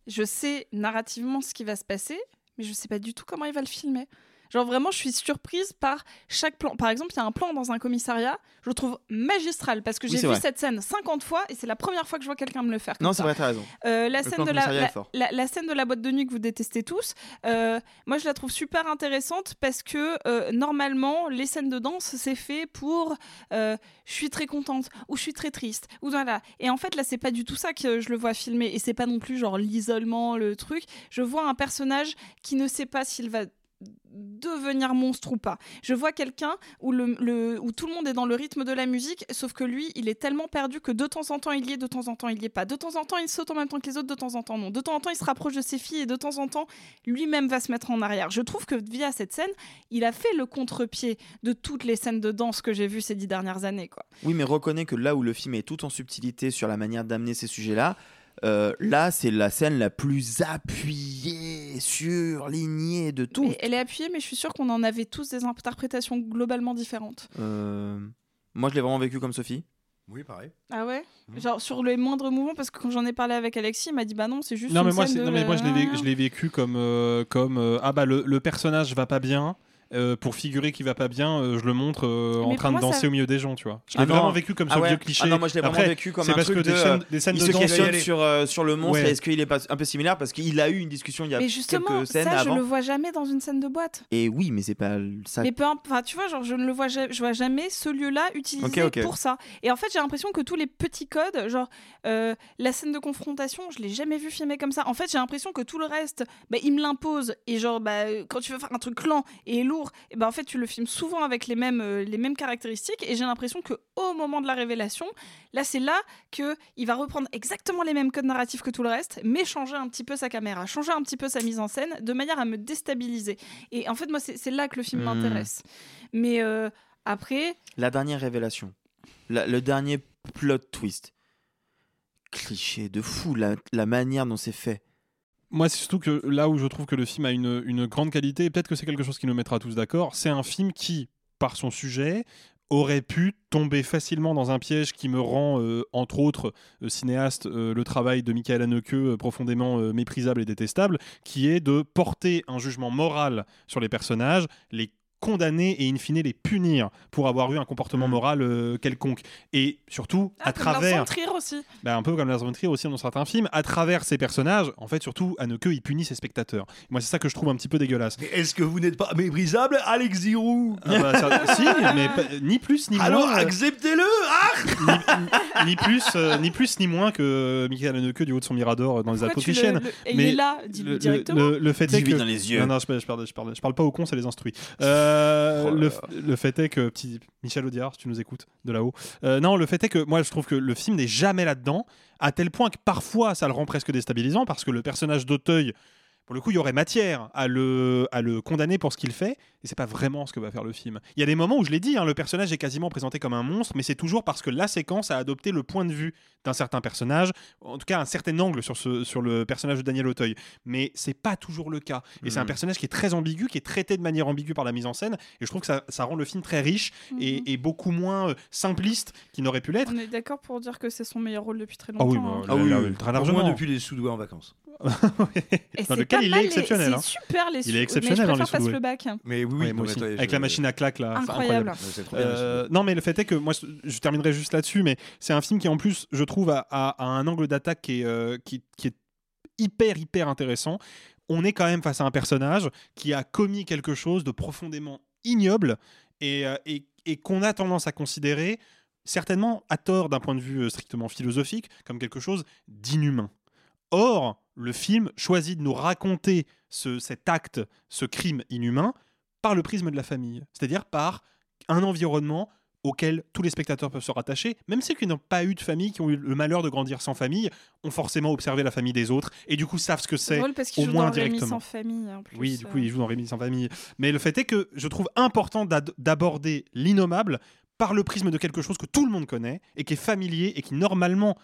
je sais narrativement ce qui va se passer. Mais je sais pas du tout comment il va le filmer. Genre vraiment, je suis surprise par chaque plan. Par exemple, il y a un plan dans un commissariat, je le trouve magistral parce que oui, j'ai vu vrai. cette scène cinquante fois et c'est la première fois que je vois quelqu'un me le faire. Comme non, c'est ça. vrai, t'as raison. Euh, la, scène de la, la, la, la scène de la boîte de nuit que vous détestez tous, euh, moi je la trouve super intéressante parce que euh, normalement, les scènes de danse, c'est fait pour euh, je suis très contente ou je suis très triste. Ou voilà. Et en fait, là, c'est pas du tout ça que je le vois filmer et c'est pas non plus genre l'isolement, le truc. Je vois un personnage qui ne sait pas s'il va devenir monstre ou pas. Je vois quelqu'un où, le, le, où tout le monde est dans le rythme de la musique, sauf que lui, il est tellement perdu que de temps en temps, il y est, de temps en temps, il y est pas. De temps en temps, il saute en même temps que les autres, de temps en temps, non. De temps en temps, il se rapproche de ses filles et de temps en temps, lui-même va se mettre en arrière. Je trouve que via cette scène, il a fait le contre-pied de toutes les scènes de danse que j'ai vues ces dix dernières années, quoi. Oui, mais reconnais que là où le film est tout en subtilité sur la manière d'amener ces sujets-là, Euh, là, c'est la scène la plus appuyée, surlignée de tout. Mais elle est appuyée, mais je suis sûre qu'on en avait tous des interprétations globalement différentes. Euh... Moi, je l'ai vraiment vécu comme Sophie. Oui, pareil. Ah ouais mmh. Genre sur les moindres mouvements, parce que quand j'en ai parlé avec Alexis, il m'a dit bah non, c'est juste. Non, une mais moi, scène c'est... De... non mais moi, je l'ai vécu, je l'ai vécu comme euh, comme euh, ah bah le, le personnage va pas bien. Euh, pour figurer qu'il va pas bien, euh, je le montre euh, en train de danser ça... au milieu des gens, tu vois. Je l'ai ah vraiment vécu comme ce ah ouais. vieux cliché. Ah non, moi je l'ai vraiment Après, vécu comme un truc de. Des scènes, des scènes il de se questionne sur euh, sur le monstre. Ouais. Est-ce qu'il est pas un peu similaire parce qu'il a eu une discussion il y a mais justement, quelques scènes ça, avant. Je le vois jamais dans une scène de boîte. Et oui, mais c'est pas ça. Mais peu enfin, tu vois, genre je ne le vois, je vois jamais ce lieu-là utilisé okay, okay. pour ça. Et en fait, j'ai l'impression que tous les petits codes, genre euh, la scène de confrontation, je l'ai jamais vu filmée comme ça. En fait, j'ai l'impression que tout le reste, bah, il me l'impose. Et genre, bah, quand tu veux faire un truc lent et lourd. Et ben en fait tu le filmes souvent avec les mêmes euh, les mêmes caractéristiques et j'ai l'impression que au moment de la révélation, là c'est là que il va reprendre exactement les mêmes codes narratifs que tout le reste, mais changer un petit peu sa caméra, changer un petit peu sa mise en scène, de manière à me déstabiliser. Et en fait moi c'est, c'est là que le film mmh. m'intéresse. Mais euh, après la dernière révélation, la, le dernier plot twist, cliché de fou la, la manière dont c'est fait. Moi, c'est surtout que là où je trouve que le film a une, une grande qualité, et peut-être que c'est quelque chose qui nous mettra tous d'accord, c'est un film qui, par son sujet, aurait pu tomber facilement dans un piège qui me rend, euh, entre autres euh, cinéaste, euh, le travail de Michael Haneke euh, profondément euh, méprisable et détestable, qui est de porter un jugement moral sur les personnages, les condamner et in fine les punir pour avoir eu un comportement moral euh, quelconque. Et surtout, ah, à travers... Lars von Trier aussi. Bah, un peu comme Lars von Trier aussi dans certains films, à travers ces personnages, en fait, surtout, Haneke, il punit ses spectateurs. Et moi, c'est ça que je trouve un petit peu dégueulasse. Mais est-ce que vous n'êtes pas méprisable, Alex Giroud? Ah bah, ça, Si, mais pa- ni plus ni moins... Alors, euh, acceptez-le ah ni, ni, plus, euh, ni plus ni moins que Michael Haneke du haut de son mirador dans les Apocryphiennes. Et il est là, dis-le directement. Le, le, le fait est que... dans les yeux. Non, non, je, je, parle, je, parle, je parle pas aux cons, ça les instruit. Euh... Euh, le, le fait est que petit Michel Audiard, si tu nous écoutes de là-haut, euh, non le fait est que moi je trouve que le film n'est jamais là-dedans, à tel point que parfois ça le rend presque déstabilisant parce que le personnage d'Auteuil, pour le coup il y aurait matière à le, à le condamner pour ce qu'il fait et c'est pas vraiment ce que va faire le film. Il y a des moments où je l'ai dit, hein, le personnage est quasiment présenté comme un monstre, mais c'est toujours parce que la séquence a adopté le point de vue d'un certain personnage, en tout cas un certain angle sur, ce, sur le personnage de Daniel Auteuil, mais c'est pas toujours le cas et mmh. c'est un personnage qui est très ambigu, qui est traité de manière ambiguë par la mise en scène et je trouve que ça, ça rend le film très riche et, mmh. et beaucoup moins euh, simpliste qu'il n'aurait pu l'être. On est d'accord pour dire que c'est son meilleur rôle depuis très longtemps. Ah oui, bah, hein. ah oui, là, là, oui très largement. Au moins depuis Les Sous-doués en vacances. Et dans lequel il est exceptionnel. Les... Hein. C'est super Les Sous-doués. Il est exceptionnel dans Les Sous-doués. Le bac. Mais oui, oui, oui moi aussi. Avec je... la machine à claque là. Incroyable. Incroyable. Non mais le fait est que moi je terminerai juste là-dessus, mais c'est un film qui en plus je trouve trouve à, à, à un angle d'attaque qui est, euh, qui, qui est hyper hyper intéressant. On est quand même face à un personnage qui a commis quelque chose de profondément ignoble et, euh, et, et qu'on a tendance à considérer certainement à tort d'un point de vue strictement philosophique comme quelque chose d'inhumain. Or, le film choisit de nous raconter ce, cet acte, ce crime inhumain par le prisme de la famille, c'est-à-dire par un environnement auxquels tous les spectateurs peuvent se rattacher, même ceux qui n'ont pas eu de famille, qui ont eu le malheur de grandir sans famille, ont forcément observé la famille des autres et du coup savent ce que c'est, c'est au moins directement. Famille, en plus. Oui, du coup, ils jouent dans Rémi sans famille. Mais le fait est que je trouve important d'aborder l'innommable par le prisme de quelque chose que tout le monde connaît et qui est familier et qui normalement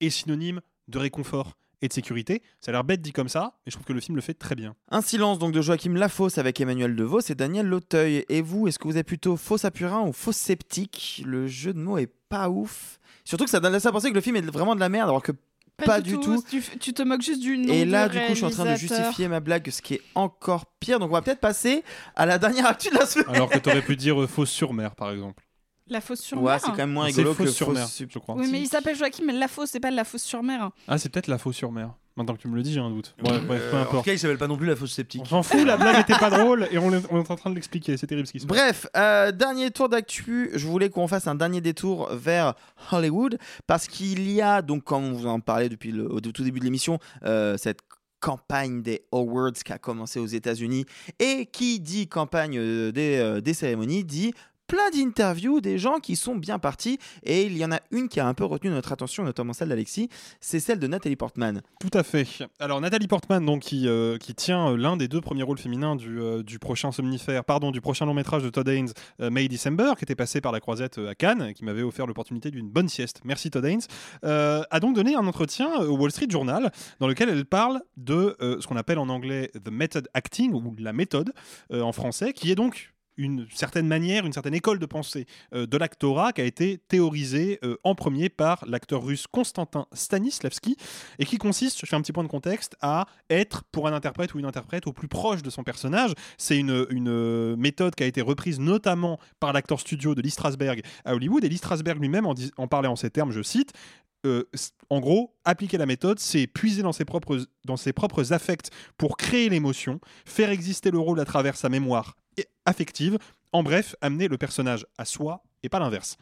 est synonyme de réconfort et de sécurité. Ça a l'air bête dit comme ça, mais je trouve que le film le fait très bien. Un silence donc de Joachim Lafosse avec Emmanuel Devos et Daniel Auteuil. Et vous, est-ce que vous êtes plutôt faux sapurin ou faux sceptique ? Le jeu de mots est pas ouf. Surtout que ça donne à penser que le film est vraiment de la merde, alors que pas, pas du tout. tout. Tu, tu te moques juste du nom. Et là, du coup, je suis en train de justifier ma blague, ce qui est encore pire. Donc on va peut-être passer à la dernière actu de la semaine. Alors que t'aurais pu dire euh, fausse sur mer, par exemple. La Fosse sur Mer. Ouais, c'est quand même moins rigolo que sur mer, je crois. Oui, mais il s'appelle Joachim, mais La Fosse, c'est pas La Fosse sur Mer. Ah, c'est peut-être La Fosse sur Mer. Maintenant que tu me le dis, j'ai un doute. Ouais, euh, bref, peu importe. En tout cas, il s'appelle pas non plus La Fosse sceptique. On s'en fout, la blague était pas drôle et on, on est en train de l'expliquer. C'est terrible ce qui se passe. Bref, euh, dernier tour d'actu. Je voulais qu'on fasse un dernier détour vers Hollywood parce qu'il y a, donc, comme on vous en parlait depuis le, au tout début de l'émission, euh, cette campagne des awards qui a commencé aux États-Unis. Et qui dit campagne euh, des, euh, des cérémonies dit plein d'interviews des gens qui sont bien partis, et il y en a une qui a un peu retenu notre attention, notamment celle d'Alexis, c'est celle de Nathalie Portman. Tout à fait. Alors Nathalie Portman, donc, qui, euh, qui tient l'un des deux premiers rôles féminins du, euh, du prochain somnifère, pardon, du prochain long métrage de Todd Haynes, euh, May December, qui était passé par la Croisette à Cannes, qui m'avait offert l'opportunité d'une bonne sieste. Merci Todd Haynes. Euh, a donc donné un entretien au Wall Street Journal, dans lequel elle parle de euh, ce qu'on appelle en anglais the method acting, ou la méthode euh, en français, qui est donc une certaine manière, une certaine école de pensée euh, de l'actorat qui a été théorisée euh, en premier par l'acteur russe Konstantin Stanislavski, et qui consiste, je fais un petit point de contexte, à être pour un interprète ou une interprète au plus proche de son personnage. C'est une, une méthode qui a été reprise notamment par l'acteur studio de Lee Strasberg à Hollywood, et Lee Strasberg lui-même en, dis- en parlait en ces termes, je cite, Euh, en gros, appliquer la méthode, c'est puiser dans ses propres, dans ses propres affects pour créer l'émotion, faire exister le rôle à travers sa mémoire affective, en bref, amener le personnage à soi et pas l'inverse.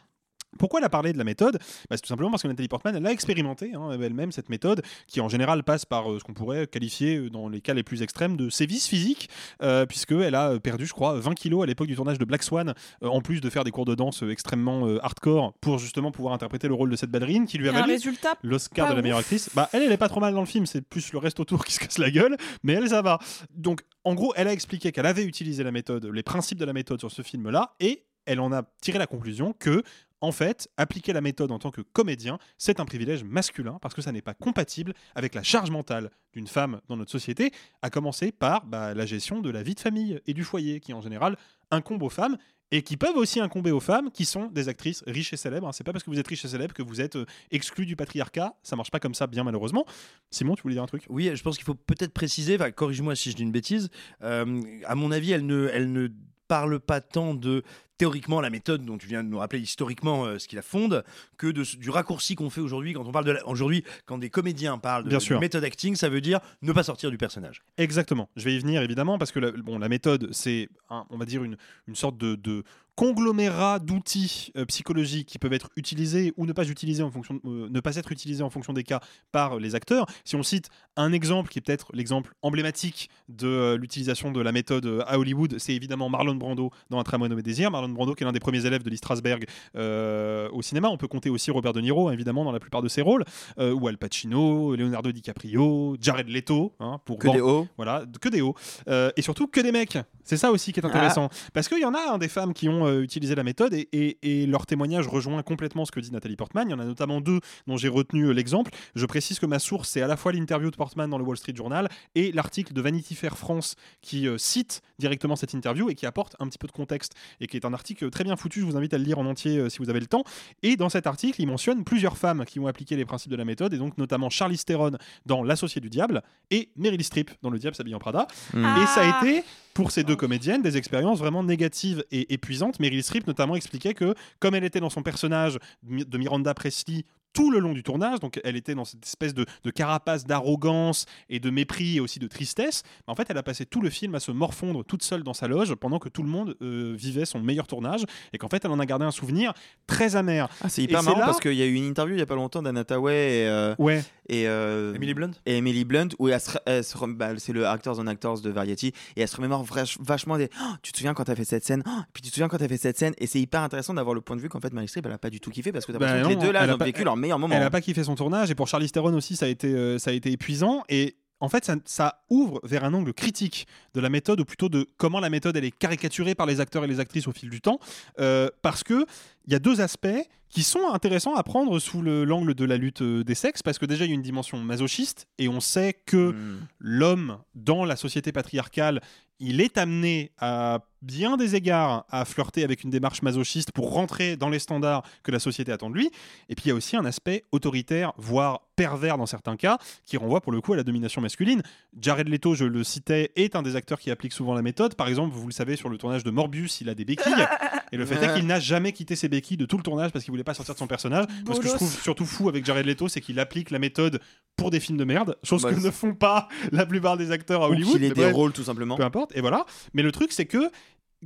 Pourquoi elle a parlé de la méthode ? Bah, c'est tout simplement parce que Nathalie Portman, elle a expérimenté hein, elle-même cette méthode qui, en général, passe par euh, ce qu'on pourrait qualifier, dans les cas les plus extrêmes, de sévices physiques, euh, puisqu'elle a perdu, je crois, vingt kilos à l'époque du tournage de Black Swan, euh, en plus de faire des cours de danse extrêmement euh, hardcore pour justement pouvoir interpréter le rôle de cette ballerine qui lui a valu l'Oscar de la meilleure actrice. Bah, elle, elle est pas trop mal dans le film, c'est plus le reste autour qui se casse la gueule, mais elle, ça va. Donc, en gros, elle a expliqué qu'elle avait utilisé la méthode, les principes de la méthode sur ce film-là, et elle en a tiré la conclusion que, en fait, appliquer la méthode en tant que comédien, c'est un privilège masculin parce que ça n'est pas compatible avec la charge mentale d'une femme dans notre société, à commencer par bah, la gestion de la vie de famille et du foyer qui, en général, incombe aux femmes et qui peuvent aussi incomber aux femmes qui sont des actrices riches et célèbres. C'est pas parce que vous êtes riche et célèbre que vous êtes exclu du patriarcat. Ça marche pas comme ça, bien malheureusement. Simon, tu voulais dire un truc ? Oui, je pense qu'il faut peut-être préciser, enfin, corrige-moi si je dis une bêtise, euh, à mon avis, elle ne, elle ne parle pas tant de théoriquement la méthode dont tu viens de nous rappeler historiquement euh, ce qui la fonde, que de, du raccourci qu'on fait aujourd'hui quand on parle de la, aujourd'hui quand des comédiens parlent de, de méthode acting, ça veut dire ne pas sortir du personnage. Exactement, je vais y venir évidemment parce que la, bon, la méthode c'est un, on va dire une, une sorte de, de conglomérat d'outils euh, psychologiques qui peuvent être utilisés ou ne pas utilisés en fonction euh, ne pas être utilisés en fonction des cas par les acteurs. Si on cite un exemple qui est peut-être l'exemple emblématique de euh, l'utilisation de la méthode euh, à Hollywood, c'est évidemment Marlon Brando dans Un Tramway nommé Désir. Marlon Brando qui est l'un des premiers élèves de Lee Strasberg euh, au cinéma. On peut compter aussi Robert De Niro évidemment dans la plupart de ses rôles, euh, ou Al Pacino, Leonardo DiCaprio, Jared Leto, hein, pour que, bon, des hauts. Voilà, que des hauts euh, et surtout que des mecs, c'est ça aussi qui est intéressant ah. parce qu'il y en a hein, des femmes qui ont euh, utilisé la méthode et, et, et leur témoignage rejoint complètement ce que dit Nathalie Portman. Il y en a notamment deux dont j'ai retenu euh, l'exemple. Je précise que ma source c'est à la fois l'interview de Portman dans le Wall Street Journal et l'article de Vanity Fair France qui euh, cite directement cette interview et qui apporte un petit peu de contexte et qui est un article très bien foutu, je vous invite à le lire en entier euh, si vous avez le temps. Et dans cet article, il mentionne plusieurs femmes qui ont appliqué les principes de la méthode, et donc notamment Charlize Theron dans L'Associé du Diable et Meryl Streep dans Le Diable s'habille en Prada. Mmh. Ah. Et ça a été, pour ces deux comédiennes, des expériences vraiment négatives et épuisantes. Meryl Streep notamment expliquait que, comme elle était dans son personnage de Miranda Presley tout le long du tournage, donc elle était dans cette espèce de, de carapace d'arrogance et de mépris et aussi de tristesse, mais en fait elle a passé tout le film à se morfondre toute seule dans sa loge pendant que tout le monde euh, vivait son meilleur tournage, et qu'en fait elle en a gardé un souvenir très amer. Ah, c'est hyper et marrant c'est là... parce qu'il y a eu une interview il n'y a pas longtemps d'Anna Tawai et, euh, ouais. et, euh, Emily Blunt et Emily Blunt où elle se, elle se, bah, c'est le Actors on Actors de Variety, et elle se remémore vach, vachement des oh, tu te souviens quand t'as fait cette scène, oh, puis tu te souviens quand t'as fait cette scène, et c'est hyper intéressant d'avoir le point de vue qu'en fait Meryl Streep elle a pas du tout kiffé parce que t'as bah, non, les deux là elle a vécu leur moment. Elle n'a pas kiffé son tournage, et pour Charlize Theron aussi ça a été, euh, ça a été épuisant. Et en fait ça, ça ouvre vers un angle critique de la méthode, ou plutôt de comment la méthode elle est caricaturée par les acteurs et les actrices au fil du temps, euh, parce que il y a deux aspects qui sont intéressants à prendre sous le, l'angle de la lutte des sexes, parce que déjà il y a une dimension masochiste, et on sait que mmh. l'homme dans la société patriarcale il est amené à bien des égards à flirter avec une démarche masochiste pour rentrer dans les standards que la société attend de lui. Et puis il y a aussi un aspect autoritaire, voire pervers dans certains cas, qui renvoie pour le coup à la domination masculine. Jared Leto, je le citais, est un des acteurs qui applique souvent la méthode. Par exemple, vous le savez, sur le tournage de Morbius, il a des béquilles. Et le fait est qu'il n'a jamais quitté ses béquilles de tout le tournage parce qu'il voulait pas sortir de son personnage. Moi, ce que je trouve surtout fou avec Jared Leto, c'est qu'il applique la méthode pour des films de merde, chose bah, que c'est... ne font pas la plupart des acteurs à Hollywood. Ou qu'il ait des bref, rôles tout simplement. Peu importe. Et voilà. Mais le truc, c'est que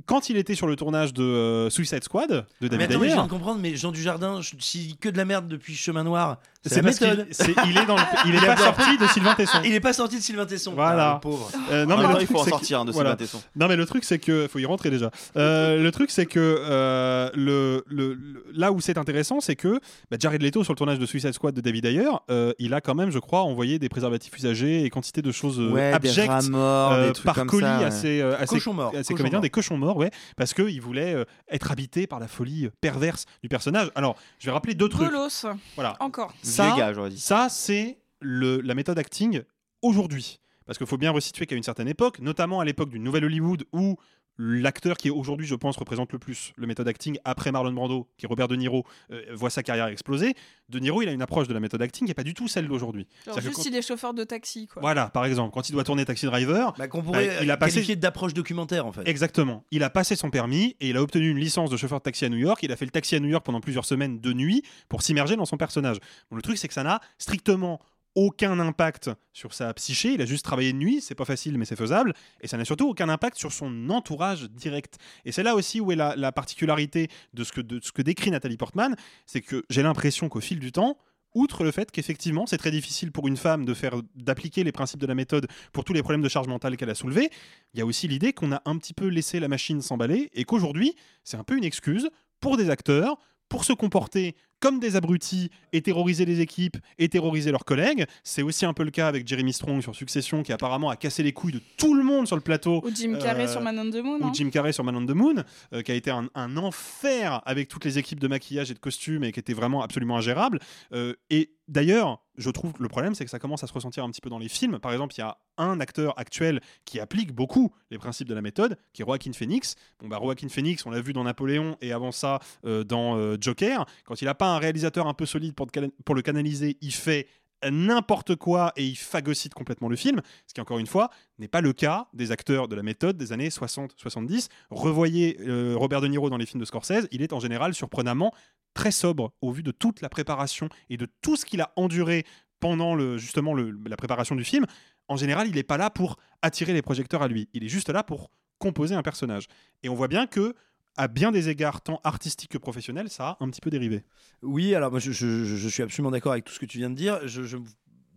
quand il était sur le tournage de euh, Suicide Squad de David Ayer, mais attends, je viens de comprendre, mais Jean Dujardin, s'il dit que de la merde depuis Chemin Noir, C'est méthode. C'est, il est dans le, il est pas sorti de Sylvain Tesson. Il est pas sorti de Sylvain Tesson. Voilà. Ah, le pauvre. Euh, non, ah, mais non, le il truc, faut en sortir que, de voilà. Sylvain Tesson. Non mais le truc c'est que faut y rentrer déjà. Euh, le truc c'est que euh, le, le, le là où c'est intéressant c'est que bah, Jared Leto sur le tournage de Suicide Squad de David Ayer, euh, il a quand même je crois envoyé des préservatifs usagés et quantité de choses euh, ouais, abjectes des rats morts, euh, des trucs par comme colis ça, ouais. à ses euh, à ses, morts, à ses comédiens morts. Des cochons morts ouais parce que il voulait euh, être habité par la folie perverse du personnage. Alors je vais rappeler deux trucs. Bolos. Voilà. Encore. Ça, gars, ça, c'est le, la méthode acting aujourd'hui. Parce qu'il faut bien resituer qu'à une certaine époque, notamment à l'époque du Nouvel Hollywood, où l'acteur qui aujourd'hui, je pense, représente le plus le méthode acting, après Marlon Brando, qui est Robert De Niro, euh, voit sa carrière exploser. De Niro, il a une approche de la méthode acting qui n'est pas du tout celle d'aujourd'hui. Genre juste quand... s'il est chauffeur de taxi, quoi. Voilà, par exemple, quand il doit tourner Taxi Driver, bah, qu'on pourrait bah, il a passé... qualifier d'approche documentaire, en fait. Exactement. Il a passé son permis et il a obtenu une licence de chauffeur de taxi à New York. Il a fait le taxi à New York pendant plusieurs semaines de nuit pour s'immerger dans son personnage. Bon, le truc, c'est que ça n'a strictement aucun impact sur sa psyché, il a juste travaillé de nuit, c'est pas facile mais c'est faisable, et ça n'a surtout aucun impact sur son entourage direct. Et c'est là aussi où est la, la particularité de ce, que, de ce que décrit Nathalie Portman, c'est que j'ai l'impression qu'au fil du temps, outre le fait qu'effectivement c'est très difficile pour une femme de faire, d'appliquer les principes de la méthode pour tous les problèmes de charge mentale qu'elle a soulevés, il y a aussi l'idée qu'on a un petit peu laissé la machine s'emballer, et qu'aujourd'hui c'est un peu une excuse pour des acteurs, pour se comporter comme des abrutis et terroriser les équipes et terroriser leurs collègues. C'est aussi un peu le cas avec Jeremy Strong sur Succession, qui apparemment a cassé les couilles de tout le monde sur le plateau. Ou Jim Carrey euh, sur Man on the Moon. Ou hein. Jim Carrey sur Man on the Moon, euh, qui a été un, un enfer avec toutes les équipes de maquillage et de costumes et qui était vraiment absolument ingérable. Euh, et d'ailleurs, je trouve que le problème, c'est que ça commence à se ressentir un petit peu dans les films. Par exemple, il y a un acteur actuel qui applique beaucoup les principes de la méthode, qui est Joaquin Phoenix. Bon, bah, Joaquin Phoenix, on l'a vu dans Napoléon et avant ça euh, dans euh, Joker. Quand il n'a pas un réalisateur un peu solide pour, de, pour le canaliser, il fait n'importe quoi et il phagocyte complètement le film, ce qui encore une fois n'est pas le cas des acteurs de la méthode des années soixante soixante-dix. Revoyez euh, Robert De Niro dans les films de Scorsese, il est en général surprenamment très sobre au vu de toute la préparation et de tout ce qu'il a enduré pendant le, justement le, la préparation du film. En général, il n'est pas là pour attirer les projecteurs à lui, il est juste là pour composer un personnage. Et on voit bien que à bien des égards, tant artistiques que professionnels, ça a un petit peu dérivé. Oui, alors moi, je, je, je suis absolument d'accord avec tout ce que tu viens de dire. Je, je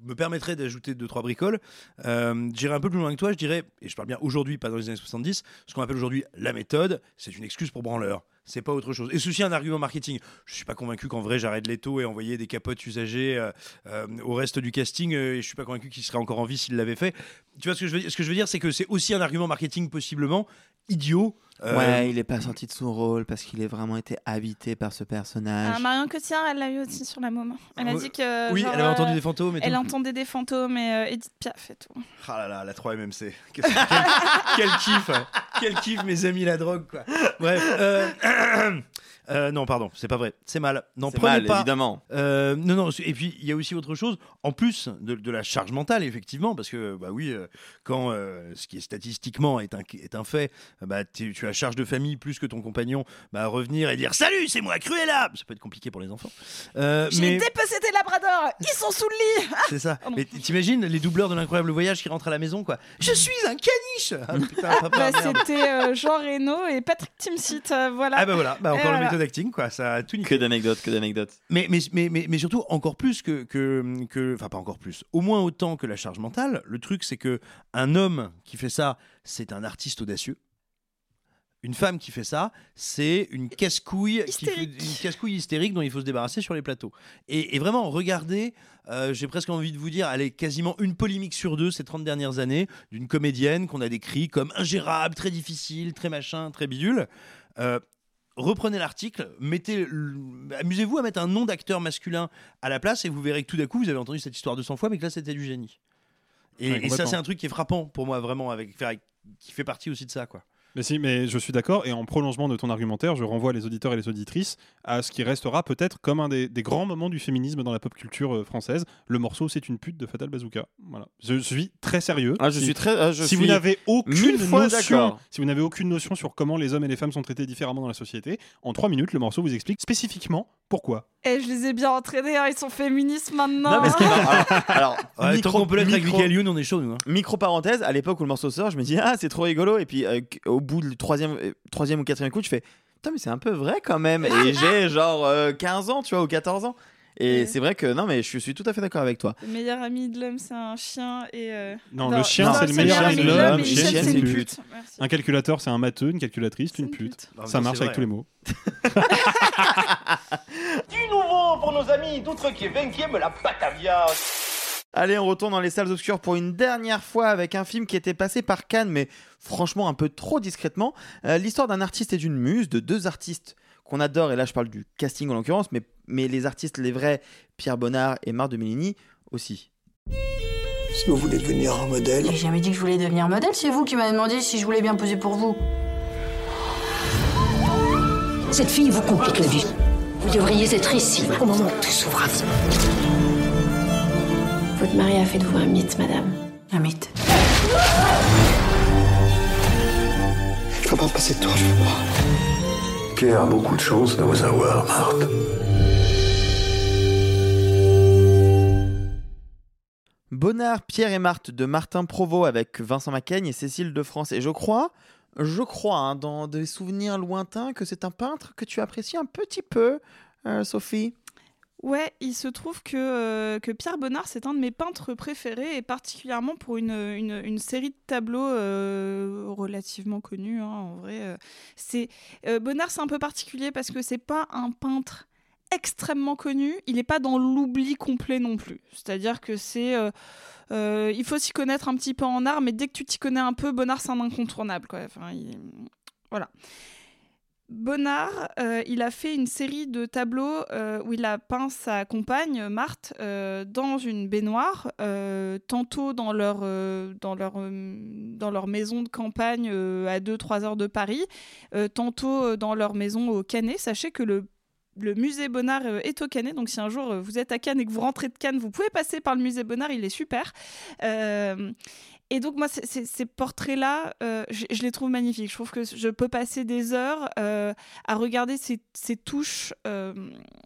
me permettrais d'ajouter deux, trois bricoles. Euh, j'irai un peu plus loin que toi, je dirais, et je parle bien aujourd'hui, pas dans les années soixante-dix, ce qu'on appelle aujourd'hui la méthode, c'est une excuse pour branleur. C'est pas autre chose. Et ceci est un argument marketing. Je suis pas convaincu qu'en vrai Jared Leto ait envoyé des capotes usagées euh, euh, au reste du casting euh, et je suis pas convaincu qu'il serait encore en vie s'il l'avait fait. Tu vois ce que je veux dire, ce que je veux dire c'est que c'est aussi un argument marketing possiblement idiot. Euh... Ouais, il est pas sorti de son rôle parce qu'il a vraiment été habité par ce personnage. Ah, Marion Cotillard, elle l'a eu aussi sur la môme. Elle a dit que oui, genre, elle avait entendu des fantômes et tout. Elle entendait des fantômes et euh, Edith Piaf et tout. Ah là là, la trois M M C. Quel, quel kiff. Quel kiff mes amis la drogue quoi. Bref, euh... Euh, non, pardon, c'est pas vrai, c'est mal. N'en c'est prenez mal, pas. Évidemment. Euh, non, non. Et puis il y a aussi autre chose, en plus de, de la charge mentale, effectivement, parce que bah oui, euh, quand euh, ce qui est statistiquement est un est un fait, bah tu as charge de famille plus que ton compagnon, bah revenir et dire salut, c'est moi Cruella, ça peut être compliqué pour les enfants. Euh, J'ai mais... dépecé tes labradors, ils sont sous le lit. C'est ça. Oh, mais t'imagines les doubleurs de l'Incroyable Voyage qui rentrent à la maison quoi. Je suis un caniche. Ah, putain, papa, bah, c'était euh, Jean Reno et Patrick Timsit, euh, voilà. Ah bah voilà, bah encore euh, le d'acting quoi, ça a tout niqué. Que d'anecdotes, que d'anecdotes. Mais mais mais mais, mais surtout encore plus que que que enfin pas encore plus, au moins autant que la charge mentale. Le truc c'est que un homme qui fait ça, c'est un artiste audacieux. Une femme qui fait ça, c'est une casse-couille, qui, une casse-couille hystérique dont il faut se débarrasser sur les plateaux. Et, et vraiment, regardez, euh, j'ai presque envie de vous dire, elle est quasiment une polémique sur deux ces trente dernières années, d'une comédienne qu'on a décrit comme ingérable, très difficile, très machin, très bidule. Euh, Reprenez l'article, mettez, amusez-vous à mettre un nom d'acteur masculin à la place et vous verrez que tout d'un coup, vous avez entendu cette histoire deux cents fois, mais que là, c'était du génie. Et, ouais, et ça, c'est un truc qui est frappant pour moi, vraiment, avec, qui fait partie aussi de ça, quoi. Mais si, mais je suis d'accord, et en prolongement de ton argumentaire, je renvoie les auditeurs et les auditrices à ce qui restera peut-être comme un des, des grands moments du féminisme dans la pop culture française, le morceau C'est une pute de Fatal Bazooka. Voilà. Je suis très sérieux. Ah, je si, suis très, ah, je si suis vous n'avez aucune notion, d'accord. si vous n'avez aucune notion sur comment les hommes et les femmes sont traités différemment dans la société, en trois minutes, le morceau vous explique spécifiquement pourquoi. Eh, je les ai bien entraînés, hein, ils sont féministes maintenant. Non, mais ce qui est marrant, alors, alors ouais, micro, tant qu'on peut l'être avec Michael Youn, on est chaud, nous. Hein. Micro parenthèse, à l'époque où le morceau sort, je me dis ah c'est trop rigolo, et puis euh, au bout du troisième, euh, troisième ou quatrième coup, je fais putain mais c'est un peu vrai quand même. Et j'ai genre euh, quinze ans, tu vois, ou quatorze ans. Et ouais. c'est vrai que non, mais je suis tout à fait d'accord avec toi. Le meilleur ami de l'homme, c'est un chien et. Euh... Non, non, le chien, non, c'est, c'est le meilleur ami de l'homme. Le chien, c'est une pute. Merci. Un calculateur, c'est un matheux. Une calculatrice, c'est une pute. pute. Non, ça marche avec tous les mots. Du nouveau pour nos amis d'Outre-Quai, vingtième, la Batavia. Allez, on retourne dans les salles obscures pour une dernière fois avec un film qui était passé par Cannes, mais franchement un peu trop discrètement. Euh, l'histoire d'un artiste et d'une muse, de deux artistes qu'on adore, et là je parle du casting en l'occurrence, mais, mais les artistes, les vrais, Pierre Bonnard et Marthe de Millini aussi. Si vous voulez devenir un modèle... J'ai jamais dit que je voulais devenir modèle, c'est vous qui m'avez demandé si je voulais bien poser pour vous. Cette fille vous complique la vie. Vous devriez être ici au moment où tout s'ouvre. Votre mari a fait de vous un mythe, madame. Un mythe. Je peux pas passer de toi, je peux pas. Pierre a beaucoup de chance de vous avoir, Marthe. Bonnard, Pierre et Marthe de Martin Provost avec Vincent Macaigne et Cécile de France. Et je crois, je crois, hein, dans des souvenirs lointains, que c'est un peintre que tu apprécies un petit peu, euh, Sophie. Ouais, il se trouve que, euh, que Pierre Bonnard, c'est un de mes peintres préférés, et particulièrement pour une, une, une série de tableaux euh, relativement connus, hein, en vrai. Euh, c'est, euh, Bonnard, c'est un peu particulier parce que c'est pas un peintre extrêmement connu, il n'est pas dans l'oubli complet non plus. C'est-à-dire que c'est... Euh, euh, il faut s'y connaître un petit peu en art, mais dès que tu t'y connais un peu, Bonnard, c'est un incontournable, quoi. Enfin, il... Voilà. Bonnard, euh, il a fait une série de tableaux euh, où il a peint sa compagne, Marthe, euh, dans une baignoire, euh, tantôt dans leur, euh, dans, leur, euh, dans leur maison de campagne euh, à deux trois heures de Paris, euh, tantôt dans leur maison au Canet. Sachez que le Le musée Bonnard est au Canet, donc si un jour vous êtes à Cannes et que vous rentrez de Cannes, vous pouvez passer par le musée Bonnard, il est super. Euh, et donc moi, c'est, c'est, ces portraits-là, euh, je, je les trouve magnifiques. Je trouve que je peux passer des heures euh, à regarder ces, ces, touches, euh,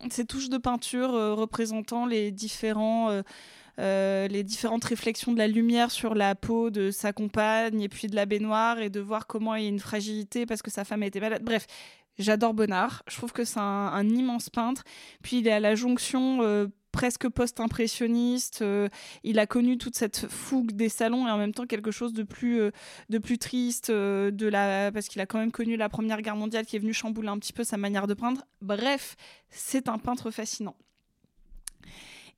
ces touches de peinture euh, représentant les différents... Euh, Euh, les différentes réflexions de la lumière sur la peau de sa compagne et puis de la baignoire, et de voir comment il y a une fragilité parce que sa femme a été malade. Bref, j'adore Bonnard, je trouve que c'est un, un immense peintre. Puis il est à la jonction euh, presque post-impressionniste, euh, il a connu toute cette fougue des salons et en même temps quelque chose de plus, euh, de plus triste, euh, de la... parce qu'il a quand même connu la Première Guerre mondiale qui est venue chambouler un petit peu sa manière de peindre. Bref, c'est un peintre fascinant.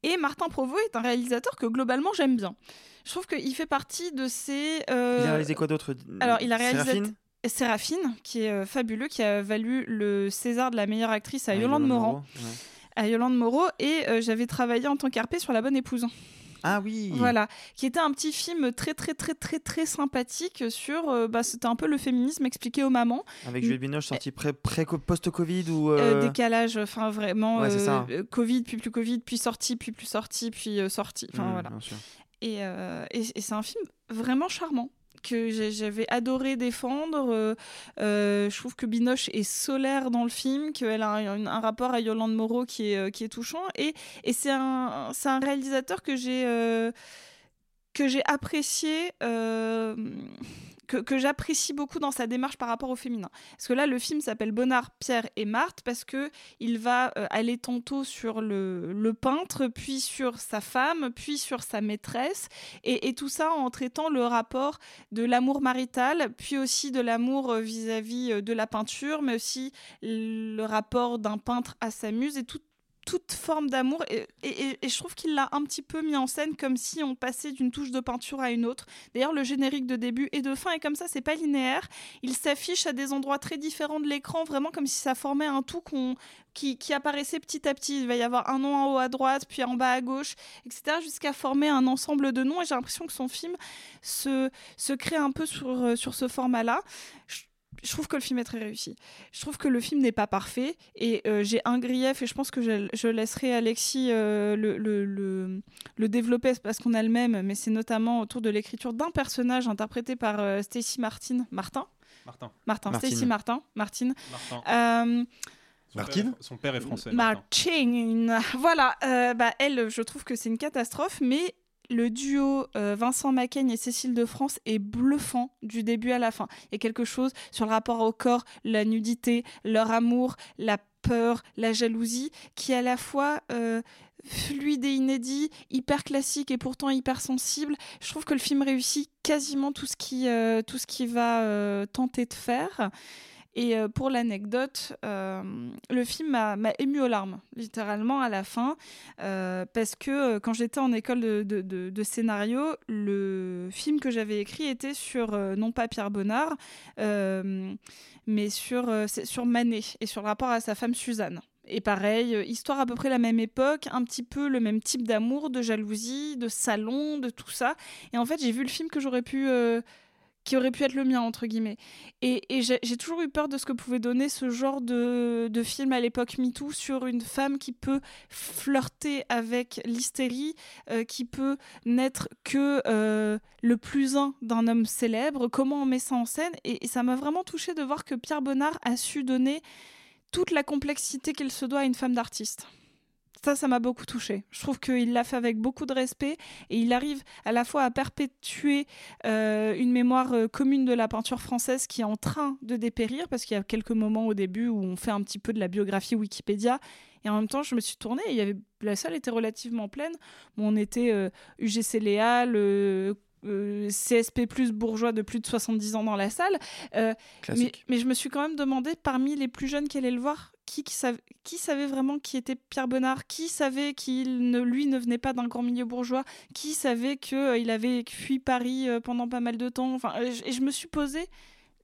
Et Martin Provost est un réalisateur que globalement j'aime bien. Je trouve qu'il fait partie de ces... Euh... Il a réalisé quoi d'autre ? Alors il a réalisé Séraphine, Séraphine qui est euh, fabuleux, qui a valu le César de la meilleure actrice à ouais, Yolande, Yolande Moreau. Moreau ouais. À Yolande Moreau, et euh, j'avais travaillé en tant qu'A R P sur La Bonne Épouse. Ah oui. Voilà, qui était un petit film très très très très très sympathique sur, euh, bah, c'était un peu le féminisme expliqué aux mamans. Avec Juliette Binoche, sorti pré, pré post-Covid ou euh... euh, décalage, enfin vraiment ouais, euh, Covid puis plus Covid puis sorti puis plus sorti puis euh, sorti, enfin mmh, voilà. Et, euh, et, et c'est un film vraiment charmant que j'avais adoré défendre. Euh, euh, je trouve que Binoche est solaire dans le film, qu'elle a un, un rapport à Yolande Moreau qui est, qui est touchant. Et, et c'est, un, c'est un réalisateur que j'ai, euh, que j'ai apprécié... Euh, Que, que j'apprécie beaucoup dans sa démarche par rapport au féminin. Parce que là, le film s'appelle Bonnard, Pierre et Marthe, parce qu'il va euh, aller tantôt sur le, le peintre, puis sur sa femme, puis sur sa maîtresse, et, et tout ça en traitant le rapport de l'amour marital, puis aussi de l'amour vis-à-vis de la peinture, mais aussi le rapport d'un peintre à sa muse, et tout toute forme d'amour, et, et, et je trouve qu'il l'a un petit peu mis en scène comme si on passait d'une touche de peinture à une autre. D'ailleurs, le générique de début et de fin est comme ça, c'est pas linéaire, il s'affiche à des endroits très différents de l'écran, vraiment comme si ça formait un tout qu'on, qui, qui apparaissait petit à petit. Il va y avoir un nom en haut à droite, puis en bas à gauche, et cetera, jusqu'à former un ensemble de noms, et j'ai l'impression que son film se, se crée un peu sur, sur ce format-là. Je, Je trouve que le film est très réussi. Je trouve que le film n'est pas parfait, et euh, j'ai un grief, et je pense que je, je laisserai Alexis euh, le, le, le, le développer parce qu'on a le même, mais c'est notamment autour de l'écriture d'un personnage interprété par euh, Stacy Martin. Martin Martin. Martin. Martin. Stacy Martin. Martin. Martin. Euh, Son père, son père est français. Martin. Martin. Voilà. Euh, bah, elle, je trouve que c'est une catastrophe, mais... Le duo euh, Vincent Macaigne et Cécile de France est bluffant du début à la fin. Il y a quelque chose sur le rapport au corps, la nudité, leur amour, la peur, la jalousie, qui est à la fois euh, fluide et inédit, hyper classique et pourtant hyper sensible. Je trouve que le film réussit quasiment tout ce qui, euh, tout ce qu'il va euh, tenter de faire. Et pour l'anecdote, euh, le film m'a, m'a émue aux larmes, littéralement, à la fin, euh, parce que quand j'étais en école de, de, de, de scénario, le film que j'avais écrit était sur, euh, non pas Pierre Bonnard, euh, mais sur, euh, sur Manet et sur le rapport à sa femme Suzanne. Et pareil, histoire à peu près la même époque, un petit peu le même type d'amour, de jalousie, de salon, de tout ça. Et en fait, j'ai vu le film que j'aurais pu... Euh, qui aurait pu être le mien, entre guillemets. Et, et j'ai, j'ai toujours eu peur de ce que pouvait donner ce genre de, de film à l'époque MeToo sur une femme qui peut flirter avec l'hystérie, euh, qui peut n'être que euh, le plus un d'un homme célèbre. Comment on met ça en scène ? Et, et ça m'a vraiment touchée de voir que Pierre Bonnard a su donner toute la complexité qu'il se doit à une femme d'artiste. Ça, ça m'a beaucoup touchée. Je trouve qu'il l'a fait avec beaucoup de respect et il arrive à la fois à perpétuer euh, une mémoire euh, commune de la peinture française qui est en train de dépérir, parce qu'il y a quelques moments au début où on fait un petit peu de la biographie Wikipédia, et en même temps, je me suis tournée et il y avait... la salle était relativement pleine. Bon, on était euh, U G C Léa, le... Euh, C S P plus, bourgeois de plus de soixante-dix ans dans la salle, euh, mais, mais je me suis quand même demandé parmi les plus jeunes qui allaient le voir, qui, qui, sav- qui savait vraiment qui était Pierre Bonnard, qui savait qu'il ne, lui ne venait pas d'un grand milieu bourgeois, qui savait qu'il euh, avait fui Paris euh, pendant pas mal de temps, enfin, euh, et je me suis posé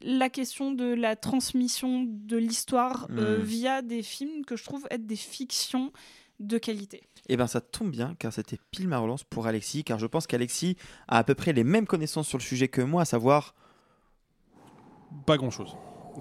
la question de la transmission de l'histoire euh, mmh. via des films que je trouve être des fictions de qualité. Eh bien, ça tombe bien, car c'était pile ma relance pour Alexis, car je pense qu'Alexis a à peu près les mêmes connaissances sur le sujet que moi, à savoir... Pas grand-chose.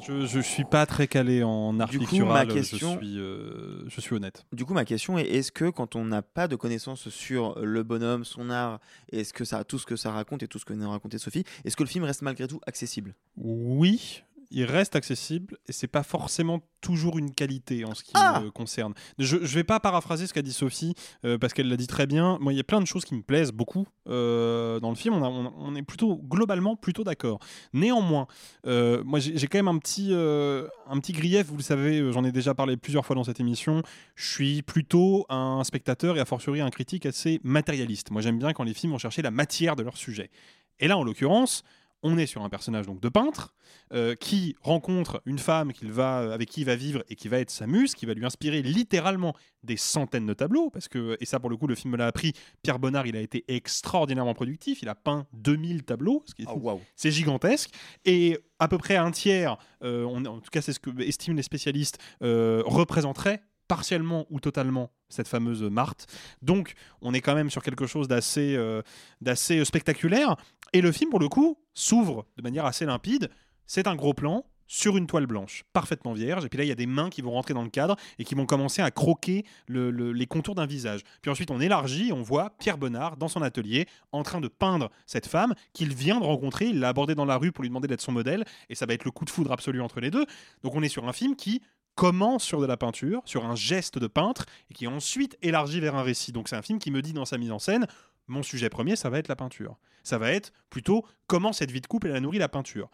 Je ne suis pas très calé en art pictural, question... je, euh, je suis honnête. Du coup, ma question est, est-ce que quand on n'a pas de connaissances sur le bonhomme, son art, est-ce que ça, tout ce que ça raconte et tout ce que nous racontait Sophie, est-ce que le film reste malgré tout accessible ? Oui, il reste accessible et c'est pas forcément toujours une qualité en ce qui ah me concerne. Je ne vais pas paraphraser ce qu'a dit Sophie euh, parce qu'elle l'a dit très bien. Moi, il y a plein de choses qui me plaisent beaucoup euh, dans le film. On, a, on, on est plutôt globalement plutôt d'accord. Néanmoins, euh, moi j'ai, j'ai quand même un petit euh, un petit grief. Vous le savez, j'en ai déjà parlé plusieurs fois dans cette émission. Je suis plutôt un spectateur et a fortiori un critique assez matérialiste. Moi, j'aime bien quand les films vont chercher la matière de leur sujet. Et là, en l'occurrence, on est sur un personnage donc de peintre euh, qui rencontre une femme qu'il va, euh, avec qui il va vivre et qui va être sa muse, qui va lui inspirer littéralement des centaines de tableaux. Parce que, et ça, pour le coup, le film me l'a appris, Pierre Bonnard, il a été extraordinairement productif. Il a peint deux mille tableaux, ce qui, oh, wow. C'est gigantesque. Et à peu près un tiers, euh, on, en tout cas c'est ce que estiment les spécialistes, euh, représenterait partiellement ou totalement cette fameuse Marthe. Donc on est quand même sur quelque chose d'assez, euh, d'assez spectaculaire. Et le film, pour le coup, s'ouvre de manière assez limpide. C'est un gros plan sur une toile blanche, parfaitement vierge. Et puis là, il y a des mains qui vont rentrer dans le cadre et qui vont commencer à croquer le, le, les contours d'un visage. Puis ensuite, on élargit et on voit Pierre Bonnard dans son atelier en train de peindre cette femme qu'il vient de rencontrer. Il l'a abordée dans la rue pour lui demander d'être son modèle. Et ça va être le coup de foudre absolu entre les deux. Donc on est sur un film qui... commence sur de la peinture, sur un geste de peintre, et qui est ensuite élargi vers un récit. Donc c'est un film qui me dit dans sa mise en scène, mon sujet premier, ça va être la peinture. Ça va être plutôt comment cette vie de couple, elle a nourri la peinture.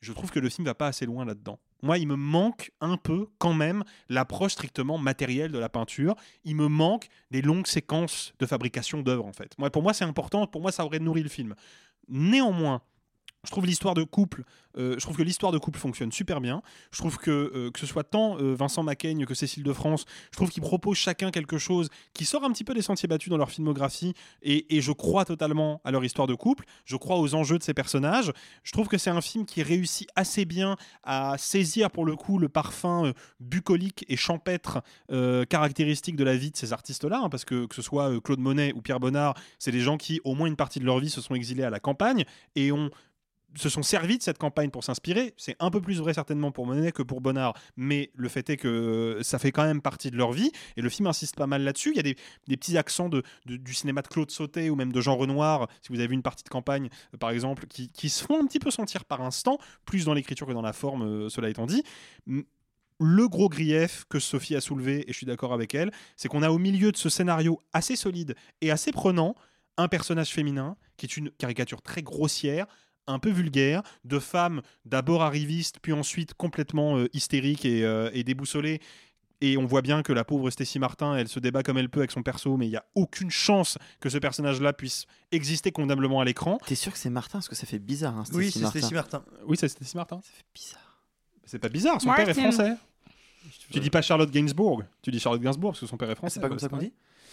Je trouve que le film ne va pas assez loin là-dedans. Moi, il me manque un peu quand même l'approche strictement matérielle de la peinture. Il me manque des longues séquences de fabrication d'œuvres, en fait. Moi, pour moi, c'est important. Pour moi, ça aurait nourri le film. Néanmoins, Je trouve l'histoire de couple, euh, je trouve que l'histoire de couple fonctionne super bien. Je trouve que euh, que ce soit tant euh, Vincent Macaigne que Cécile de France, je trouve qu'ils proposent chacun quelque chose qui sort un petit peu des sentiers battus dans leur filmographie, et, et je crois totalement à leur histoire de couple. Je crois aux enjeux de ces personnages. Je trouve que c'est un film qui réussit assez bien à saisir pour le coup le parfum euh, bucolique et champêtre euh, caractéristique de la vie de ces artistes-là, hein, parce que que ce soit euh, Claude Monet ou Pierre Bonnard, c'est des gens qui au moins une partie de leur vie se sont exilés à la campagne et ont se sont servis de cette campagne pour s'inspirer. C'est un peu plus vrai certainement pour Monet que pour Bonnard, mais le fait est que ça fait quand même partie de leur vie, et le film insiste pas mal là-dessus. Il y a des, des petits accents de, de, du cinéma de Claude Sautet ou même de Jean Renoir, si vous avez vu une partie de campagne par exemple, qui, qui se font un petit peu sentir par instant, plus dans l'écriture que dans la forme, euh, cela étant dit. Le gros grief que Sophie a soulevé, et je suis d'accord avec elle, c'est qu'on a au milieu de ce scénario assez solide et assez prenant un personnage féminin qui est une caricature très grossière, un peu vulgaire, de femmes d'abord arrivistes, puis ensuite complètement euh, hystériques et, euh, et déboussolées, et on voit bien que la pauvre Stacy Martin, elle se débat comme elle peut avec son perso, mais il n'y a aucune chance que ce personnage-là puisse exister condamnablement à l'écran. T'es sûr que c'est Martin? Parce que ça fait bizarre, hein, Stacy oui, Martin. Stacy Martin. Oui, c'est Stacy Martin. Ça fait bizarre. C'est pas bizarre, son Martin. Père est français. Tu dis pas Charlotte Gainsbourg, tu dis Charlotte Gainsbourg parce que son père est français. Ah, c'est pas comme ça qu'on dit.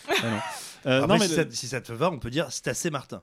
Ah non. Euh, non, mais si, le... ça, si ça te va, on peut dire Stacy Martin.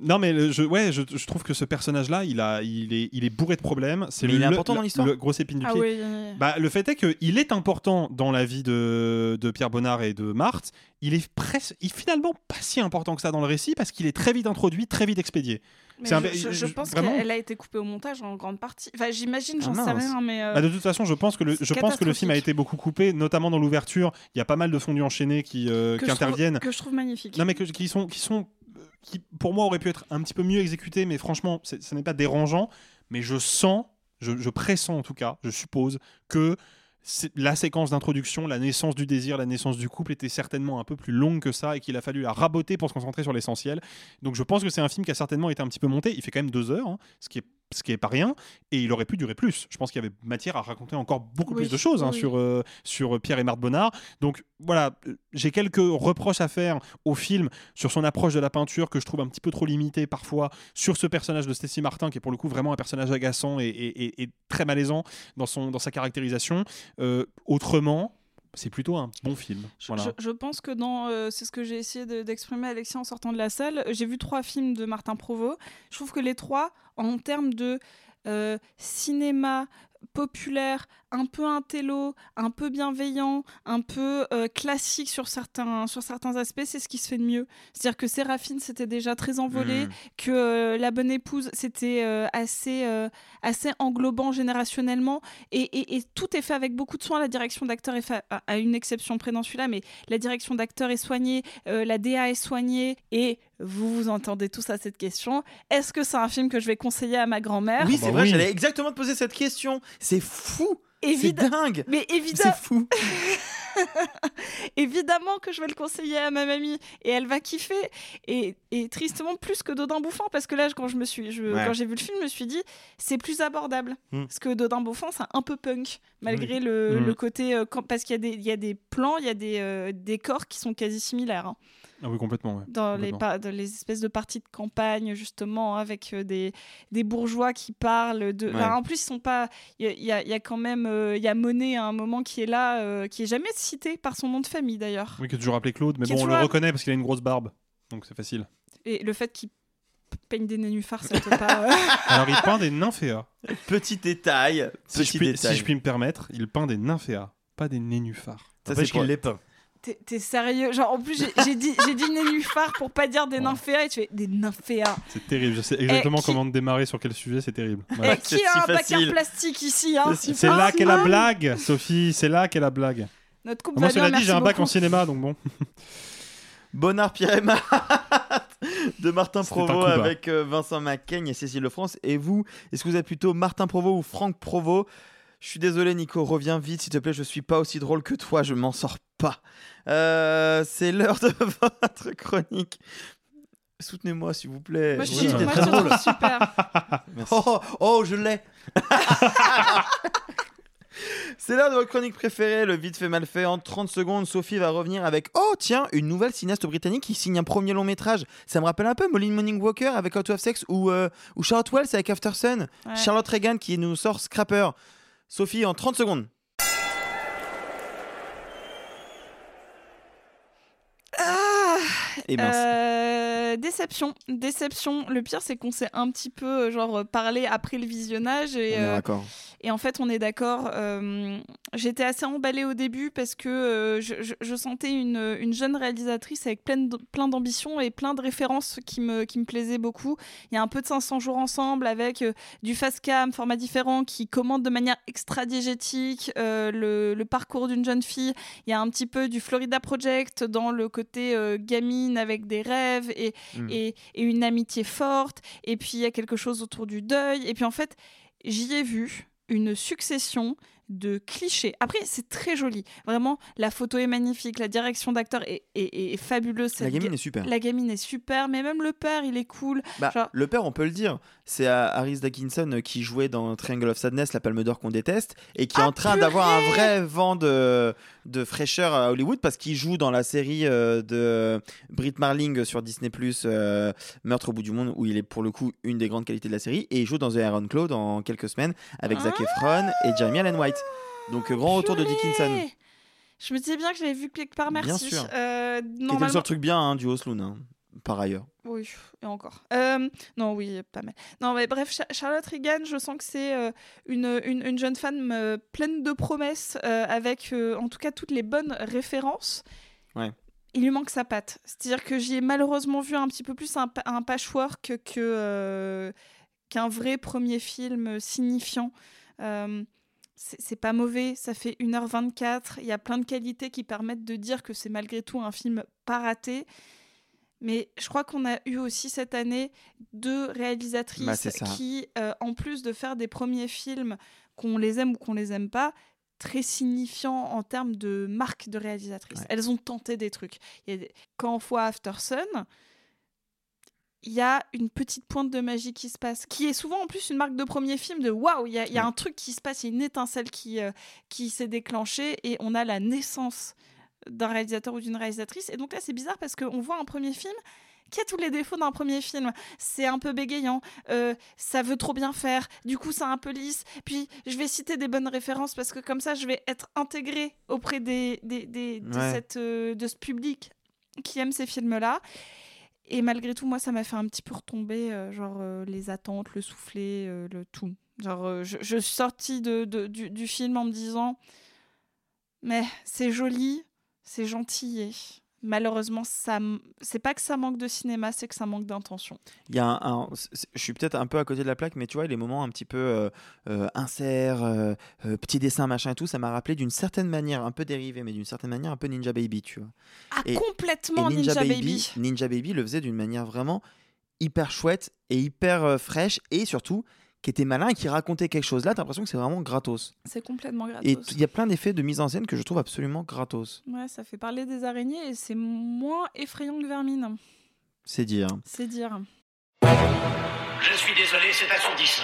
Non mais le, je, ouais, je, je trouve que ce personnage-là, il a, il est, il est bourré de problèmes. C'est mais le, il est important le, dans l'histoire. Le gros épine du pied. Ah oui, oui. Bah, le fait est que il est important dans la vie de, de Pierre Bonnard et de Marthe. Il est presque, il est finalement pas si important que ça dans le récit parce qu'il est très vite introduit, très vite expédié. Mais c'est je, un, je, je, je pense vraiment... qu'elle a été coupée au montage en grande partie. Enfin, j'imagine, j'en ah sais rien, mais euh... bah, de toute façon, je pense que le, je pense que le film a été beaucoup coupé, notamment dans l'ouverture. Il y a pas mal de fondus enchaînés qui, euh, qui interviennent. Trouve, que je trouve magnifique. Non mais que, qui sont, qui sont qui pour moi aurait pu être un petit peu mieux exécuté, mais franchement ce n'est pas dérangeant, mais je sens, je, je pressens en tout cas, je suppose que c'est, la séquence d'introduction, la naissance du désir, la naissance du couple était certainement un peu plus longue que ça et qu'il a fallu la raboter pour se concentrer sur l'essentiel. Donc je pense que c'est un film qui a certainement été un petit peu monté. Il fait quand même deux heures, hein, ce qui est ce qui n'est pas rien, et il aurait pu durer plus. Je pense qu'il y avait matière à raconter encore beaucoup oui, plus de choses hein, oui. sur, euh, sur Pierre et Marthe Bonnard. Donc voilà, j'ai quelques reproches à faire au film sur son approche de la peinture que je trouve un petit peu trop limitée parfois, sur ce personnage de Stacy Martin qui est pour le coup vraiment un personnage agaçant et, et, et, et très malaisant dans, son, dans sa caractérisation. Euh, autrement... C'est plutôt un bon film. Voilà. Je, je pense que dans, euh, c'est ce que j'ai essayé de, d'exprimer, Alexis, en sortant de la salle. J'ai vu trois films de Martin Provost. Je trouve que les trois, en termes de euh, cinéma populaire, un peu intello, un peu bienveillant, un peu euh, classique sur certains, sur certains aspects, c'est ce qui se fait de mieux. C'est-à-dire que Séraphine, c'était déjà très envolé, mmh. que euh, La Bonne Épouse, c'était euh, assez, euh, assez englobant générationnellement, et, et, et tout est fait avec beaucoup de soin. La direction d'acteur est fa- à une exception près dans celui-là, mais la direction d'acteur est soignée, euh, la D A est soignée, et vous vous entendez tous à cette question. Est-ce que c'est un film que je vais conseiller à ma grand-mère ? Oui, c'est bah vrai, oui. J'allais exactement te poser cette question. C'est fou, Évid... c'est dingue, mais évidemment, c'est fou. Évidemment que je vais le conseiller à ma mamie et elle va kiffer. Et, et tristement plus que Dodin Bouffant, parce que là, quand je me suis, je, ouais. quand j'ai vu le film, je me suis dit c'est plus abordable, mmh. parce que Dodin Bouffant, c'est un peu punk malgré mmh. Le, mmh. le côté euh, quand, parce qu'il y a des, il y a des plans, il y a des euh, décors qui sont quasi similaires. Hein. Ah oui, complètement. Ouais. Dans, complètement. Les pa- dans les espèces de parties de campagne, justement, avec euh, des, des bourgeois qui parlent. De... Ouais. Enfin, en plus, ils sont pas. Il y, y, y a quand même. Il euh, y a Monet à un moment qui est là, euh, qui est jamais cité par son nom de famille d'ailleurs. Oui, qui est toujours appelé Claude, mais qui bon, on le à... reconnaît parce qu'il a une grosse barbe. Donc c'est facile. Et le fait qu'il peigne des nénuphars, ça ne peut pas. Euh... Alors il peint des nymphéas. Petit détail. Si, petit je puis, détail. Si je puis me permettre, il peint des nymphéas, pas des nénuphars. Ça, Après, c'est qu'il les peint. T'es, t'es sérieux? Genre, en plus, j'ai, j'ai dit, j'ai dit nénuphar pour pas dire des nymphéas et tu fais des nymphéas. C'est terrible, je sais exactement eh, qui... comment te démarrer sur quel sujet, c'est terrible. Voilà. Eh, qui c'est a si un paquet de plastique ici hein, c'est, c'est là qu'est la blague, Sophie, c'est là qu'est la blague. Notre couple ah, moi, va bien, merci dit, j'ai un bac beaucoup. En cinéma, donc bon. Bonnard, Pierre et Marthe de Martin Provost avec euh, Vincent Macaigne et Cécile Lefrance. Et vous, est-ce que vous êtes plutôt Martin Provost ou Franck Provost? Je suis désolé, Nico, reviens vite, s'il te plaît. Je suis pas aussi drôle que toi, je m'en sors pas. Euh, c'est l'heure de votre chronique. Soutenez-moi, s'il vous plaît. Moi, je suis ouais, très drôle. Super. Merci. Oh, oh, je l'ai. C'est l'heure de votre chronique préférée, le vite fait mal fait. En trente secondes, Sophie va revenir avec oh tiens, une nouvelle cinéaste britannique qui signe un premier long métrage. Ça me rappelle un peu Molly Morning Walker avec Out of Sex ou euh, ou Charlotte Wells avec After Sun. Ouais. Charlotte Regan qui nous sort Scrapper. Sophie, en trente secondes. Ah, Et mince. Euh, déception, déception. Le pire, c'est qu'on s'est un petit peu genre parlé après le visionnage et, on est d'accord. Euh, et en fait, on est d'accord. Euh, j'étais assez emballée au début parce que euh, je, je, je sentais une, une jeune réalisatrice avec plein de, plein d'ambition et plein de références qui me qui me plaisaient beaucoup. Il y a un peu de cinq cents jours ensemble avec euh, du fast cam, format différent, qui commente de manière extra diégétique euh, le, le parcours d'une jeune fille. Il y a un petit peu du Florida Project dans le côté euh, gamine avec des rêves et, mmh. et, et une amitié forte. Et puis il y a quelque chose autour du deuil. Et puis en fait, j'y ai vu une succession de clichés. Après, c'est très joli. Vraiment, la photo est magnifique, la direction d'acteur est, est, est fabuleuse. Cette la gamine ga- est super. La gamine est super, mais même le père, il est cool. Bah, Genre... Le père, on peut le dire. C'est Harris Dickinson qui jouait dans Triangle of Sadness, la Palme d'Or qu'on déteste, et qui ah, est en train purée d'avoir un vrai vent de, de fraîcheur à Hollywood parce qu'il joue dans la série euh, de Britt Marling sur Disney plus, euh, Meurtre au bout du monde, où il est pour le coup une des grandes qualités de la série, et il joue dans The Iron Claw dans quelques semaines avec ah Zac Efron et Jeremy Allen White. Donc euh, grand retour de Dickinson. Je me disais bien que j'avais vu quelque part, merci. Bien sûr. Euh, normalement... C'était le seul truc bien hein, du Osloon, hein, par ailleurs. Oui, et encore. Euh, non, oui, pas mal. Non, mais bref, Charlotte Regan, je sens que c'est euh, une, une, une jeune femme euh, pleine de promesses, euh, avec euh, en tout cas toutes les bonnes références. Ouais. Il lui manque sa patte. C'est-à-dire que j'y ai malheureusement vu un petit peu plus un, un patchwork que, euh, qu'un vrai premier film signifiant. Euh, c'est, c'est pas mauvais, ça fait une heure vingt-quatre, il y a plein de qualités qui permettent de dire que c'est malgré tout un film pas raté. Mais je crois qu'on a eu aussi cette année deux réalisatrices bah, qui, euh, en plus de faire des premiers films, qu'on les aime ou qu'on les aime pas, très signifiant en termes de marque de réalisatrice. Ouais. Elles ont tenté des trucs. Il y a des... Quand on voit After Sun, il y a une petite pointe de magie qui se passe, qui est souvent en plus une marque de premier film de waouh, il y a, y a ouais. un truc qui se passe, il y a une étincelle qui, euh, qui s'est déclenchée et on a la naissance d'un réalisateur ou d'une réalisatrice. Et donc là, c'est bizarre parce qu'on voit un premier film qui a tous les défauts d'un premier film. C'est un peu bégayant, euh, ça veut trop bien faire, du coup c'est un peu lisse, puis je vais citer des bonnes références parce que comme ça je vais être intégrée auprès des, des, des, de, ouais. cette, euh, de ce public qui aime ces films-là. Et malgré tout, moi ça m'a fait un petit peu retomber, euh, genre euh, les attentes, le soufflet, euh, le tout. Genre euh, je, je suis sortie de, de, du, du film en me disant « mais c'est joli, c'est gentillé ». Malheureusement, ça, c'est pas que ça manque de cinéma, c'est que ça manque d'intention. Il y a un, un, je suis peut-être un peu à côté de la plaque, mais tu vois, les moments un petit peu euh, euh, inserts, euh, euh, petits dessins, machin et tout, ça m'a rappelé d'une certaine manière, un peu dérivé, mais d'une certaine manière, un peu Ninja Baby, tu vois. Ah, et, complètement et Ninja, Ninja Baby, Baby. Ninja Baby le faisait d'une manière vraiment hyper chouette et hyper euh, fraîche, et surtout qui était malin et qui racontait quelque chose. Là, t'as l'impression que c'est vraiment gratos. C'est complètement gratos. Et il y a plein d'effets de mise en scène que je trouve absolument gratos. Ouais, ça fait parler des araignées et c'est moins effrayant que Vermine. C'est dire. C'est dire. Je suis désolé, c'est assourdissant.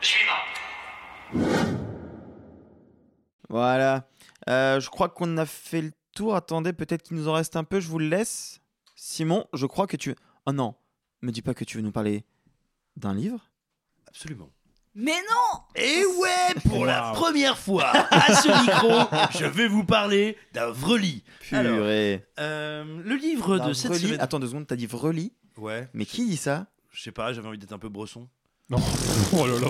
Suivant. Voilà. Euh, je crois qu'on a fait le tour. Attendez, peut-être qu'il nous en reste un peu. Je vous le laisse. Simon, je crois que tu... Oh non, me dis pas que tu veux nous parler d'un livre ? Absolument. Mais non ! Et ouais, pour wow. la première fois à ce micro, je vais vous parler d'un vreli. Purée. Euh, le livre d'un de cette vreli. Semaine... Attends deux secondes, t'as dit vreli ? Ouais. Mais qui dit ça ? Je sais pas, j'avais envie d'être un peu Bresson. Non. Oh là là.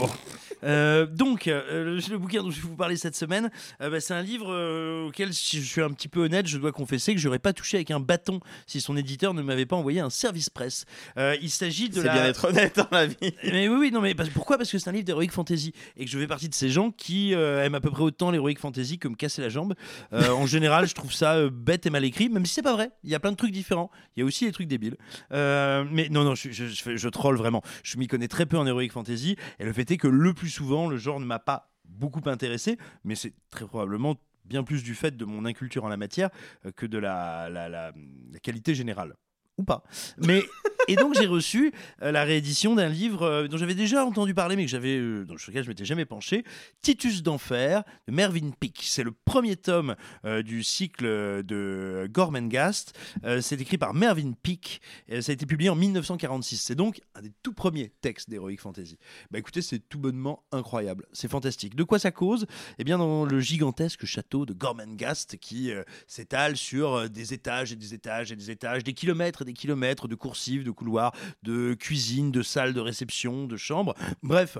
euh, donc, euh, le bouquin dont je vais vous parler cette semaine, euh, bah, c'est un livre euh, auquel, si je suis un petit peu honnête, je dois confesser que j'aurais pas touché avec un bâton si son éditeur ne m'avait pas envoyé un service presse. Euh, il s'agit de c'est la. C'est bien d'être honnête dans la vie. Mais oui, oui, non, mais parce, pourquoi ? Parce que c'est un livre d'heroic fantasy et que je fais partie de ces gens qui euh, aiment à peu près autant l'heroic fantasy que me casser la jambe. Euh, en général, je trouve ça euh, bête et mal écrit, même si c'est pas vrai. Il y a plein de trucs différents. Il y a aussi des trucs débiles. Euh, mais non, non, je, je, je, je troll vraiment. Je m'y connais très peu en heroic fantasy et le fait est que le plus souvent le genre ne m'a pas beaucoup intéressé, mais c'est très probablement bien plus du fait de mon inculture en la matière que de la, la, la, la qualité générale ou pas. Mais et donc j'ai reçu euh, la réédition d'un livre euh, dont j'avais déjà entendu parler mais que j'avais euh, dans lequel je m'étais jamais penché, Titus d'Enfer de Mervyn Peake. C'est le premier tome euh, du cycle de Gormenghast. Euh, c'est écrit par Mervyn Peake. Et ça a été publié en dix-neuf cent quarante-six. C'est donc un des tout premiers textes d'heroic fantasy. Bah écoutez, c'est tout bonnement incroyable. C'est fantastique. De quoi ça cause ? Eh bien dans le gigantesque château de Gormenghast qui euh, s'étale sur euh, des étages et des étages et des étages, des kilomètres et des kilomètres de coursives, de couloirs, de cuisines, de salles de réception, de chambres. Bref,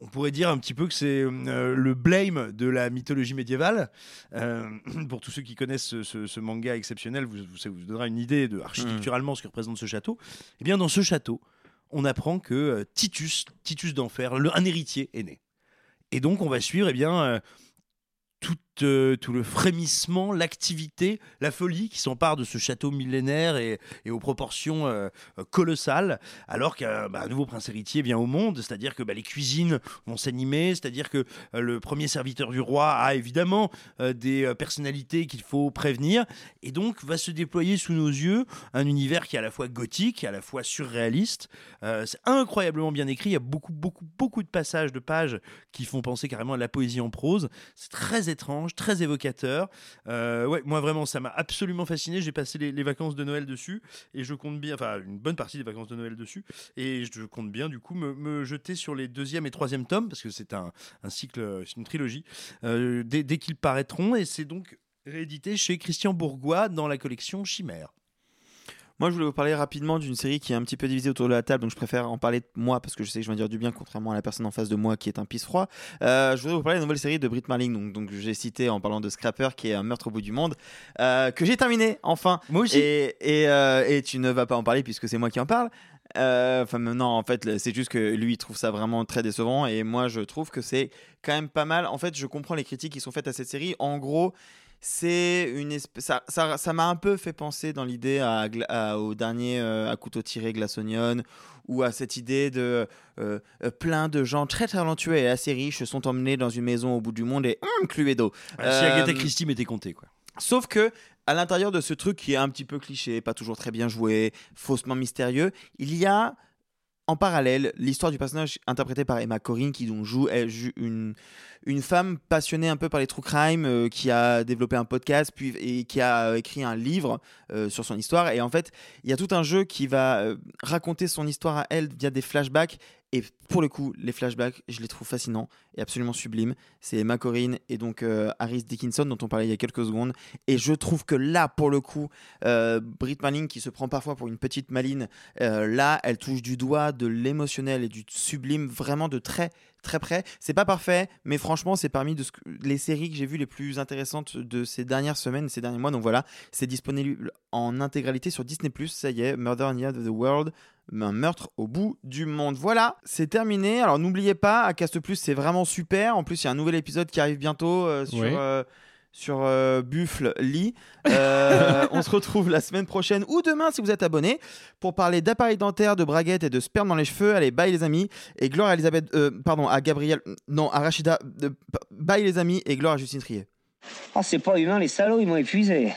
on pourrait dire un petit peu que c'est euh, le blame de la mythologie médiévale. Euh, pour tous ceux qui connaissent ce, ce, ce manga exceptionnel, vous, vous, ça vous donnera une idée de architecturalement ce que représente ce château. Eh bien, dans ce château, on apprend que euh, Titus, Titus d'Enfer, le, un héritier, est né. Et donc, on va suivre eh bien, euh, tout euh, tout le frémissement, l'activité, la folie qui s'empare de ce château millénaire et, et aux proportions euh, colossales, alors qu'un bah, nouveau prince héritier vient au monde, c'est-à-dire que bah, les cuisines vont s'animer, c'est-à-dire que euh, le premier serviteur du roi a évidemment euh, des euh, personnalités qu'il faut prévenir, et donc va se déployer sous nos yeux un univers qui est à la fois gothique, à la fois surréaliste, euh, c'est incroyablement bien écrit, il y a beaucoup, beaucoup, beaucoup de passages, de pages qui font penser carrément à la poésie en prose, c'est très étrange, très évocateur, euh, ouais, moi vraiment ça m'a absolument fasciné, j'ai passé les, les vacances de Noël dessus, et je compte bien, enfin une bonne partie des vacances de Noël dessus, et je compte bien du coup me, me jeter sur les deuxième et troisième tomes, parce que c'est un, un cycle, c'est une trilogie, euh, dès, dès qu'ils paraîtront, et c'est donc réédité chez Christian Bourgois dans la collection Chimère. Moi, je voulais vous parler rapidement d'une série qui est un petit peu divisée autour de la table, donc je préfère en parler de moi parce que je sais que je vais dire du bien, contrairement à la personne en face de moi qui est un pisse-froid. Euh, je voudrais vous parler de la nouvelle série de Britt Marling, donc, donc j'ai cité en parlant de Scrapper, qui est Un meurtre au bout du monde, euh, que j'ai terminé enfin. Moi aussi. Et, et, euh, et tu ne vas pas en parler puisque c'est moi qui en parle. Enfin, euh, non, en fait, c'est juste que lui, il trouve ça vraiment très décevant et moi, je trouve que c'est quand même pas mal. En fait, je comprends les critiques qui sont faites à cette série. En gros, c'est une espèce, ça, ça, ça m'a un peu fait penser dans l'idée à, à, au dernier euh, à couteau tiré Glass Onion, ou à cette idée de euh, plein de gens très talentueux et assez riches sont emmenés dans une maison au bout du monde et hum, Cluedo. Voilà, euh, si Agatha Christie m'était comptée, quoi. Sauf que à l'intérieur de ce truc qui est un petit peu cliché, pas toujours très bien joué, faussement mystérieux, il y a en parallèle l'histoire du personnage interprété par Emma Corrin qui donc joue une, une femme passionnée un peu par les true crime, euh, qui a développé un podcast puis, et qui a écrit un livre euh, sur son histoire, et en fait il y a tout un jeu qui va euh, raconter son histoire à elle via des flashbacks, et pour le coup les flashbacks je les trouve fascinants et absolument sublimes. C'est Emma Corrin et donc euh, Harris Dickinson dont on parlait il y a quelques secondes, et je trouve que là pour le coup euh, Britt Marling qui se prend parfois pour une petite maline, euh, là elle touche du doigt de l'émotionnel et du sublime vraiment de très très près. C'est pas parfait, mais franchement c'est parmi de ce que, les séries que j'ai vues les plus intéressantes de ces dernières semaines, ces derniers mois. Donc voilà, c'est disponible en intégralité sur Disney plus, ça y est, Murder in the End of the World, un meurtre au bout du monde. Voilà, c'est terminé. Alors n'oubliez pas, à Cast Plus, c'est vraiment super. En plus, il y a un nouvel épisode qui arrive bientôt euh, sur... Oui. Euh... sur euh, Buffle Lee. Euh, on se retrouve la semaine prochaine ou demain si vous êtes abonné pour parler d'appareils dentaires, de braguettes et de sperme dans les cheveux. Allez, bye les amis. Et gloire à Elisabeth, euh, pardon, à Gabriel, non, à Rachida. Euh, bye les amis et gloire à Justine Triet. Oh, c'est pas humain, les salauds, ils m'ont épuisé.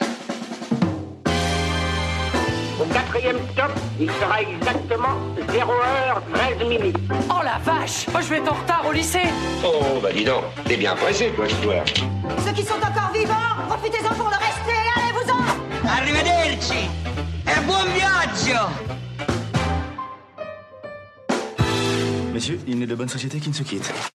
Au quatrième top, il sera exactement zéro heure treize minutes. Oh la vache, moi je vais être en retard au lycée. Oh bah dis donc, t'es bien pressé toi ce soir. Ceux qui sont encore vivants, profitez-en pour le rester, allez-vous-en. Arrivederci, et buon viaggio. Messieurs, il n'est de bonne société qui ne se quitte.